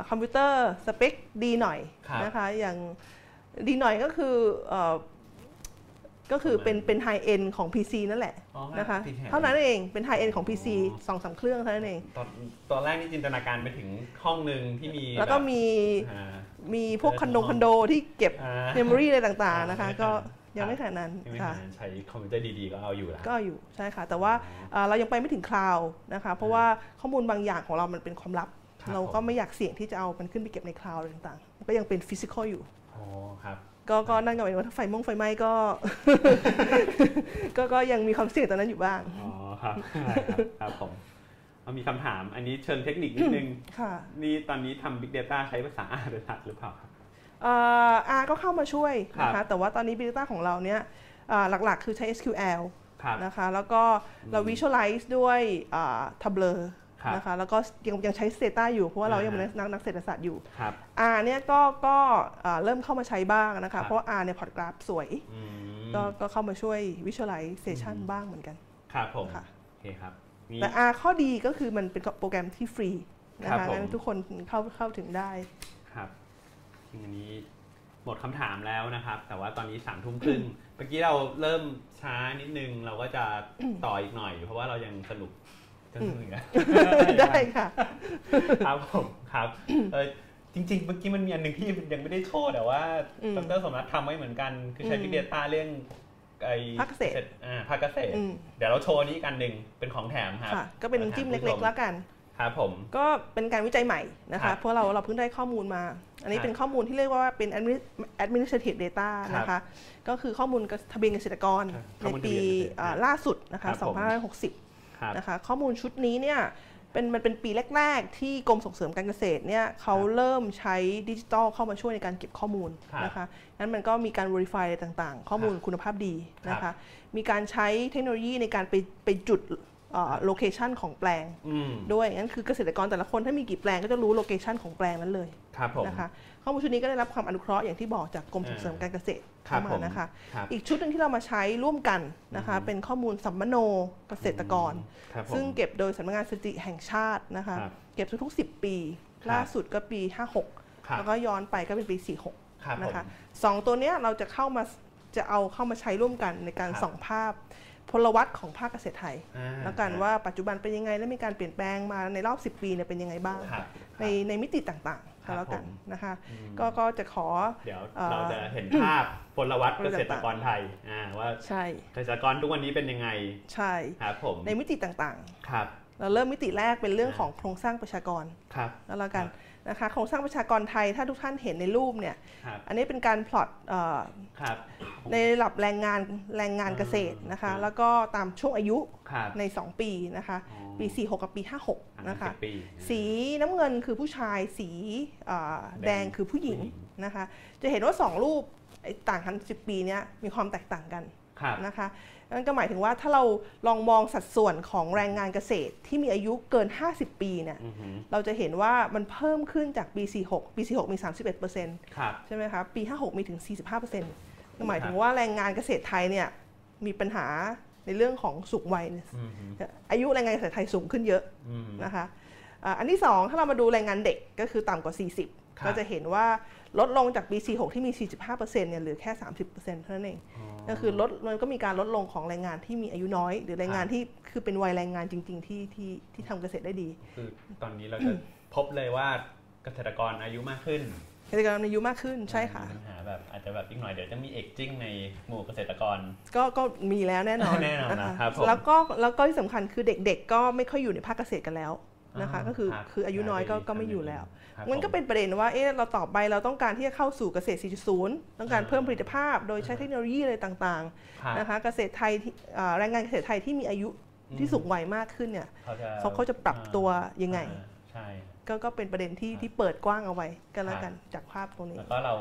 คอมพิวเตอร์สเปคดีหน่อยนะคะอย่างดีหน่อยก็คือก็คือเป็นเป็นไฮเอ็นของ พี ซี นั่นแหละนะคะเท่านั้นเองเป็นไฮเอ็นของ พี ซี สองสามเครื่องเท่านั้นเองตอนแรกนี่จินตนาการไปถึงห้องหนึ่งที่มีแล้วก็มีมีพวกคอนโดคอนโดที่เก็บเมมโมรี่อะไรต่างๆนะคะก็ยังไม่ขนาดนั้นค่ะใช้คอมพิวเตอร์ดีๆก็เอาอยู่แล้วก็อยู่ใช่ค่ะแต่ว่าเรายังไปไม่ถึงคลาวด์นะคะเพราะว่าข้อมูลบางอย่างของเรามันเป็นความลับเราก็ไม่อยากเสี่ยงที่จะเอามันขึ้นไปเก็บในคลาวด์อะไรต่างๆก็ยังเป็นฟิสิกอลอยู่อ๋อครับก็นั่นก็หมายถึงว่าถ้าไฟม่วงไฟไหม้ก็ก็ยังมีความเสี่ยงตอนนั้นอยู่บ้างอ๋อครับครับผมมีคำถามอันนี้เชิญเทคนิคนิดนึงค่ะนี่ตอนนี้ทำ Big Data ใช้ภาษา อาร์ เป็นหลักหรือเปล่าR ก็เข้ามาช่วยนะคะแต่ว่าตอนนี้ Big Data ของเราเนี่ยหลักๆคือใช้ เอส คิว แอล นะคะแล้วก็เรา Visualize ด้วย Tableau นะคะแล้วก็ยังยังใช้ Theta อยู่เพราะว่าเรายังเป็นนักนักเศรษฐศาสตร์อยู่ R เนี่ยก็ก็เริ่มเข้ามาใช้บ้างนะคะเพราะ R เนี่ยพอร์ตกราฟสวยก็ก็เข้ามาช่วย Visualization บ้างเหมือนกันครับผมโอเคครับแต่ R ข้อดีก็คือมันเป็นโปรแกรมที่ฟรีนะคะงั้นทุกคนเข้าเข้าถึงได้ครับอันนี้หมดคำถามแล้วนะครับแต่ว่าตอนนี้สามทุ่มครึ่งเมื่อกี้เราเริ่มช้านิดนึงเราก็จะต่ออีกหน่อยเพราะว่าเรายังสนุกจนถึงอย่างนั้นได้ค่ะครับผมครับจริงๆเมื่อกี้มันมีอันหนึ่งที่ยังไม่ได้โชว์แต่ว่าดร.สมรัฐทำไว้เหมือนกันคือใช้ Big Data เรื่องไอ้ภาคเกษตรภาคเกษตรเดี๋ยวเราโชว์นี้กันหนึ่งเป็นของแถมครับก็เป็นจิ้มเล็กๆแล้วกันครับผมก็เป็นการวิจัยใหม่นะคะเพราะเราเราเพิ่งได้ข้อมูลมาอันนี้เป็นข้อมูลที่เรียกว่าเป็น administrative data นะคะก็คือข้อมูลทะเบียนเกษตรกรในปีล่าสุดนะคะสองพันห้าร้อยหกสิบนะคะข้อมูลชุดนี้เนี่ยเป็นมันเป็นปีแรกๆที่กรมส่งเสริมการเกษตรเนี่ยเขาเริ่มใช้ดิจิทัลเข้ามาช่วยในการเก็บข้อมูลนะคะนั้นมันก็มีการ verify อะไรต่างๆข้อมูลคุณภาพดีนะคะมีการใช้เทคโนโลยีในการไปไปจุดโลเคชันของแปลงด้วยงั้นคือเกษตรกรแต่ละคนถ้ามีกี่แปลงก็จะรู้โลเคชันของแปลงนั้นเลยนะคะข้อมูลชุดนี้ก็ได้รับความอนุเคราะห์อย่างที่บอกจากกรมส่งเสริมการเกษตรเข้ามานะคะอีกชุดหนึ่งที่เรามาใช้ร่วมกันนะคะเป็นข้อมูลสัมมโนเกษตรกรซึ่งเก็บโดยสำนักงานสถิติแห่งชาตินะคะเก็บทุกๆสิบปีล่าสุดก็ปีห้าหกแล้วก็ย้อนไปก็เป็นปีสี่หกนะคะสองตัวนี้เราจะเข้ามาจะเอาเข้ามาใช้ร่วมกันในการส่องภาพพลวัตของภาคเกษตรไทยแล้วกันว่าปัจจุบันเป็นยังไงและมีการเปลี่ยนแปลงมาในรอบสิบปีเนี่ยเป็นยังไงบ้างในในมิติต่างๆ ก็แล้วกันนะคะก็จะขอเดี๋ยวเราจะเห็นภาพพลวัตเกษตรกรไทยว่าเกษตรกรทุกวันนี้เป็นยังไงใช่ครับผมในมิติต่างๆครับเราเริ่มมิติแรกเป็นเรื่องของโครงสร้างประชากรครับแล้วละกันนะคะโครงสร้างประชากรไทยถ้าทุกท่านเห็นในรูปเนี่ยอันนี้เป็นการพลอตในระดับแรงงานแรงงานเกษตรนะคะแล้วก็ตามช่วงอายุในสองปีนะคะปีสี่หกกับปีห้าหกนะคะสีน้ำเงินคือผู้ชายสีแดงคือผู้หญิงนะคะจะเห็นว่าสองรูปต่างกันสิบปีนี้มีความแตกต่างกันนะคะนั่นก็หมายถึงว่าถ้าเราลองมองสัดส่วนของแรงงานเกษตรที่มีอายุเกินห้าสิบปีเนี่ยเราจะเห็นว่ามันเพิ่มขึ้นจากปีสี่หกปีสี่หกมี สามสิบเอ็ดเปอร์เซ็นต์ ใช่ไหมคะปีห้าหกมีถึง สี่สิบห้าเปอร์เซ็นต์ หมายถึงว่าแรงงานเกษตรไทยเนี่ยมีปัญหาในเรื่องของสูงวัยอายุแรงงานเกษตรไทยสูงขึ้นเยอะนะคะอันที่สองถ้าเรามาดูแรงงานเด็กก็คือต่ำกว่าสี่สิบก็จะเห็นว่าลดลงจากปีสี่หกที่มี สี่สิบห้าเปอร์เซ็นต์ เนี่ยเหลือแค่ สามสิบเปอร์เซ็นต์ เท่านั้นเองก็คือลดมันก็มีการลดลงของแรงงานที่มีอายุน้อยหรือแรงงานที่คือเป็นวัยแรงงานจริงๆที่ที่ที่ทำเกษตรได้ดีคือตอนนี้เราจะพบเลยว่าเกษตรกรอายุมากขึ้นเกษตรกรอายุมากขึ้นใช่ค่ะปัญหาแบบอาจจะแบบอีกหน่อยเดี๋ยวจะมีเอกจิ้งในหมู่เกษตรกรก็ก็มีแล้วแน่นอนแน่นอนนะครับแล้วก็แล้วก็ที่สำคัญคือเด็กๆก็ไม่ค่อยอยู่ในภาคเกษตรกันแล้วนะคะก็คือคืออายุน้อยก็ก็ไม่อยู่แล้วมันก็เป็นประเด็นว่าเออเราต่อไปเราต้องการที่จะเข้าสู่เกษตร สี่จุดศูนย์ ต้องการเพิ่มผลิตภาพโดยใช้เทคโนโลยีอะไรต่างๆนะคะเกษตรไทยแรงงานเกษตรไทยที่มีอายุที่สูงวัยมากขึ้นเนี่ยเขาเขาจะปรับตัวยังไงใช่ก็ก็เป็นประเด็นที่ที่เปิดกว้างเอาไว้กันแล้วกันจากภาพตรงนี้แล้วก็เรา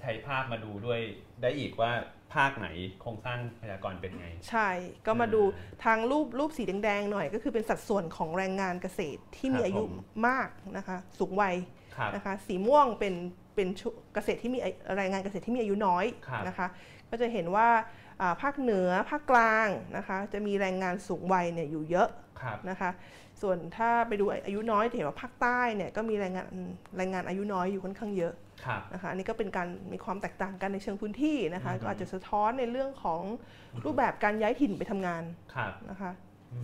ใช้ภาพมาดูด้วยได้อีกว่าภาคไหนโครงสร้างประชากรเป็นไงใช่ก็มาดูทางรูปรูปสีแดงๆหน่อยก็คือเป็นสัดส่วนของแรงงานเกษตรที่มีอายุมากนะคะสูงวัยนะคะสีม่วงเป็นเป็นเกษตรที่มีแรงงานเกษตรที่มีอายุน้อยนะคะก็จะเห็นว่าภาคเหนือภาคกลางนะคะจะมีแรงงานสูงวัยเนี่ยอยู่เยอะนะคะส่วนถ้าไปดูอายุน้อยจะเห็นว่าภาคใต้เนี่ยก็มีแรงงานแรงงานอายุน้อยอยู่ค่อนข้างเยอะนะคะอันนี้ก็เป็นการมีความแตกต่างกันในเชิงพื้นที่นะคะก็อาจจะสะท้อนในเรื่องของรูปแบบการย้ายถิ่นไปทำงานนะคะ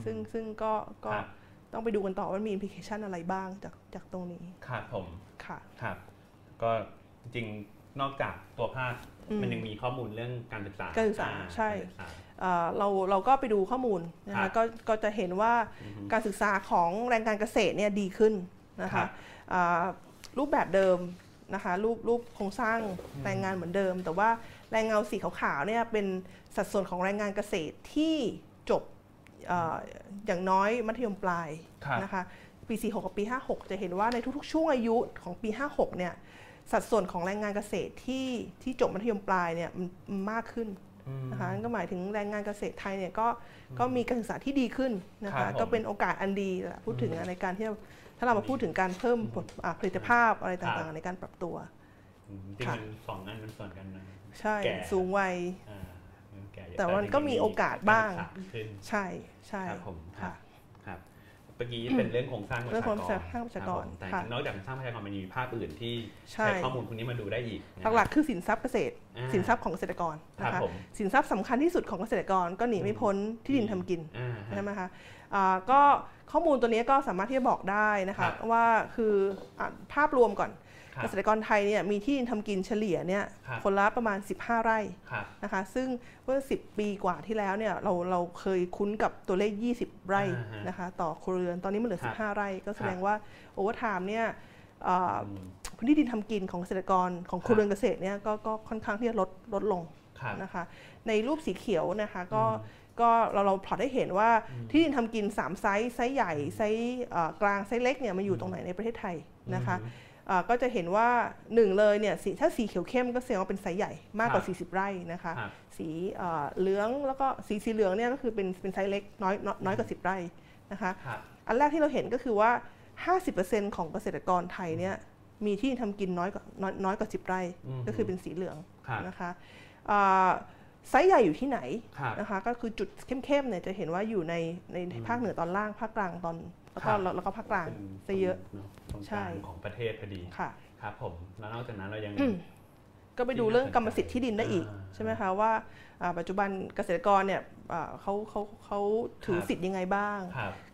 ซึ่งซึ่งก็ก็ต้องไปดูกันต่อว่ามีอิมพลิเคชันอะไรบ้างจากจากตรงนี้ครับผมค่ะครับก็จริงนอกจากตัวภาคมันยังมีข้อมูลเรื่องการศึกษาการศึกษาใช่เราเราก็ไปดูข้อมูลนะคะก็ก็จะเห็นว่าการศึกษาของแรงงานเกษตรเนี่ยดีขึ้นนะคะรูปแบบเดิมนะคะรูปรูปโครงสร้างแรงงานเหมือนเดิมแต่ว่าแรงเงาสีขาวๆเนี่ยเป็นสัดส่วนของแรงงานเกษตรที่จบ อ, อย่างน้อยมัธยมปลายนะคะปีสี่หกกับปีห้าหกจะเห็นว่าในทุกๆช่วงอายุของปีห้าหกเนี่ยสัดส่วนของแรงงานเกษตรที่ที่จบมัธยมปลายเนี่ยมันมากขึ้นนะคะนั่นก็หมายถึงแรงงานเกษตรไทยเนี่ยก็ก็มีการศึกษาที่ดีขึ้นนะคะก็เป็นโอกาสอันดีพูดถึงในการที่ถ้าเรามาพูดถึงการเพิ่มผลิตภาพอะไรต่างๆในการปรับตัวจริงๆสองอันมันส่วนกันนะใช่สูงวัยแต่มันก็มีโอกาสบ้างใช่ใช่ครับผมค่ะครับเมื่อกี้เป็นเรื่องโครงสร้างประชากรเรื่องโครงสร้างประชากรแต่นอกจากสร้างประชากรมันมีภาพอื่นที่ใช้ข้อมูลพวกนี้มาดูได้อีกหลักๆคือสินทรัพย์เกษตรสินทรัพย์ของเกษตรกรนะคะสินทรัพย์สำคัญที่สุดของเกษตรกรก็หนีไม่พ้นที่ดินทำกินใช่ไหมคะก็ข้อมูลตัวนี้ก็สามารถที่จะบอกได้นะคะว่าคือภาพรวมก่อนเกษตรกรไทยเนี่ยมีที่ดินทำกินเฉลี่ยเนี่ยคนละประมาณสิบห้าไร่นะคะซึ่งเมื่อสิบปีกว่าที่แล้วเนี่ยเราเราเคยคุ้นกับตัวเลขยี่สิบไร่นะคะต่อครัวเรือนตอนนี้มันเหลือสิบห้าไร่ก็แสดงว่าโอเวอร์ไทม์เนี่ยพื้นที่ดินทำกินของเกษตรกรของครัวเรือนเกษตรเนี่ยก็ค่อนข้างที่จะลดลดลงนะคะในรูปสีเขียวนะคะก็ก็เราเราพอได้เห็นว่าที่ดินทำกินสามไซส์ไซส์ใหญ่ไซส์กลางไซส์เล็กเนี่ยมันอยู่ตรงไหนในประเทศไทยนะคะก็จะเห็นว่าหนึ่งเลยเนี่ยถ้าสีเขียวเข้มก็แสดงว่าเป็นไซส์ใหญ่มากกว่าสี่สิบไร่นะคะสีเหลืองแล้วก็สีสีเหลืองเนี่ยก็คือเป็นเป็นไซส์เล็กน้อยน้อยกว่าสิบไร่นะคะอันแรกที่เราเห็นก็คือว่า ห้าสิบเปอร์เซ็นต์ ของเกษตรกรไทยเนี่ยมีที่ดินทำกินน้อยกว่าน้อยกว่าสิบไร่ก็คือเป็นสีเหลืองนะคะไซส์ใหญ่อยู่ที่ไหนนะคะก็คือจุดเข้มๆเนี่ยจะเห็นว่าอยู่ในในภาคเหนือตอนล่างภาคกลางตอนแล้วก็แล้วก็ภาคกลางจะเยอะใช่ของประเทศพอดีค่ะครับผมแล้วนอกจากนั้นเรายัง ก็ไปดูเรื่องกรรมสิทธิ์ที่ดินได้อีกใช่ไหมคะว่าปัจจุบันเกษตรกรเนี่ยเขาเขาเขาถือสิทธิ์ยังไงบ้าง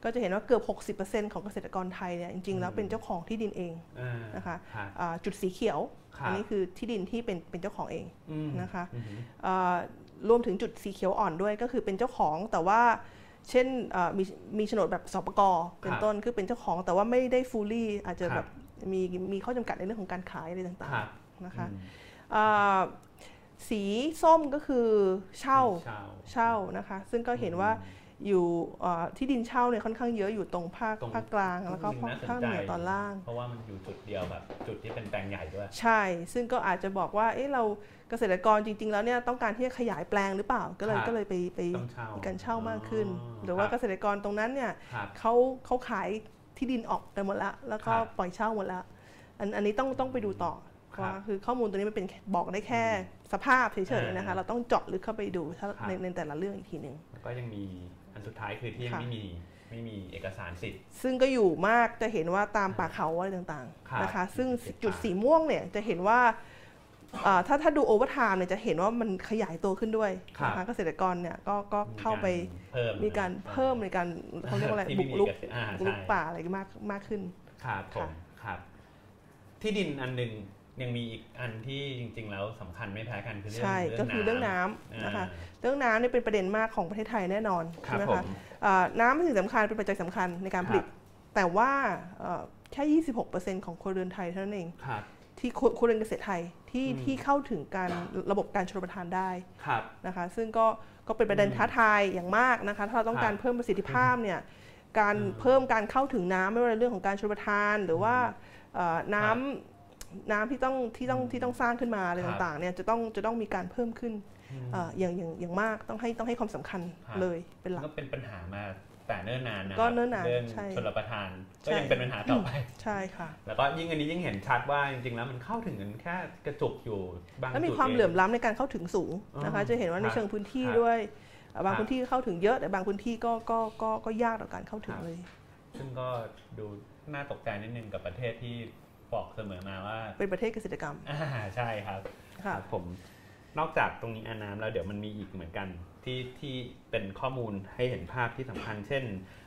ก็จะเห็นว่าเกือบ หกสิบเปอร์เซ็นต์ ของเกษตรกรไทยเนี่ยจริงๆแล้วเป็นเจ้าของที่ดินเองนะคะจุดสีเขียวอันนี้คือที่ดินที่เป็นเป็นเจ้าของเองนะคะรวมถึงจุดสีเขียวอ่อนด้วยก็คือเป็นเจ้าของแต่ว่าเช่นมีมีโฉนดแบบสปก.เป็นต้นคือเป็นเจ้าของแต่ว่าไม่ได้ฟูลลี่อาจจะแบบมีมีข้อจำกัดในเรื่องของการขายอะไรต่างๆนะคะสีส้มก็คือเช่าเช่านะคะซึ่งก็เห็นว่าอยู่ที่ดินเช่าเนี่ยค่อนข้างเยอะอยู่ตรงภาคภาคกลางแล้วก็ภาคเหนือตอนล่างเพราะว่ามันอยู่จุดเดียวแบบจุดที่เป็นแปลงใหญ่ด้วยใช่ซึ่งก็อาจจะบอกว่าเอ๊ะเราเกษตรกรจริงๆแล้วเนี่ยต้องการที่จะขยายแปลงหรือเปล่าก็เลยก็เลยไปไปการเช่ามากขึ้นหรือว่าเกษตรกรตรงนั้นเนี่ยเขาเขาขายที่ดินออกกันหมดละแล้วก็ปล่อยเช่าหมดละอันอันนี้ต้องต้องไปดูต่อว่าคือข้อมูลตัวนี้มันเป็นบอกได้แค่สภาพเฉยๆนะคะเราต้องเจาะลึกเข้าไปดูในในแต่ละเรื่องอีกทีหนึ่งก็ยังมีอันสุดท้ายคือที่ยังไม่มีไม่มีเอกสารสิทธิ์ซึ่งก็อยู่มากจะเห็นว่าตามป่าเขาอะไรต่างๆนะคะซึ่งจุดสีม่วงเนี่ยจะเห็นว่าถ้าถ้าดูโอเวอร์ไทม์เนี่ยจะเห็นว่ามันขยายตัวขึ้นด้วยนะคะเกษตรกรเนี่ยก็เข้าไปมีการเพิ่มในการเขาเรียกว่าอะไรบุกรุกบุกรุกป่าอะไรมากมากขึ้นครับผมครับที่ดินอันหนึ่งยังมีอีกอันที่จริงๆแล้วสำคัญไม่แพ้กันคือเรื่องน้ำใช่ก็คือเรื่องน้ำนะคะเรื่องน้ำนี่เป็นประเด็นมากของประเทศไทยแน่นอนใช่ไหมคะน้ำเป็นสิ่งสำคัญเป็นปัจจัยสำคัญในการผลิตแต่ว่าแค่ ยี่สิบหกเปอร์เซ็นต์ ของครัวเรือนไทยเท่านั้นเองที่ครัวเรือนเกษตรไทยที่ที่เข้าถึงการระบบการชลประทานได้นะคะซึ่งก็ก็เป็นประเด็นท้าทายอย่างมากนะคะถ้าเราต้องการเพิ่มประสิทธิภาพเนี่ยการเพิ่มการเข้าถึงน้ำไม่ว่าเรื่องของการชลประทานหรือว่าน้ำน้ำที่ต้องที่ต้องที่ต้องสร้างขึ้นมาอะไรต่างๆเนี่ยจะต้องจะต้องมีการเพิ่มขึ้นอย่างอย่างอย่างมากต้องให้ต้องให้ความสำคัญเลยเป็นหลักก็เป็นปัญหามาแต่เนิ่นนานนะก็เนิ่นนานเรื่องชลประทานก็ยังเป็นปัญหาต่อไปใช่ค่ะแล้วก็ยิ่งอันนี้ยิ่งเห็นชัดว่าจริงๆแล้วมันเข้าถึงกันแค่กระจุกอยู่บางจุดแล้วมีความเหลื่อมล้ำในการเข้าถึงสูงนะคะจะเห็นว่าในเชิงพื้นที่ด้วยบางพื้นที่เข้าถึงเยอะแต่บางพื้นที่ก็ก็ก็ก็ยากต่อการเข้าถึงเลยซึ่งก็ดูน่าตกใจนิดนึงกับประเทศที่บอกเสมอมาว่าเป็นประเทศเกษตรกรรมใช่ครับครับผมนอกจากตรงนี้อาน้ำแล้วเดี๋ยวมันมีอีกเหมือนกันที่ที่เป็นข้อมูลให้เห็นภาพที่สำคัญเช่น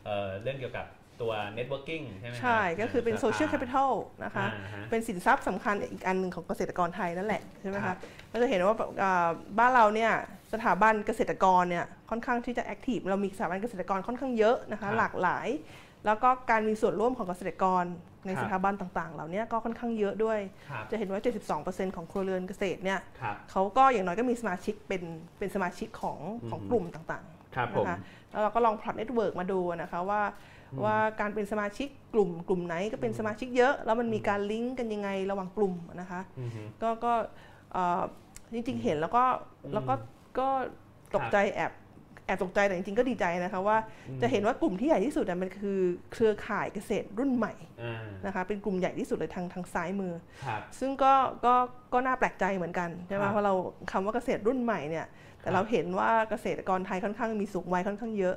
เอ่อ เรื่องเกี่ยวกับตัว networking ใช่ไหมใช่ก็คือเป็น social capital นะคะเป็นสินทรัพย์สำคัญอีกอันหนึ่งของเกษตรกรไทยนั่นแหละใช่ไหมคะเราจะเห็นว่าบ้านเราเนี่ยสถาบันเกษตรกรเนี่ยค่อนข้างที่จะ active เรามีสถาบันเกษตรกรค่อนข้างเยอะนะคะหลากหลายแล้วก็การมีส่วนร่วมของเกษตรกรในสถาบันต่างๆเหล่านี้ก็ค่อนข้างเยอะด้วยจะเห็นว่า เจ็ดสิบสองเปอร์เซ็นต์ ของครัวเรือนเกษตรเนี่ยเขาก็อย่างน้อยก็มีสมาชิกเป็นเป็นสมาชิกของของกลุ่มต่างๆนะคะแล้วเราก็ลองพลอตเน็ตเวิร์กมาดูนะคะว่าว่าการเป็นสมาชิกกลุ่มกลุ่มไหนก็เป็นสมาชิกเยอะแล้วมันมีการลิงก์กันยังไงระหว่างกลุ่มนะคะก็ก็จริงๆเห็นแล้วก็แล้วก็ก็ตกใจแอบแอบตกใจแต่จริงๆก็ดีใจนะคะว่าจะเห็นว่ากลุ่มที่ใหญ่ที่สุดมันคือเครือข่ายเกษตรรุ่นใหม่นะคะเป็นกลุ่มใหญ่ที่สุดเลยทางทางซ้ายมือซึ่งก็ก็ก็น่าแปลกใจเหมือนกันใช่ไหมเพราะเราคำว่าเกษตรรุ่นใหม่เนี่ยแต่เราเห็นว่าเกษตรกรไทยค่อนข้างมีสูงวัยค่อนข้างเยอะ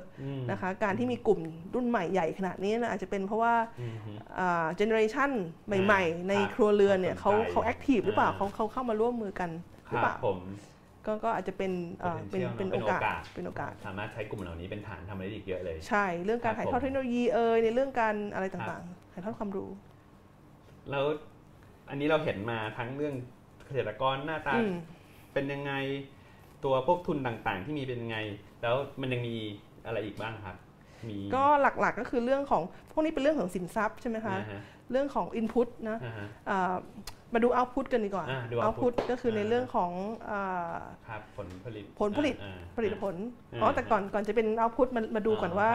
นะคะการที่มีกลุ่มรุ่นใหม่ใหญ่ขนาดนี้อาจจะเป็นเพราะว่าเจเนอเรชันใหม่ๆในครัวเรือนเนี่ยเขาเขาแอคทีฟหรือเปล่าเขาเขาเข้ามาร่วมมือกันหรือเปล่าก็ก็อาจจะเป็นเป็นโอกาสเป็นโอกาสสามารถใช้กลุ่มเหล่านี้เป็นฐานทำอะไรอีกเยอะเลยใช่เรื่องการถ่ายทอดเทคโนโลยีเอ่ยในเรื่องการอะไรต่างๆถ่ายทอดความรู้แล้วอันนี้เราเห็นมาทั้งเรื่องเกษตรกรหน้าตาเป็นยังไงตัวพวกทุนต่างๆที่มีเป็นยังไงแล้วมันยังมีอะไรอีกบ้างครับก็หลักๆก็คือเรื่องของพวกนี้เป็นเรื่องของสินทรัพย์ใช่ไหมคะเรื่องของ input นะมาดู output กันดีกว่า output ก็คือในเรื่องของผลผลิตผลผลิตผลิตผลอ๋อแต่ก่อนก่อนจะเป็น output มาดูก่อนว่า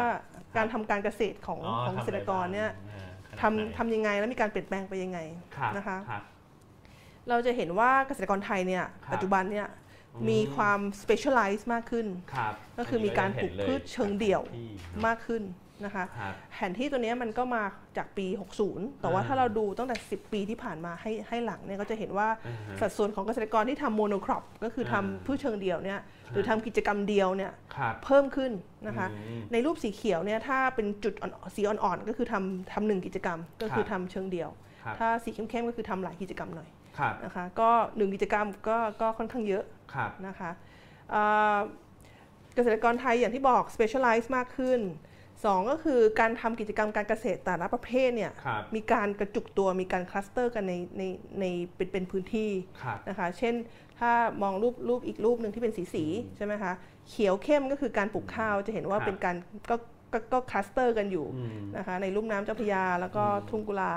การทำการเกษตรของของเกษตรกรเนี่ยทำทำยังไงแล้วมีการเปลี่ยนแปลงไปยังไงนะคะเราจะเห็นว่าเกษตรกรไทยเนี่ยปัจจุบันเนี่ยมีความ specialize มากขึ้นก็คือมีการปลูกพืชเชิงเดี่ยวมากขึ้นนะคะแผนที่ตัวนี้มันก็มาจากปีหกสิบแต่ว่าถ้าเราดูตั้งแต่สิบปีที่ผ่านมาให้ให้หลังเนี่ยก็จะเห็นว่าสัดส่วนของเกษตรกรที่ทำโมโนครอปก็คือทำพืชเชิงเดี่ยวเนี่ยหรือทำกิจกรรมเดียวเนี่ยเพิ่มขึ้นนะคะในรูปสีเขียวเนี่ยถ้าเป็นจุดสีอ่อนๆก็คือทำทำหนึ่งกิจกรรมก็คือทำเชิงเดี่ยวถ้าสีเข้มๆก็คือทำหลายกิจกรรมหน่อย นะคะก็หนึ่งกิจกรรมก็ก็ค่อนข้างเยอะนะคะเกษตรกรไทยอย่างที่บอก specialize มากขึ้นสองก็คือการทำกิจกรรมการเกษตรแต่ละประเภทเนี่ยมีการกระจุกตัวมีการคลัสเตอร์กันในในในเป็นเป็นพื้นที่นะคะเช่นถ้ามองรูปรูปอีกรูปหนึ่งที่เป็นสีสีใช่ไหมคะเขียวเข้มก็คือการปลูกข้าวจะเห็นว่าเป็นการก็ก็คลัสเตอร์กันอยู่นะคะในลุ่มน้ำเจ้าพระยาแล้วก็ทุ่งกุลา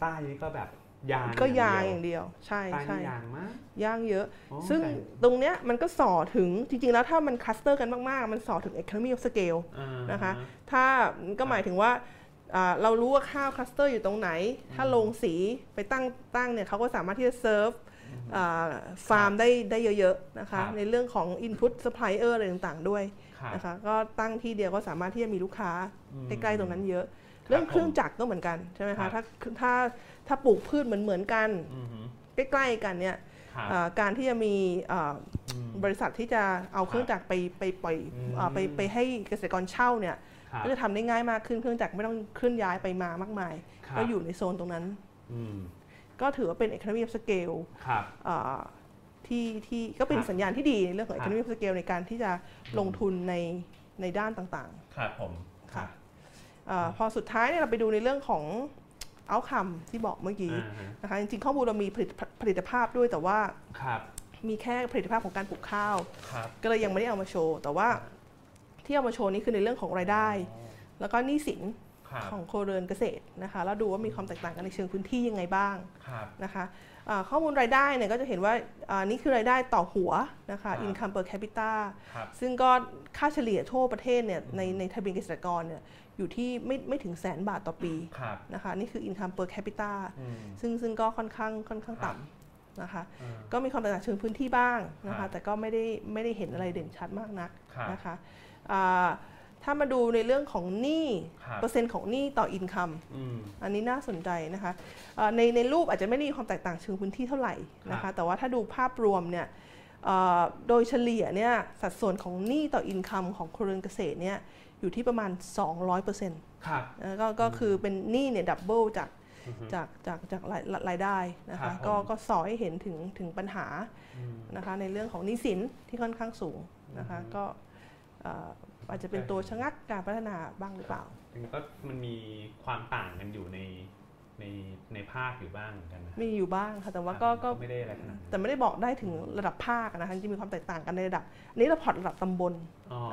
ใต้นี้ก็แบบยางก็ยางอย่างเดียวใช่ใช่ยางมากยางเยอะซึ่งตรงเนี้ยมันก็ส่อถึงจริงๆแล้วถ้ามันคลัสเตอร์กันมากๆมันส่อถึง economy of scale นะคะถ้าก็หมายถึงว่าเรารู้ว่าข้าวคลัสเตอร์อยู่ตรงไหนถ้าลงสีไปตั้งตั้งเนี่ยเขาก็สามารถที่จะเซิร์ฟฟาร์มได้ได้เยอะๆนะคะในเรื่องของ input supplier อะไรต่างๆด้วยนะคะก็ตั้งที่เดียวก็สามารถที่จะมีลูกค้าใกล้ๆตรงนั้นเยอะเรื่องเครื่องจักรก็เหมือนกันใช่ไหมคะถ้าถ้าถ้าปลูกพืชเหมือนเหมือนกันใกล้ๆกันเนี่ยการที่จะมีบริษัทที่จะเอาเครื่องจักรไปไปปล่อยไปไปให้เกษตรกรเช่าเนี่ยก็จะทำได้ง่ายมากขึ้นเครื่องจักรไม่ต้องเคลื่อนย้ายไปมามากมายก็อยู่ในโซนตรงนั้นก็ถือว่าเป็น economy of scale ที่ที่ก็เป็นสัญญาณที่ดีในเรื่องของ economy of scale ในการที่จะลงทุนในในด้านต่างๆครับผมค่ะพอสุดท้ายเนี่ยเราไปดูในเรื่องของ outcome ที่บอกเมื่อกี้นะคะจริงๆข้อมูลเรามีผลิตภาพด้วยแต่ว่ามีแค่ผลิตภาพของการปลูกข้าวก็เลยยังไม่ได้เอามาโชว์แต่ว่าที่เอามาโชว์นี้คือในเรื่องของรายได้แล้วก็หนี้สินของโครเรือนเกษตรนะคะแล้วดูว่ามีความแตกต่างกันในเชิงพื้นที่ยังไงบ้างนะคะข้อมูลรายได้เนี่ยก็จะเห็นว่านี่คือรายได้ต่อหัวนะคะ income per capita ซึ่งก็ค่าเฉลี่ยทั่วประเทศเนี่ยในในทะเบียนเกษตรกรเนี่ยอยู่ที่ไม่ไม่ถึงแสนบาทต่อปีนะคะนี่คือ income per capita ซึ่งซึ่งก็ค่อนข้างค่อนข้างต่ำนะคะก็มีความแตกต่างเชิงพื้นที่บ้างนะคะแต่ก็ไม่ได้ไม่ได้เห็นอะไรเด่นชัดมากนักนะคะถ้ามาดูในเรื่องของหนี้เปอร์เซ็นต์ของหนี้ต่ออินคัมอันนี้น่าสนใจนะคะในในรูปอาจจะไม่ได้มีความแตกต่างเชิงพื้นที่เท่าไหร่นะคะแต่ว่าถ้าดูภาพรวมเนี่ยโดยเฉลี่ยเนี่ยสัดส่วนของหนี้ต่ออินคัมของครัวเรือนเกษตรเนี่ยอยู่ที่ประมาณ สองร้อยเปอร์เซ็นต์ ครับก็ก็คือเป็นหนี้เนี่ยดับเบิลจากจากจากจากรายได้นะคะก็ก็สอให้เห็นถึงถึงปัญหานะคะในเรื่องของหนี้สินที่ค่อนข้างสูงนะคะก็อาจจะเป็นตัวชะงักการพัฒนาบ้างหรือเปล่าก็มันมีความต่างกันอยู่ในในในภาคอยู่บ้างกันนะมีอยู่บ้างค่ะแต่ว่าก็ก็ไม่ได้อะไรขนาดแต่ไม่ได้บอกได้ถึงระดับภาคนะคะจะมีความแตกต่างกันในระดับนี้เราพอร์ตระดับตำบล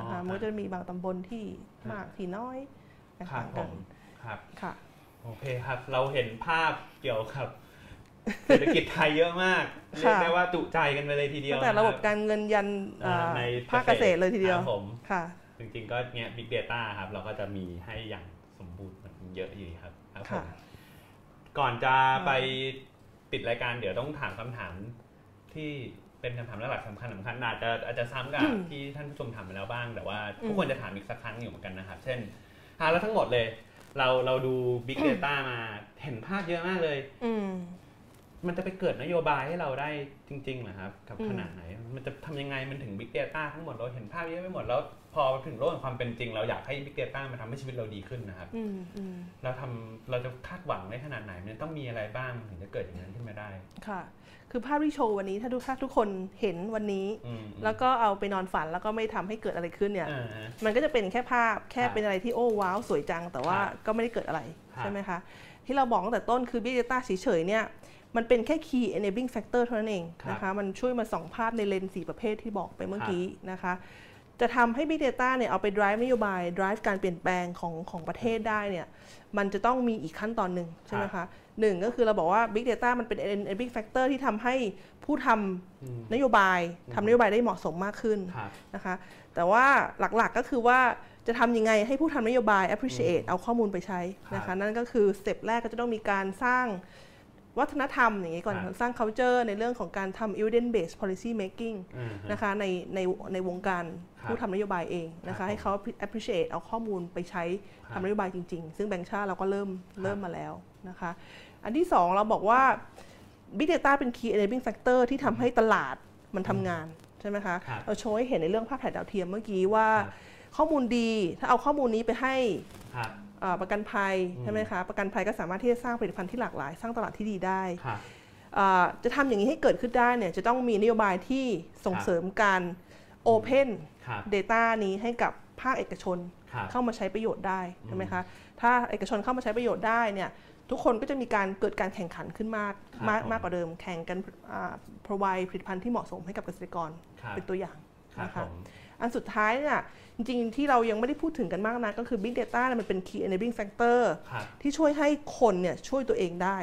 นะคะมันจะมีบางตำบลที่มากที่น้อยแตกต่างกันครับค่ะโอเคครับเราเห็นภาพเกี่ยวกับเศรษฐกิจไทยเยอะมากเรียกได้ว่าจุใจกันไปเลยทีเดียวตั้งแต่ระบบการเงินยันในภาคเกษตรเลยทีเดียวค่ะจริงๆก็เนี้ย Big Data ครับเราก็จะมีให้อย่างสมบูรณ์มันเยอะอยู่ครับครับก่อนจะไปปิดรายการเดี๋ยวต้องถามคำถามที่เป็นคำถามหลักสำคัญสำคัญอาจจะอาจจะซ้ำกับที่ท่านผู้ชมถามไปแล้วบ้างแต่ว่าทุกคนจะถามอีกสักครั้งอยู่เหมือนกันนะครับเช่นแล้วทั้งหมดเลยเราเราดู Big Data มาเห็นภาพเยอะมากเลยมันจะไปเกิดนโยบายให้เราได้จริงๆเหรอครับกับขนาดไหนมันจะทำยังไงมันถึง Big Data ทั้งหมดเราเห็นภาพเยอะไปหมดแล้วพอถึงโลกของความเป็นจริงเราอยากให้ Big Data มันทำให้ชีวิตเราดีขึ้นนะครับเราทำเราจะคาดหวังได้ขนาดไหนมันต้องมีอะไรบ้างถึงจะเกิดอย่างนั้นขึ้นมาได้ค่ะคือภาพที่โชว์วันนี้ถ้าทุกท่านทุกคนเห็นวันนี้แล้วก็เอาไปนอนฝันแล้วก็ไม่ทำให้เกิดอะไรขึ้นเนี่ยมันก็จะเป็นแค่ภาพแค่เป็นอะไรที่โอ้ว้าวสวยจังแต่ว่าก็ไม่ได้เกิดอะไรใช่ไหมคะที่เราบอกตั้งแต่ต้นคือ Big Data เฉยๆเนี่ยมันเป็นแค่ key enabling factor เท่านั้นเองนะคะมันช่วยมาส่องภาพในเลนส์สี่ประเภทที่บอกไปเมื่อกี้นะคะจะทำให้ Big Data เนี่ยเอาไป drive นโยบาย drive การเปลี่ยนแปลงของของประเทศได้เนี่ยมันจะต้องมีอีกขั้นตอนหนึ่งใช่ไหมคะหนึ่งก็คือเราบอกว่า Big Data มันเป็น enabling factor ที่ทำให้ผู้ทำนโยบายทำนโยบายได้เหมาะสมมากขึ้นนะคะแต่ว่าหลักๆก็คือว่าจะทำยังไงให้ผู้ทำนโยบาย appreciate เอาข้อมูลไปใช้นะคะนั่นก็คือสเต็ปแรกก็จะต้องมีการสร้างวัฒนธรรมอย่างนี้ก่อนสร้าง culture ในเรื่องของการทำ evidence based policy making นะคะในในในวงการผู้ทำนโยบายเองนะคะให้เขา appreciate เอาข้อมูลไปใช้ทำนโยบายจริงๆซึ่งแบงก์ชาติเราก็เริ่มเริ่มมาแล้วนะคะอันที่สองเราบอกว่า Big Data เป็น key enabling factor ที่ทำให้ตลาดมันทำงานใช่ไหมคะเราโชว์ให้เห็นในเรื่องภาพถ่ายดาวเทียมเมื่อกี้ว่าข้อมูลดีถ้าเอาข้อมูลนี้ไปให้ประกันภัยใช่ไหมคะประกันภัยก็สามารถที่จะสร้างผลิตภัณฑ์ที่หลากหลายสร้างตลาดที่ดีได้ จะทำอย่างนี้ให้เกิดขึ้นได้เนี่ยจะต้องมีนโยบายที่ส่งเสริมการ Open Data นี้ให้กับภาคเอกชนเข้ามาใช้ประโยชน์ได้ใช่ไหมคะถ้าเอกชนเข้ามาใช้ประโยชน์ได้เนี่ยทุกคนก็จะมีการเกิดการแข่งขันขึ้นมากมากกว่าเดิมแข่งกัน provide ผลิตภัณฑ์ที่เหมาะสมให้กับเกษตรกรเป็นตัวอย่างนะคะอันสุดท้ายเนี่ยจริงๆที่เรายังไม่ได้พูดถึงกันมากนะก็คือ Big Data มันเป็น Key Enabling Factor ที่ช่วยให้คนเนี่ยช่วยตัวเองได้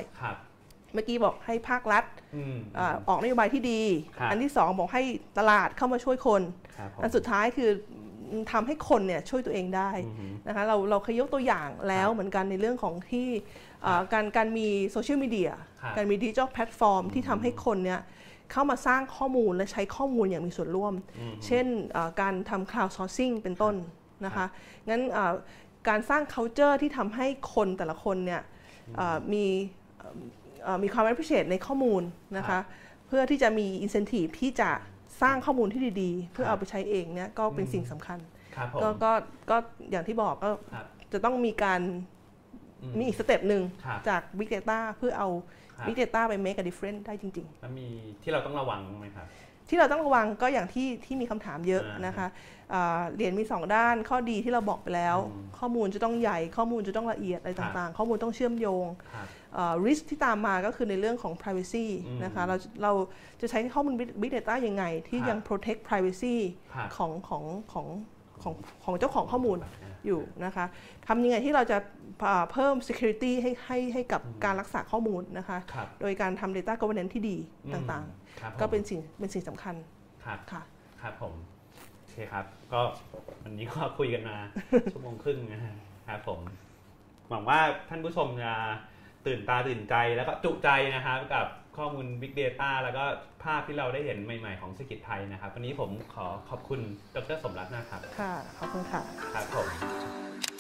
เมื่อกี้บอกให้ภาครัฐออกนโยบายที่ดีอันที่สองบอกให้ตลาดเข้ามาช่วยคนอันสุดท้ายคือทำให้คนเนี่ยช่วยตัวเองได้นะคะเราเราเคยยกตัวอย่างแล้วเหมือนกันในเรื่องของที่การการมีโซเชียลมีเดียการมีดิจิทัลแพลตฟอร์มที่ทำให้คนเนี่ยเข้ามาสร้างข้อมูลและใช้ข้อมูลอย่างมีส่วนร่วมเช่นการทำ Cloud Sourcing เป็นต้นนะคะงั้นการสร้าง culture ที่ทำให้คนแต่ละคนเนี่ยมีมีความรับผิดชอบในข้อมูลนะคะเพื่อที่จะมี incentive ที่จะสร้างข้อมูลที่ดีๆเพื่อเอาไปใช้เองเนี่ยก็เป็นสิ่งสำคัญก็ก็อย่างที่บอกก็จะต้องมีการมีอีกสเต็ปหนึ่งจาก Big Data เพื่อเอา Big Data ไป make a difference ได้จริงๆแล้วมีที่เราต้องระวังไหมครับที่เราต้องระวังก็อย่างที่ที่มีคำถามเยอะนะคะเหรียญมีสองด้านข้อดีที่เราบอกไปแล้วข้อมูลจะต้องใหญ่ข้อมูลจะต้องละเอียดอะไรต่างๆข้อมูลต้องเชื่อมโยง risk ที่ตามมาก็คือในเรื่องของ privacy นะคะเราเราจะใช้ข้อมูล Big Data ยังไงที่ยัง protect privacy ของของของของของเจ้าของข้อมูลอยู่นะคะทำยังไงที่เราจะเพิ่ม security ให้ให้ให้กับการรักษาข้อมูลนะคะโดยการทำ data governance ที่ดีต่างๆก็เป็นสิ่งเป็นสิ่งสำคัญครับค่ะครับผมโอเคครับก็วันนี้ก็คุยกันมาชั่วโมงครึ่งนะครับผมหวังว่าท่านผู้ชมจะตื่นตาตื่นใจแล้วก็จุใจนะครับกับข้อมูล Big Data แล้วก็ภาพที่เราได้เห็นใหม่ๆของเศรษฐกิจไทยนะครับวันนี้ผมขอขอบคุณดร.สมรัตน์นะครับค่ะขอบคุณค่ะครับผม